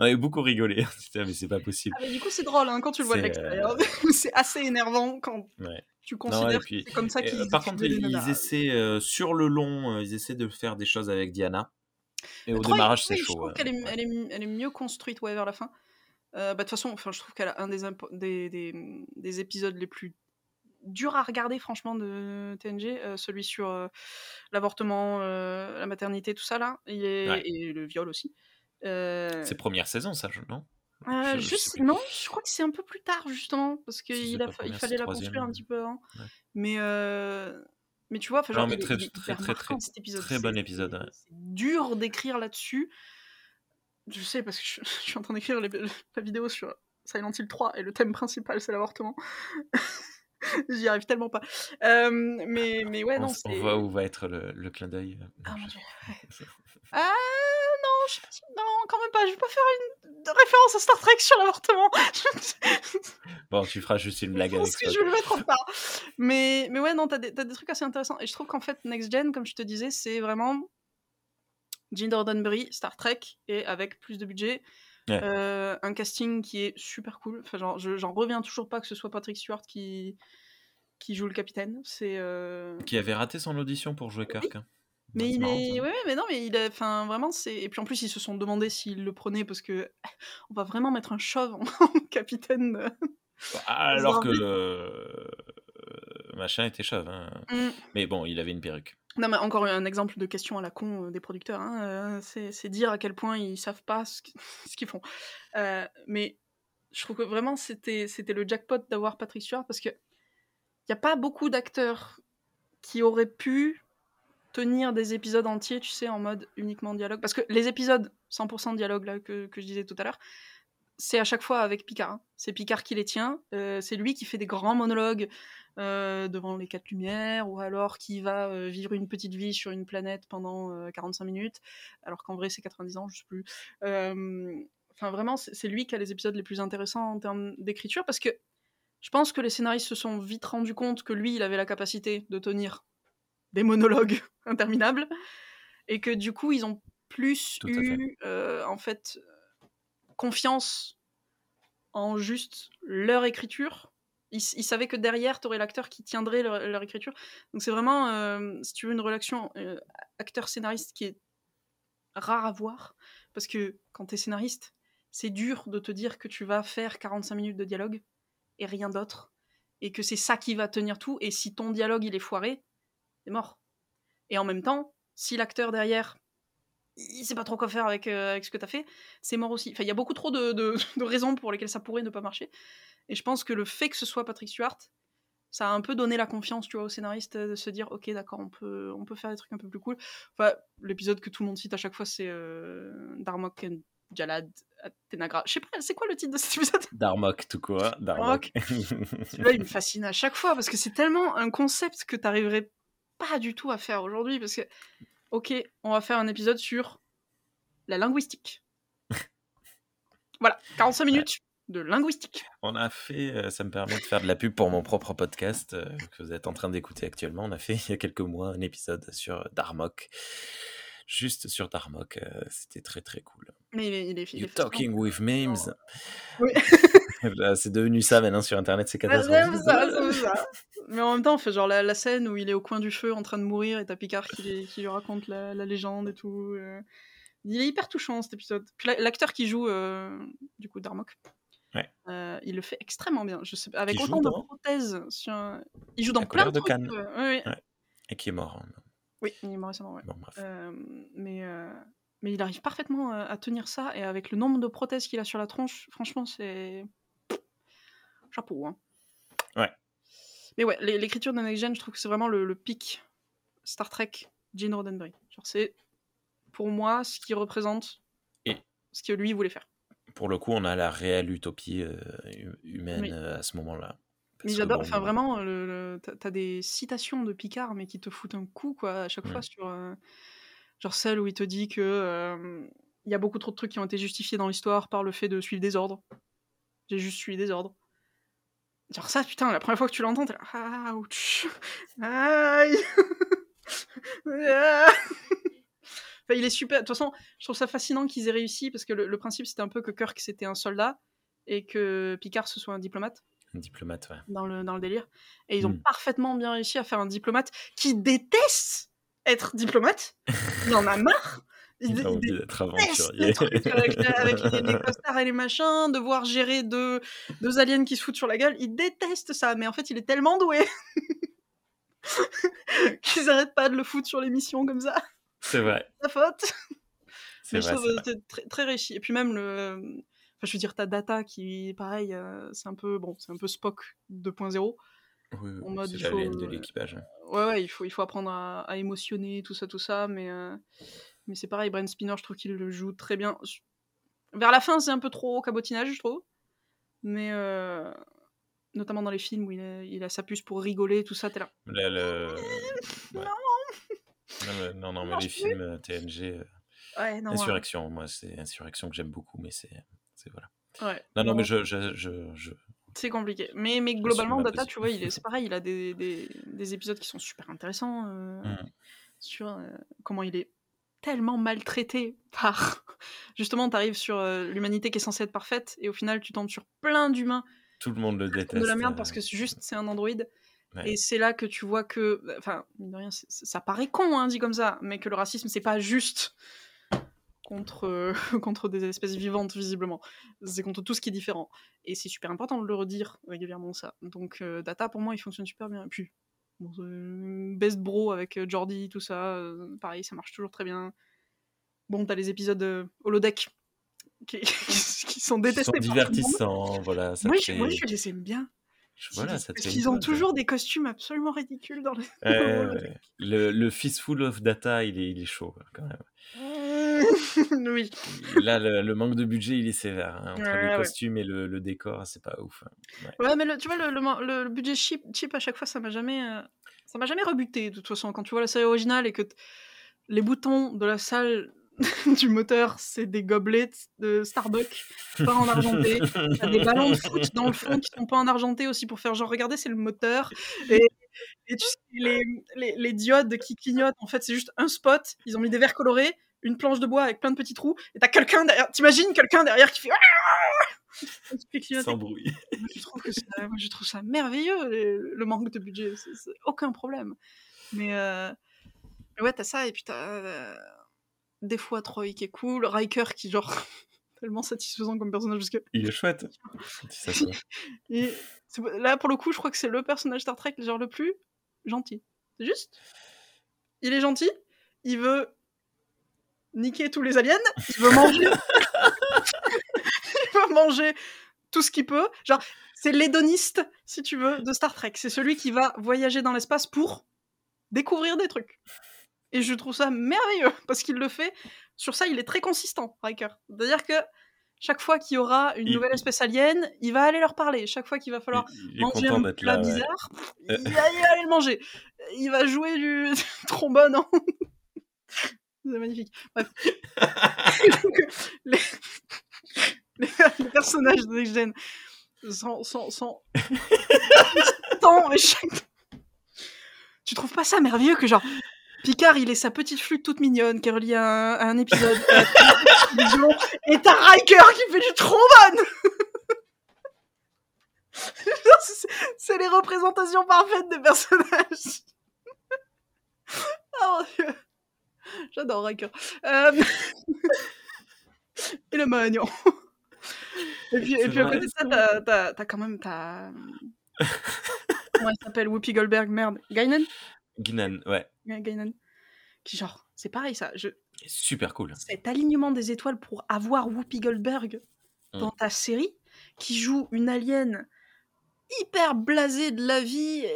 On avait beaucoup rigolé. On s'est dit, mais c'est pas possible. Ah, mais du coup, c'est drôle hein, quand tu le vois c'est, de l'extérieur. Euh... c'est assez énervant quand. Ouais. Tu considères non, puis, que c'est comme ça qu'ils. Euh, par contre, ils, ils essaient euh, sur le long, euh, ils essaient de faire des choses avec Diana. Et au trois, démarrage, oui, c'est chaud. Je trouve ouais. qu'elle est, elle est, elle est mieux construite ouais, vers la fin. De euh, bah, toute façon, enfin, je trouve qu'elle a un des, impo- des, des, des épisodes les plus durs à regarder, franchement, de T N G. Euh, celui sur euh, l'avortement, euh, la maternité, tout ça, là. Et, ouais. et le viol aussi. Euh... C'est première saison, ça, non euh, je, juste, je Non, je crois que c'est un peu plus tard, justement. Parce qu'il a, il fallait la construire un petit peu avant. Ouais. Mais... Euh... Mais tu vois, genre, non, mais très, il est très, très, très, cet épisode. Très bon épisode. C'est, ouais. c'est dur d'écrire là-dessus. Je sais, parce que je, je suis en train d'écrire les, la vidéo sur Silent Hill trois et le thème principal, c'est l'avortement. J'y arrive tellement pas. Euh, mais, mais ouais, on, non. C'est... On voit où va être le, le clin d'œil. Ah non, je... ouais. ah, non, je... non, quand même pas. Je vais pas faire une référence à Star Trek sur l'avortement. Bon, tu feras juste une blague avec ça. Je vais le mettre en part. Mais, mais ouais, non, t'as des, t'as des trucs assez intéressants. Et je trouve qu'en fait, Next Gen, comme je te disais, c'est vraiment Gene Roddenberry, Star Trek, et avec plus de budget. Ouais. Euh, un casting qui est super cool. Enfin, genre, je, j'en reviens toujours pas que ce soit Patrick Stewart qui, qui joue le capitaine. C'est euh... qui avait raté son audition pour jouer Kirk. Hein. Mais il est, ouais, mais non, mais il a, enfin, vraiment, c'est. Et puis en plus, ils se sont demandé s'ils le prenaient parce que on va vraiment mettre un chauve en capitaine. De... Alors que le... machin était chauve. Hein. Mm. Mais bon, il avait une perruque. Non, mais encore un exemple de question à la con des producteurs, hein. euh, c'est, c'est dire à quel point ils savent pas ce, qui, ce qu'ils font. Euh, mais je trouve que vraiment c'était, c'était le jackpot d'avoir Patrick Stewart parce qu'il n'y a pas beaucoup d'acteurs qui auraient pu tenir des épisodes entiers, tu sais, en mode uniquement dialogue. Parce que les épisodes cent pour cent dialogue là, que, que je disais tout à l'heure, c'est à chaque fois avec Picard. Hein. C'est Picard qui les tient, euh, c'est lui qui fait des grands monologues Euh, devant les quatre lumières, ou alors qui va euh, vivre une petite vie sur une planète pendant euh, quarante-cinq minutes, alors qu'en vrai c'est quatre-vingt-dix ans, je sais plus. Enfin euh, vraiment, c'est, c'est lui qui a les épisodes les plus intéressants en termes d'écriture, parce que je pense que les scénaristes se sont vite rendu compte que lui, il avait la capacité de tenir des monologues interminables, et que du coup, ils ont plus Tout eu euh, en fait confiance en juste leur écriture. Ils, ils savaient que derrière t'aurais l'acteur qui tiendrait leur, leur écriture, donc c'est vraiment euh, si tu veux une relation euh, acteur-scénariste qui est rare à voir, parce que quand t'es scénariste c'est dur de te dire que tu vas faire quarante-cinq minutes de dialogue et rien d'autre, et que c'est ça qui va tenir tout, et si ton dialogue il est foiré, c'est mort. Et en même temps, si l'acteur derrière il sait pas trop quoi faire avec, euh, avec ce que t'as fait, c'est mort aussi. Enfin, il y a beaucoup trop de, de, de raisons pour lesquelles ça pourrait ne pas marcher. Et je pense que le fait que ce soit Patrick Stewart, ça a un peu donné la confiance, tu vois, aux scénaristes de se dire, ok, d'accord, on peut, on peut faire des trucs un peu plus cool. Enfin, l'épisode que tout le monde cite à chaque fois, c'est euh, Darmok and Jalad à Tenagra. Je sais pas, c'est quoi le titre de cet épisode ? Darmok, tout quoi, Darmok. Celui-là, il me fascine à chaque fois, parce que c'est tellement un concept que t'arriverais pas du tout à faire aujourd'hui, parce que, ok, on va faire un épisode sur la linguistique. Voilà, quarante-cinq minutes. Ouais. De linguistique. On a fait, ça me permet de faire de la pub pour mon propre podcast euh, que vous êtes en train d'écouter actuellement. On a fait il y a quelques mois un épisode sur Darmok, juste sur Darmok. Euh, c'était très très cool. Mais il est, il est, il est you talking fond. With memes. Oh. Oui. Là, c'est devenu ça maintenant sur internet, c'est catastrophique. Ça, ça, ça. Mais en même temps, on fait genre la, la scène où il est au coin du feu en train de mourir et t'as Picard qui, les, qui lui raconte la, la légende et tout. Euh, il est hyper touchant cet épisode. Puis l'acteur qui joue euh, du coup Darmok. Ouais. Euh, il le fait extrêmement bien. Je sais, avec autant de prothèses sur un... il joue dans la plein de, de trucs. Oui, oui. Ouais. Et qui est mort. Hein. Oui, il est mort récemment. Ouais. Bon, euh, mais euh, mais il arrive parfaitement à tenir ça, et avec le nombre de prothèses qu'il a sur la tronche, franchement, c'est chapeau. Hein. Ouais. Mais ouais, l'écriture de Next Gen, je trouve que c'est vraiment le, le pic Star Trek Gene Roddenberry. Genre, c'est pour moi ce qui représente et... ce que lui voulait faire. Pour le coup, on a la réelle utopie euh, humaine oui. euh, à ce moment-là. Mais j'adore, enfin bon, vraiment, le, le, t'as, t'as des citations de Picard, mais qui te foutent un coup, quoi, à chaque mmh. fois, sur, euh, genre celle où il te dit que euh, y a beaucoup trop de trucs qui ont été justifiés dans l'histoire par le fait de suivre des ordres. J'ai juste suivi des ordres. Genre ça, putain, la première fois que tu l'entends, t'es là, ouch, aïe. Enfin, il est super. De toute façon, je trouve ça fascinant qu'ils aient réussi, parce que le, le principe c'était un peu que Kirk c'était un soldat et que Picard ce soit un diplomate. Un diplomate, ouais. Dans le, dans le délire. Et ils ont mmh. parfaitement bien réussi à faire un diplomate qui déteste être diplomate. Il en a marre. Il a envie d'être aventurier. Avec, avec les, les costards et les machins, devoir gérer deux, deux aliens qui se foutent sur la gueule. Il déteste ça, mais en fait il est tellement doué qu'ils arrêtent pas de le foutre sur les missions comme ça. C'est vrai. La faute. C'est vrai. C'était très, très réussi. Et puis même le, enfin je veux dire, ta Data qui, pareil, euh, c'est un peu bon, c'est un peu Spock deux point zéro. Oui, oui, en mode, c'est l'alien de l'équipage. Euh, ouais, ouais, il faut, il faut apprendre à, à émotionner, tout ça, tout ça, mais euh, mais c'est pareil, Brent Spiner, je trouve qu'il le joue très bien. Vers la fin, c'est un peu trop cabotinage, je trouve. Mais euh, notamment dans les films où il a, il a sa puce pour rigoler, tout ça, t'es là. Le, le... Ouais. Non. Non, mais, non, non, mais non, les films euh, T N G, euh, ouais, non, Insurrection, ouais. Moi, c'est Insurrection que j'aime beaucoup, mais c'est, c'est voilà. Ouais, non, non, bon. mais je, je, je, je... C'est compliqué. Mais, mais globalement, Data, tu vois, il est, c'est pareil, il a des, des, des épisodes qui sont super intéressants euh, mm. sur euh, comment il est tellement maltraité par... Justement, t'arrives sur euh, l'humanité qui est censée être parfaite, et au final, tu tombes sur plein d'humains. Tout le monde le déteste. De la merde, euh... parce que c'est juste, c'est un androïde. Ouais. Et c'est là que tu vois que, enfin, mine de rien, c'est, ça paraît con, hein, dit comme ça, mais que le racisme, c'est pas juste contre, euh, contre des espèces vivantes, visiblement. C'est contre tout ce qui est différent. Et c'est super important de le redire régulièrement, ça. Donc, euh, Data, pour moi, il fonctionne super bien. Et puis, bon, euh, Best Bro avec Jordi, tout ça, euh, pareil, ça marche toujours très bien. Bon, t'as les épisodes euh, holodeck qui, qui sont détestés. Qui sont divertissants, voilà. Ça moi, fait... je, moi, je les aime bien. Voilà, parce qu'ils ont chose. toujours des costumes absolument ridicules dans les... euh, le le fistful of Data, il est il est chaud quand même. Mmh, oui. Là, le, le manque de budget, il est sévère, hein, entre ouais, les ouais. costumes et le, le décor, c'est pas ouf. Hein. Ouais. ouais, mais le, tu vois le, le, le budget cheap, cheap à chaque fois, ça m'a jamais euh, ça m'a jamais rebuté de toute façon. Quand tu vois la série originale et que t- les boutons de la salle du moteur, c'est des gobelets de Starbucks pas en argenté. T'as des ballons de foot dans le fond qui sont pas en argenté aussi pour faire genre regardez, c'est le moteur. Et, et tu sais, les, les, les diodes qui clignotent, en fait, c'est juste un spot. Ils ont mis des verres colorés une planche de bois avec plein de petits trous, et t'as quelqu'un derrière, t'imagines quelqu'un derrière qui fait sans bruit. Je trouve que ça, moi, je trouve ça merveilleux, le, le manque de budget, c'est, c'est aucun problème. Mais euh, ouais, t'as ça, et puis t'as euh, des fois Troy qui est cool, Riker qui genre tellement satisfaisant comme personnage parce que il est chouette. C'est ça, et c'est, là pour le coup, je crois que c'est le personnage Star Trek genre le plus gentil. C'est juste, il est gentil, il veut niquer tous les aliens, il veut manger. Il veut manger tout ce qu'il peut. Genre, c'est l'hédoniste, si tu veux, de Star Trek. C'est celui qui va voyager dans l'espace pour découvrir des trucs. Et je trouve ça merveilleux, parce qu'il le fait. Sur ça, il est très consistant, Riker. C'est-à-dire que chaque fois qu'il y aura une il... nouvelle espèce alien, il va aller leur parler. Chaque fois qu'il va falloir il, il manger un plat là, bizarre, ouais. il va aller le manger. Il va jouer du trombone en... C'est magnifique. Bref. Donc, les... les... les personnages de Next Gen sont... sont, sont... Tant, et chaque... Tu trouves pas ça merveilleux que genre... Picard, il est sa petite flûte toute mignonne qui est reliée à un, à un épisode. À un... Et t'as Riker qui fait du trombone. c'est, c'est les représentations parfaites des personnages. Oh mon Dieu. J'adore Riker. Euh... Et le magnon. Et puis, et puis à côté de ça, t'as, t'as, t'as quand même... T'as... Comment il s'appelle, Whoopi Goldberg, merde. Guinan Guinan, ouais. Guinan. Qui genre, c'est pareil ça. Je... Super cool. Cet alignement des étoiles pour avoir Whoopi Goldberg dans mm. ta série, qui joue une alien hyper blasée de la vie,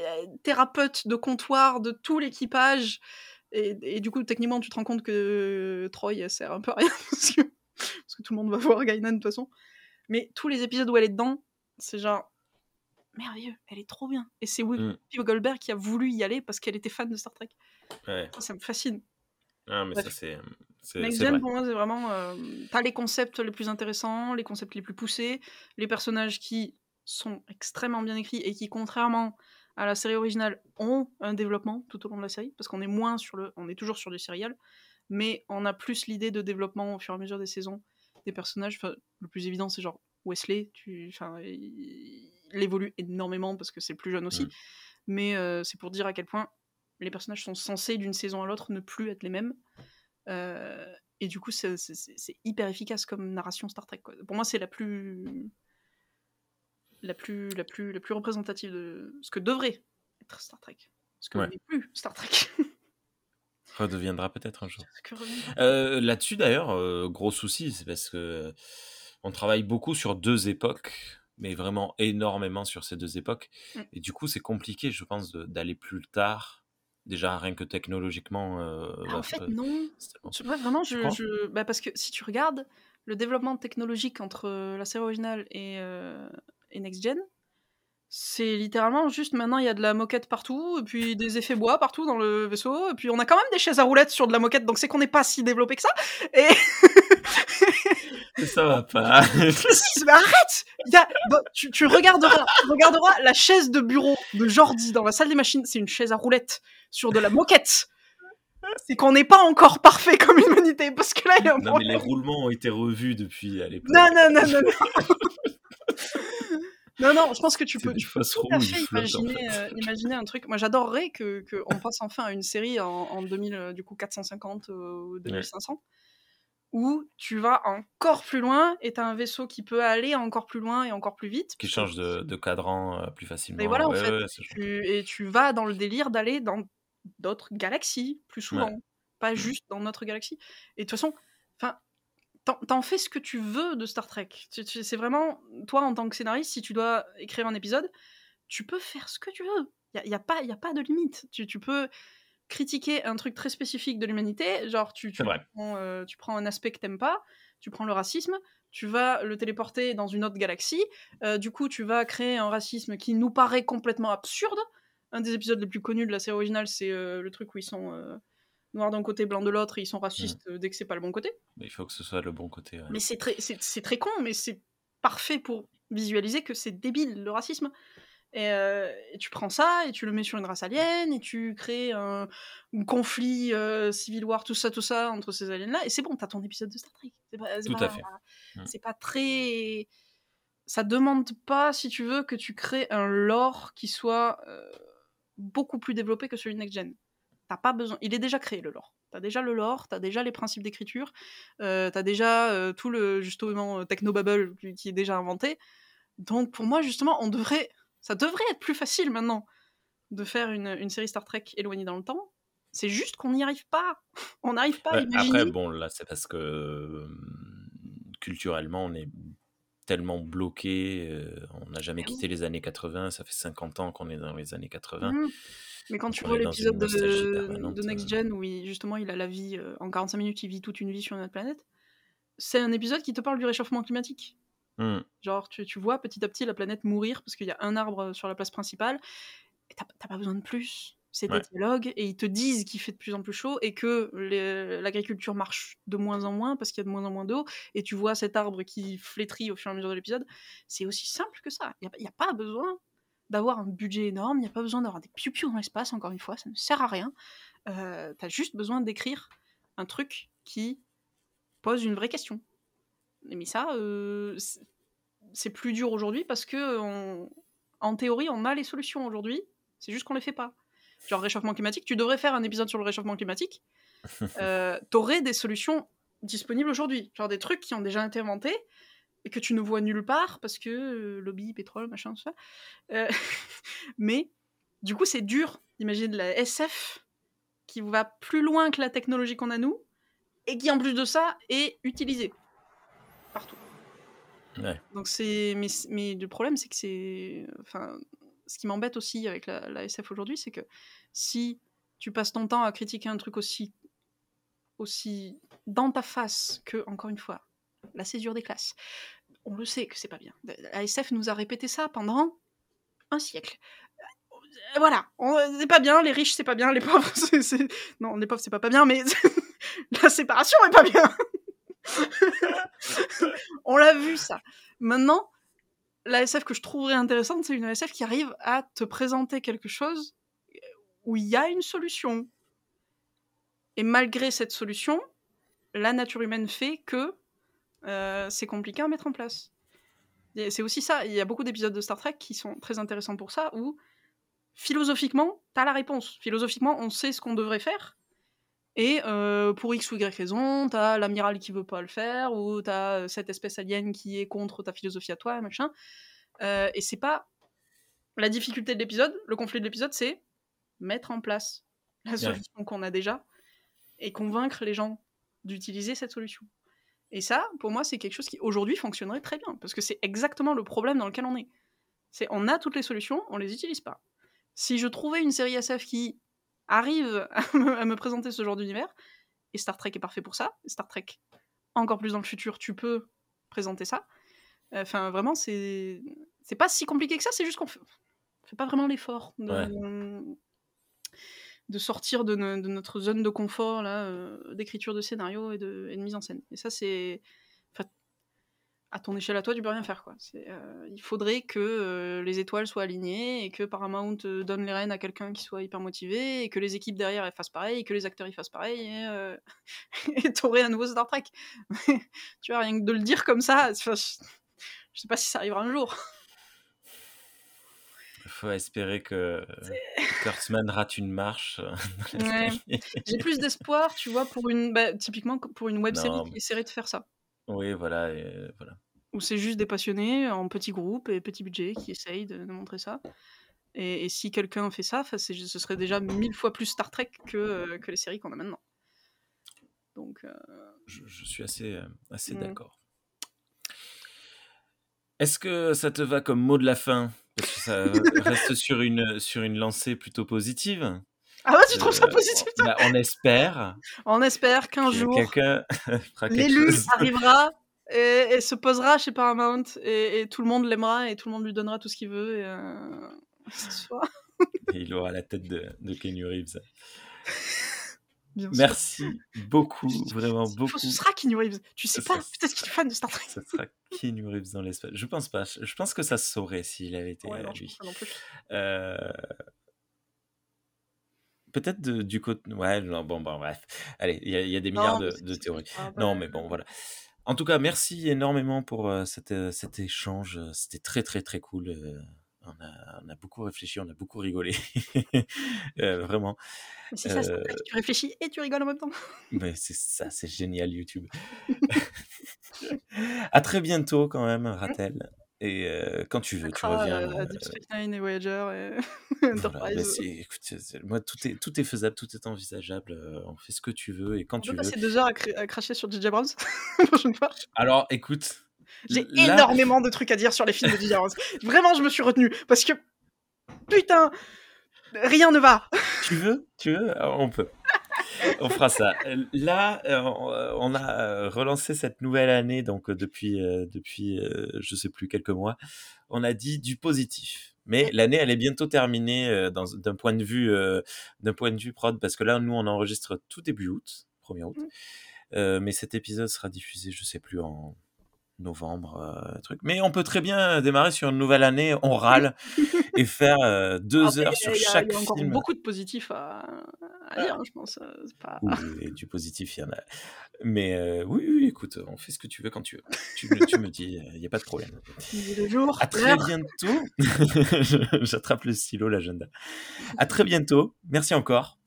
thérapeute de comptoir de tout l'équipage. Et, et du coup, techniquement, tu te rends compte que Troy sert un peu à rien, parce que, parce que tout le monde va voir Guinan de toute façon. Mais tous les épisodes où elle est dedans, c'est genre... merveilleux, elle est trop bien. Et c'est Whoopi mm. Goldberg qui a voulu y aller parce qu'elle était fan de Star Trek. Ouais. Ça, ça me fascine. Ah, mais bref. Ça, c'est. c'est Next Gen, pour moi, c'est vraiment. Euh, t'as les concepts les plus intéressants, les concepts les plus poussés, les personnages qui sont extrêmement bien écrits et qui, contrairement à la série originale, ont un développement tout au long de la série. Parce qu'on est moins sur le. On est toujours sur du serial, mais on a plus l'idée de développement au fur et à mesure des saisons des personnages. Enfin, le plus évident, c'est genre Wesley, tu. Enfin. Il... Il évolue énormément parce que c'est plus jeune aussi, mmh. mais euh, c'est pour dire à quel point les personnages sont censés d'une saison à l'autre ne plus être les mêmes, euh, et du coup c'est, c'est, c'est hyper efficace comme narration Star Trek, quoi. Pour moi c'est la plus la plus la plus la plus représentative de ce que devrait être Star Trek, ce que ouais. n'est plus Star Trek. Redeviendra peut-être un jour. Euh, là-dessus d'ailleurs, euh, gros souci, c'est parce que euh, on travaille beaucoup sur deux époques. Mais vraiment énormément sur ces deux époques. Mm. Et du coup, c'est compliqué, je pense, de, d'aller plus tard. Déjà, rien que technologiquement... Euh, ah, en bah, fait, euh, non. Bon. Je, ouais, vraiment, je, je, bah, parce que si tu regardes le développement technologique entre la série originale et, euh, et Next Gen, c'est littéralement juste, maintenant, il y a de la moquette partout, et puis des effets bois partout dans le vaisseau, et puis on a quand même des chaises à roulettes sur de la moquette, donc c'est qu'on n'est pas si développé que ça. Et... ça va pas. Mais arrête, y a, bah, tu, tu regarderas, regarderas la chaise de bureau de Jordi dans la salle des machines, c'est une chaise à roulettes sur de la moquette. C'est qu'on n'est pas encore parfait comme humanité, parce que là il y a un non problème. Mais les roulements ont été revus depuis à l'époque. Non non non non non. Non non, je pense que tu c'est peux tu peux tout à fait imaginer, en fait. Euh, imaginer un truc. Moi j'adorerais que que on passe enfin à une série en, en deux mille du coup quatre cent cinquante ou euh, deux mille cinq cents. Ouais. Où tu vas encore plus loin et t'as un vaisseau qui peut aller encore plus loin et encore plus vite. Qui change de, de cadran plus facilement. Et voilà, ouais, en fait, ouais, tu, et tu vas dans le délire d'aller dans d'autres galaxies plus souvent, ouais. Pas juste dans notre galaxie. Et de toute façon, t'en, t'en fais ce que tu veux de Star Trek. C'est vraiment, toi en tant que scénariste, si tu dois écrire un épisode, tu peux faire ce que tu veux. Il n'y a, y a pas, y a pas de limite. Tu, tu peux... critiquer un truc très spécifique de l'humanité, genre tu, tu, prends, euh, tu prends un aspect que t'aimes pas, tu prends le racisme, tu vas le téléporter dans une autre galaxie, euh, du coup tu vas créer un racisme qui nous paraît complètement absurde. Un des épisodes les plus connus de la série originale, c'est euh, le truc où ils sont euh, noirs d'un côté, blancs de l'autre, et ils sont racistes mmh. dès que c'est pas le bon côté. Mais il faut que ce soit le bon côté. Ouais. Mais c'est très, c'est, c'est très con, mais c'est parfait pour visualiser que c'est débile, le racisme. Et, euh, et tu prends ça et tu le mets sur une race alien et tu crées un, un conflit euh, civil war, tout ça, tout ça entre ces aliens là et c'est bon, t'as ton épisode de Star Trek. C'est pas, c'est tout pas, à fait. C'est pas très. Ça demande pas, si tu veux, que tu crées un lore qui soit euh, beaucoup plus développé que celui de Next Gen. T'as pas besoin. Il est déjà créé le lore. T'as déjà le lore, t'as déjà les principes d'écriture, euh, t'as déjà euh, tout le justement technobabble qui est déjà inventé. Donc pour moi justement, on devrait. Ça devrait être plus facile maintenant de faire une, une série Star Trek éloignée dans le temps. C'est juste qu'on n'y arrive pas. On n'arrive pas ouais, à imaginer. Après, bon, là, c'est parce que euh, culturellement, on est tellement bloqué. Euh, on n'a jamais mais quitté oui. les années quatre-vingts. Ça fait cinquante ans qu'on est dans les années quatre-vingts. Mmh. Mais quand Donc tu vois l'épisode de, de Next Gen, où il, justement, il a la vie, euh, en quarante-cinq minutes, il vit toute une vie sur notre planète, c'est un épisode qui te parle du réchauffement climatique. Mmh. Genre tu, tu vois petit à petit la planète mourir parce qu'il y a un arbre sur la place principale et t'as, t'as pas besoin de plus, c'est ouais. des dialogues et ils te disent qu'il fait de plus en plus chaud et que les, l'agriculture marche de moins en moins parce qu'il y a de moins en moins d'eau et tu vois cet arbre qui flétrit au fur et à mesure de l'épisode. C'est aussi simple que ça. Il n'y a, a pas besoin d'avoir un budget énorme, il n'y a pas besoin d'avoir des piou-piou dans l'espace, encore une fois ça ne sert à rien. Euh, t'as juste besoin d'écrire un truc qui pose une vraie question. Mais ça, euh, c'est plus dur aujourd'hui parce que, on, en théorie, on a les solutions aujourd'hui, c'est juste qu'on les fait pas. Genre réchauffement climatique, tu devrais faire un épisode sur le réchauffement climatique, euh, t'aurais des solutions disponibles aujourd'hui, genre des trucs qui ont déjà été inventés et que tu ne vois nulle part parce que euh, lobby, pétrole, machin, tout ça. Euh, mais du coup, c'est dur d'imaginer de la S F qui va plus loin que la technologie qu'on a nous et qui, en plus de ça, est utilisée. Partout. Ouais. Donc c'est, mais, mais le problème c'est que c'est, enfin, ce qui m'embête aussi avec la, la S F aujourd'hui, c'est que si tu passes ton temps à critiquer un truc aussi, aussi dans ta face que, encore une fois, la césure des classes, on le sait que c'est pas bien. La S F nous a répété ça pendant un siècle. Voilà, on, c'est pas bien, les riches c'est pas bien, les pauvres c'est, c'est... non, les pauvres c'est pas pas bien, mais la séparation est pas bien. On l'a vu ça. Maintenant, la S F que je trouverais intéressante, c'est une S F qui arrive à te présenter quelque chose où il y a une solution. Et malgré cette solution, la nature humaine fait que euh, c'est compliqué à mettre en place. Et c'est aussi ça. Il y a beaucoup d'épisodes de Star Trek qui sont très intéressants pour ça, où philosophiquement, t'as la réponse. Philosophiquement, on sait ce qu'on devrait faire. Et euh, pour X ou Y raison, t'as l'amiral qui veut pas le faire, ou t'as cette espèce alien qui est contre ta philosophie à toi, machin. Euh, et c'est pas la difficulté de l'épisode, le conflit de l'épisode, c'est mettre en place la solution ouais. qu'on a déjà et convaincre les gens d'utiliser cette solution. Et ça, pour moi, c'est quelque chose qui aujourd'hui fonctionnerait très bien, parce que c'est exactement le problème dans lequel on est. C'est on a toutes les solutions, on les utilise pas. Si je trouvais une série S F qui arrive à me, à me présenter ce genre d'univers, et Star Trek est parfait pour ça. Star Trek, encore plus dans le futur, tu peux présenter ça. Enfin, euh, vraiment, c'est c'est pas si compliqué que ça, c'est juste qu'on fait, fait pas vraiment l'effort de, ouais. de, de sortir de, ne, de notre zone de confort, là, euh, d'écriture de scénario et de, et de mise en scène. Et ça, c'est... à ton échelle à toi, tu peux rien faire, quoi. C'est, euh, il faudrait que euh, les étoiles soient alignées et que Paramount euh, donne les rênes à quelqu'un qui soit hyper motivé et que les équipes derrière elles fassent pareil et que les acteurs y fassent pareil et, euh... et t'aurais un nouveau Star Trek. Tu vois, rien que de le dire comme ça, je... je sais pas si ça arrivera un jour. Faut espérer que Kurtzman rate une marche. Ouais. J'ai plus d'espoir, tu vois, pour une, bah, typiquement pour une web série mais... qui essaierait de faire ça. Oui, voilà, et euh, voilà. Ou c'est juste des passionnés en petits groupes et petits budgets qui essayent de, de montrer ça. Et, et si quelqu'un fait ça, c'est, ce serait déjà mille fois plus Star Trek que, euh, que les séries qu'on a maintenant. Donc, euh... je, je suis assez, assez mmh. d'accord. Est-ce que ça te va comme mot de la fin ? Parce que ça reste sur une, sur une lancée plutôt positive. Ah ouais, tu euh, trouves ça positif toi bah, on espère. On espère qu'un que jour, quelqu'un fera l'élu chose. Arrivera et, et se posera chez Paramount et, et tout le monde l'aimera et tout le monde lui donnera tout ce qu'il veut. Et, euh, ce soir. Et il aura la tête de, de Keanu Reeves. Bien Merci sûr. beaucoup, vraiment beaucoup. Ce sera Keanu Reeves. Tu sais pas, peut-être qu'il est fan de Star Trek. Ce sera Keanu Reeves dans l'espace. Je pense pas. Je pense que ça se saurait s'il avait été ouais, non, lui. Non plus. Euh... Peut-être de, du côté. Ouais, non, bon, bon, bref. Allez, il y, y a des milliards non, de, de théories. Ah, bah... Non, mais bon, voilà. En tout cas, merci énormément pour euh, cet, euh, cet échange. C'était très, très, très cool. Euh, on, a, on a beaucoup réfléchi, on a beaucoup rigolé. euh, vraiment. Mais c'est ça, euh... c'est que tu réfléchis et tu rigoles en même temps. Mais c'est ça, c'est génial, YouTube. À très bientôt, quand même, Ratel. Et euh, quand tu veux, tu reviens. Euh, euh... Deep Space Nine et Voyager et Enterprise. Voilà, écoute, c'est... moi, tout est, tout est faisable, tout est envisageable. Euh, on fait ce que tu veux et quand on tu veux. Tu as passé deux heures à, cr- à cracher sur J J. Abrams. Alors, écoute. J'ai là... énormément de trucs à dire sur les films de J J. Abrams. Vraiment, je me suis retenu parce que, putain, rien ne va. Tu veux ? Tu veux ? Alors, on peut. On fera ça. Là, on a relancé cette nouvelle année, donc depuis, depuis je ne sais plus, quelques mois. On a dit du positif. Mais l'année, elle est bientôt terminée dans, d'un, point de vue, d'un point de vue prod, parce que là, nous, on enregistre tout début août, premier août. Mm. Euh, mais cet épisode sera diffusé, je ne sais plus, en novembre. Euh, truc. Mais on peut très bien démarrer sur une nouvelle année, on râle, et faire euh, deux Après, heures sur a, chaque film. Il y a encore film. beaucoup de positifs à... à dire, je pense. C'est pas... oui, du positif, il y en a. Mais euh, oui, oui, écoute, on fait ce que tu veux quand tu veux. Tu, tu me dis, il n'y a pas de problème. Le jour, à très l'heure. bientôt. J'attrape le stylo, l'agenda. À très bientôt. Merci encore.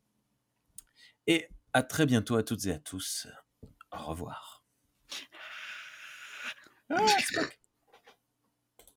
Et à très bientôt à toutes et à tous. Au revoir. Ah,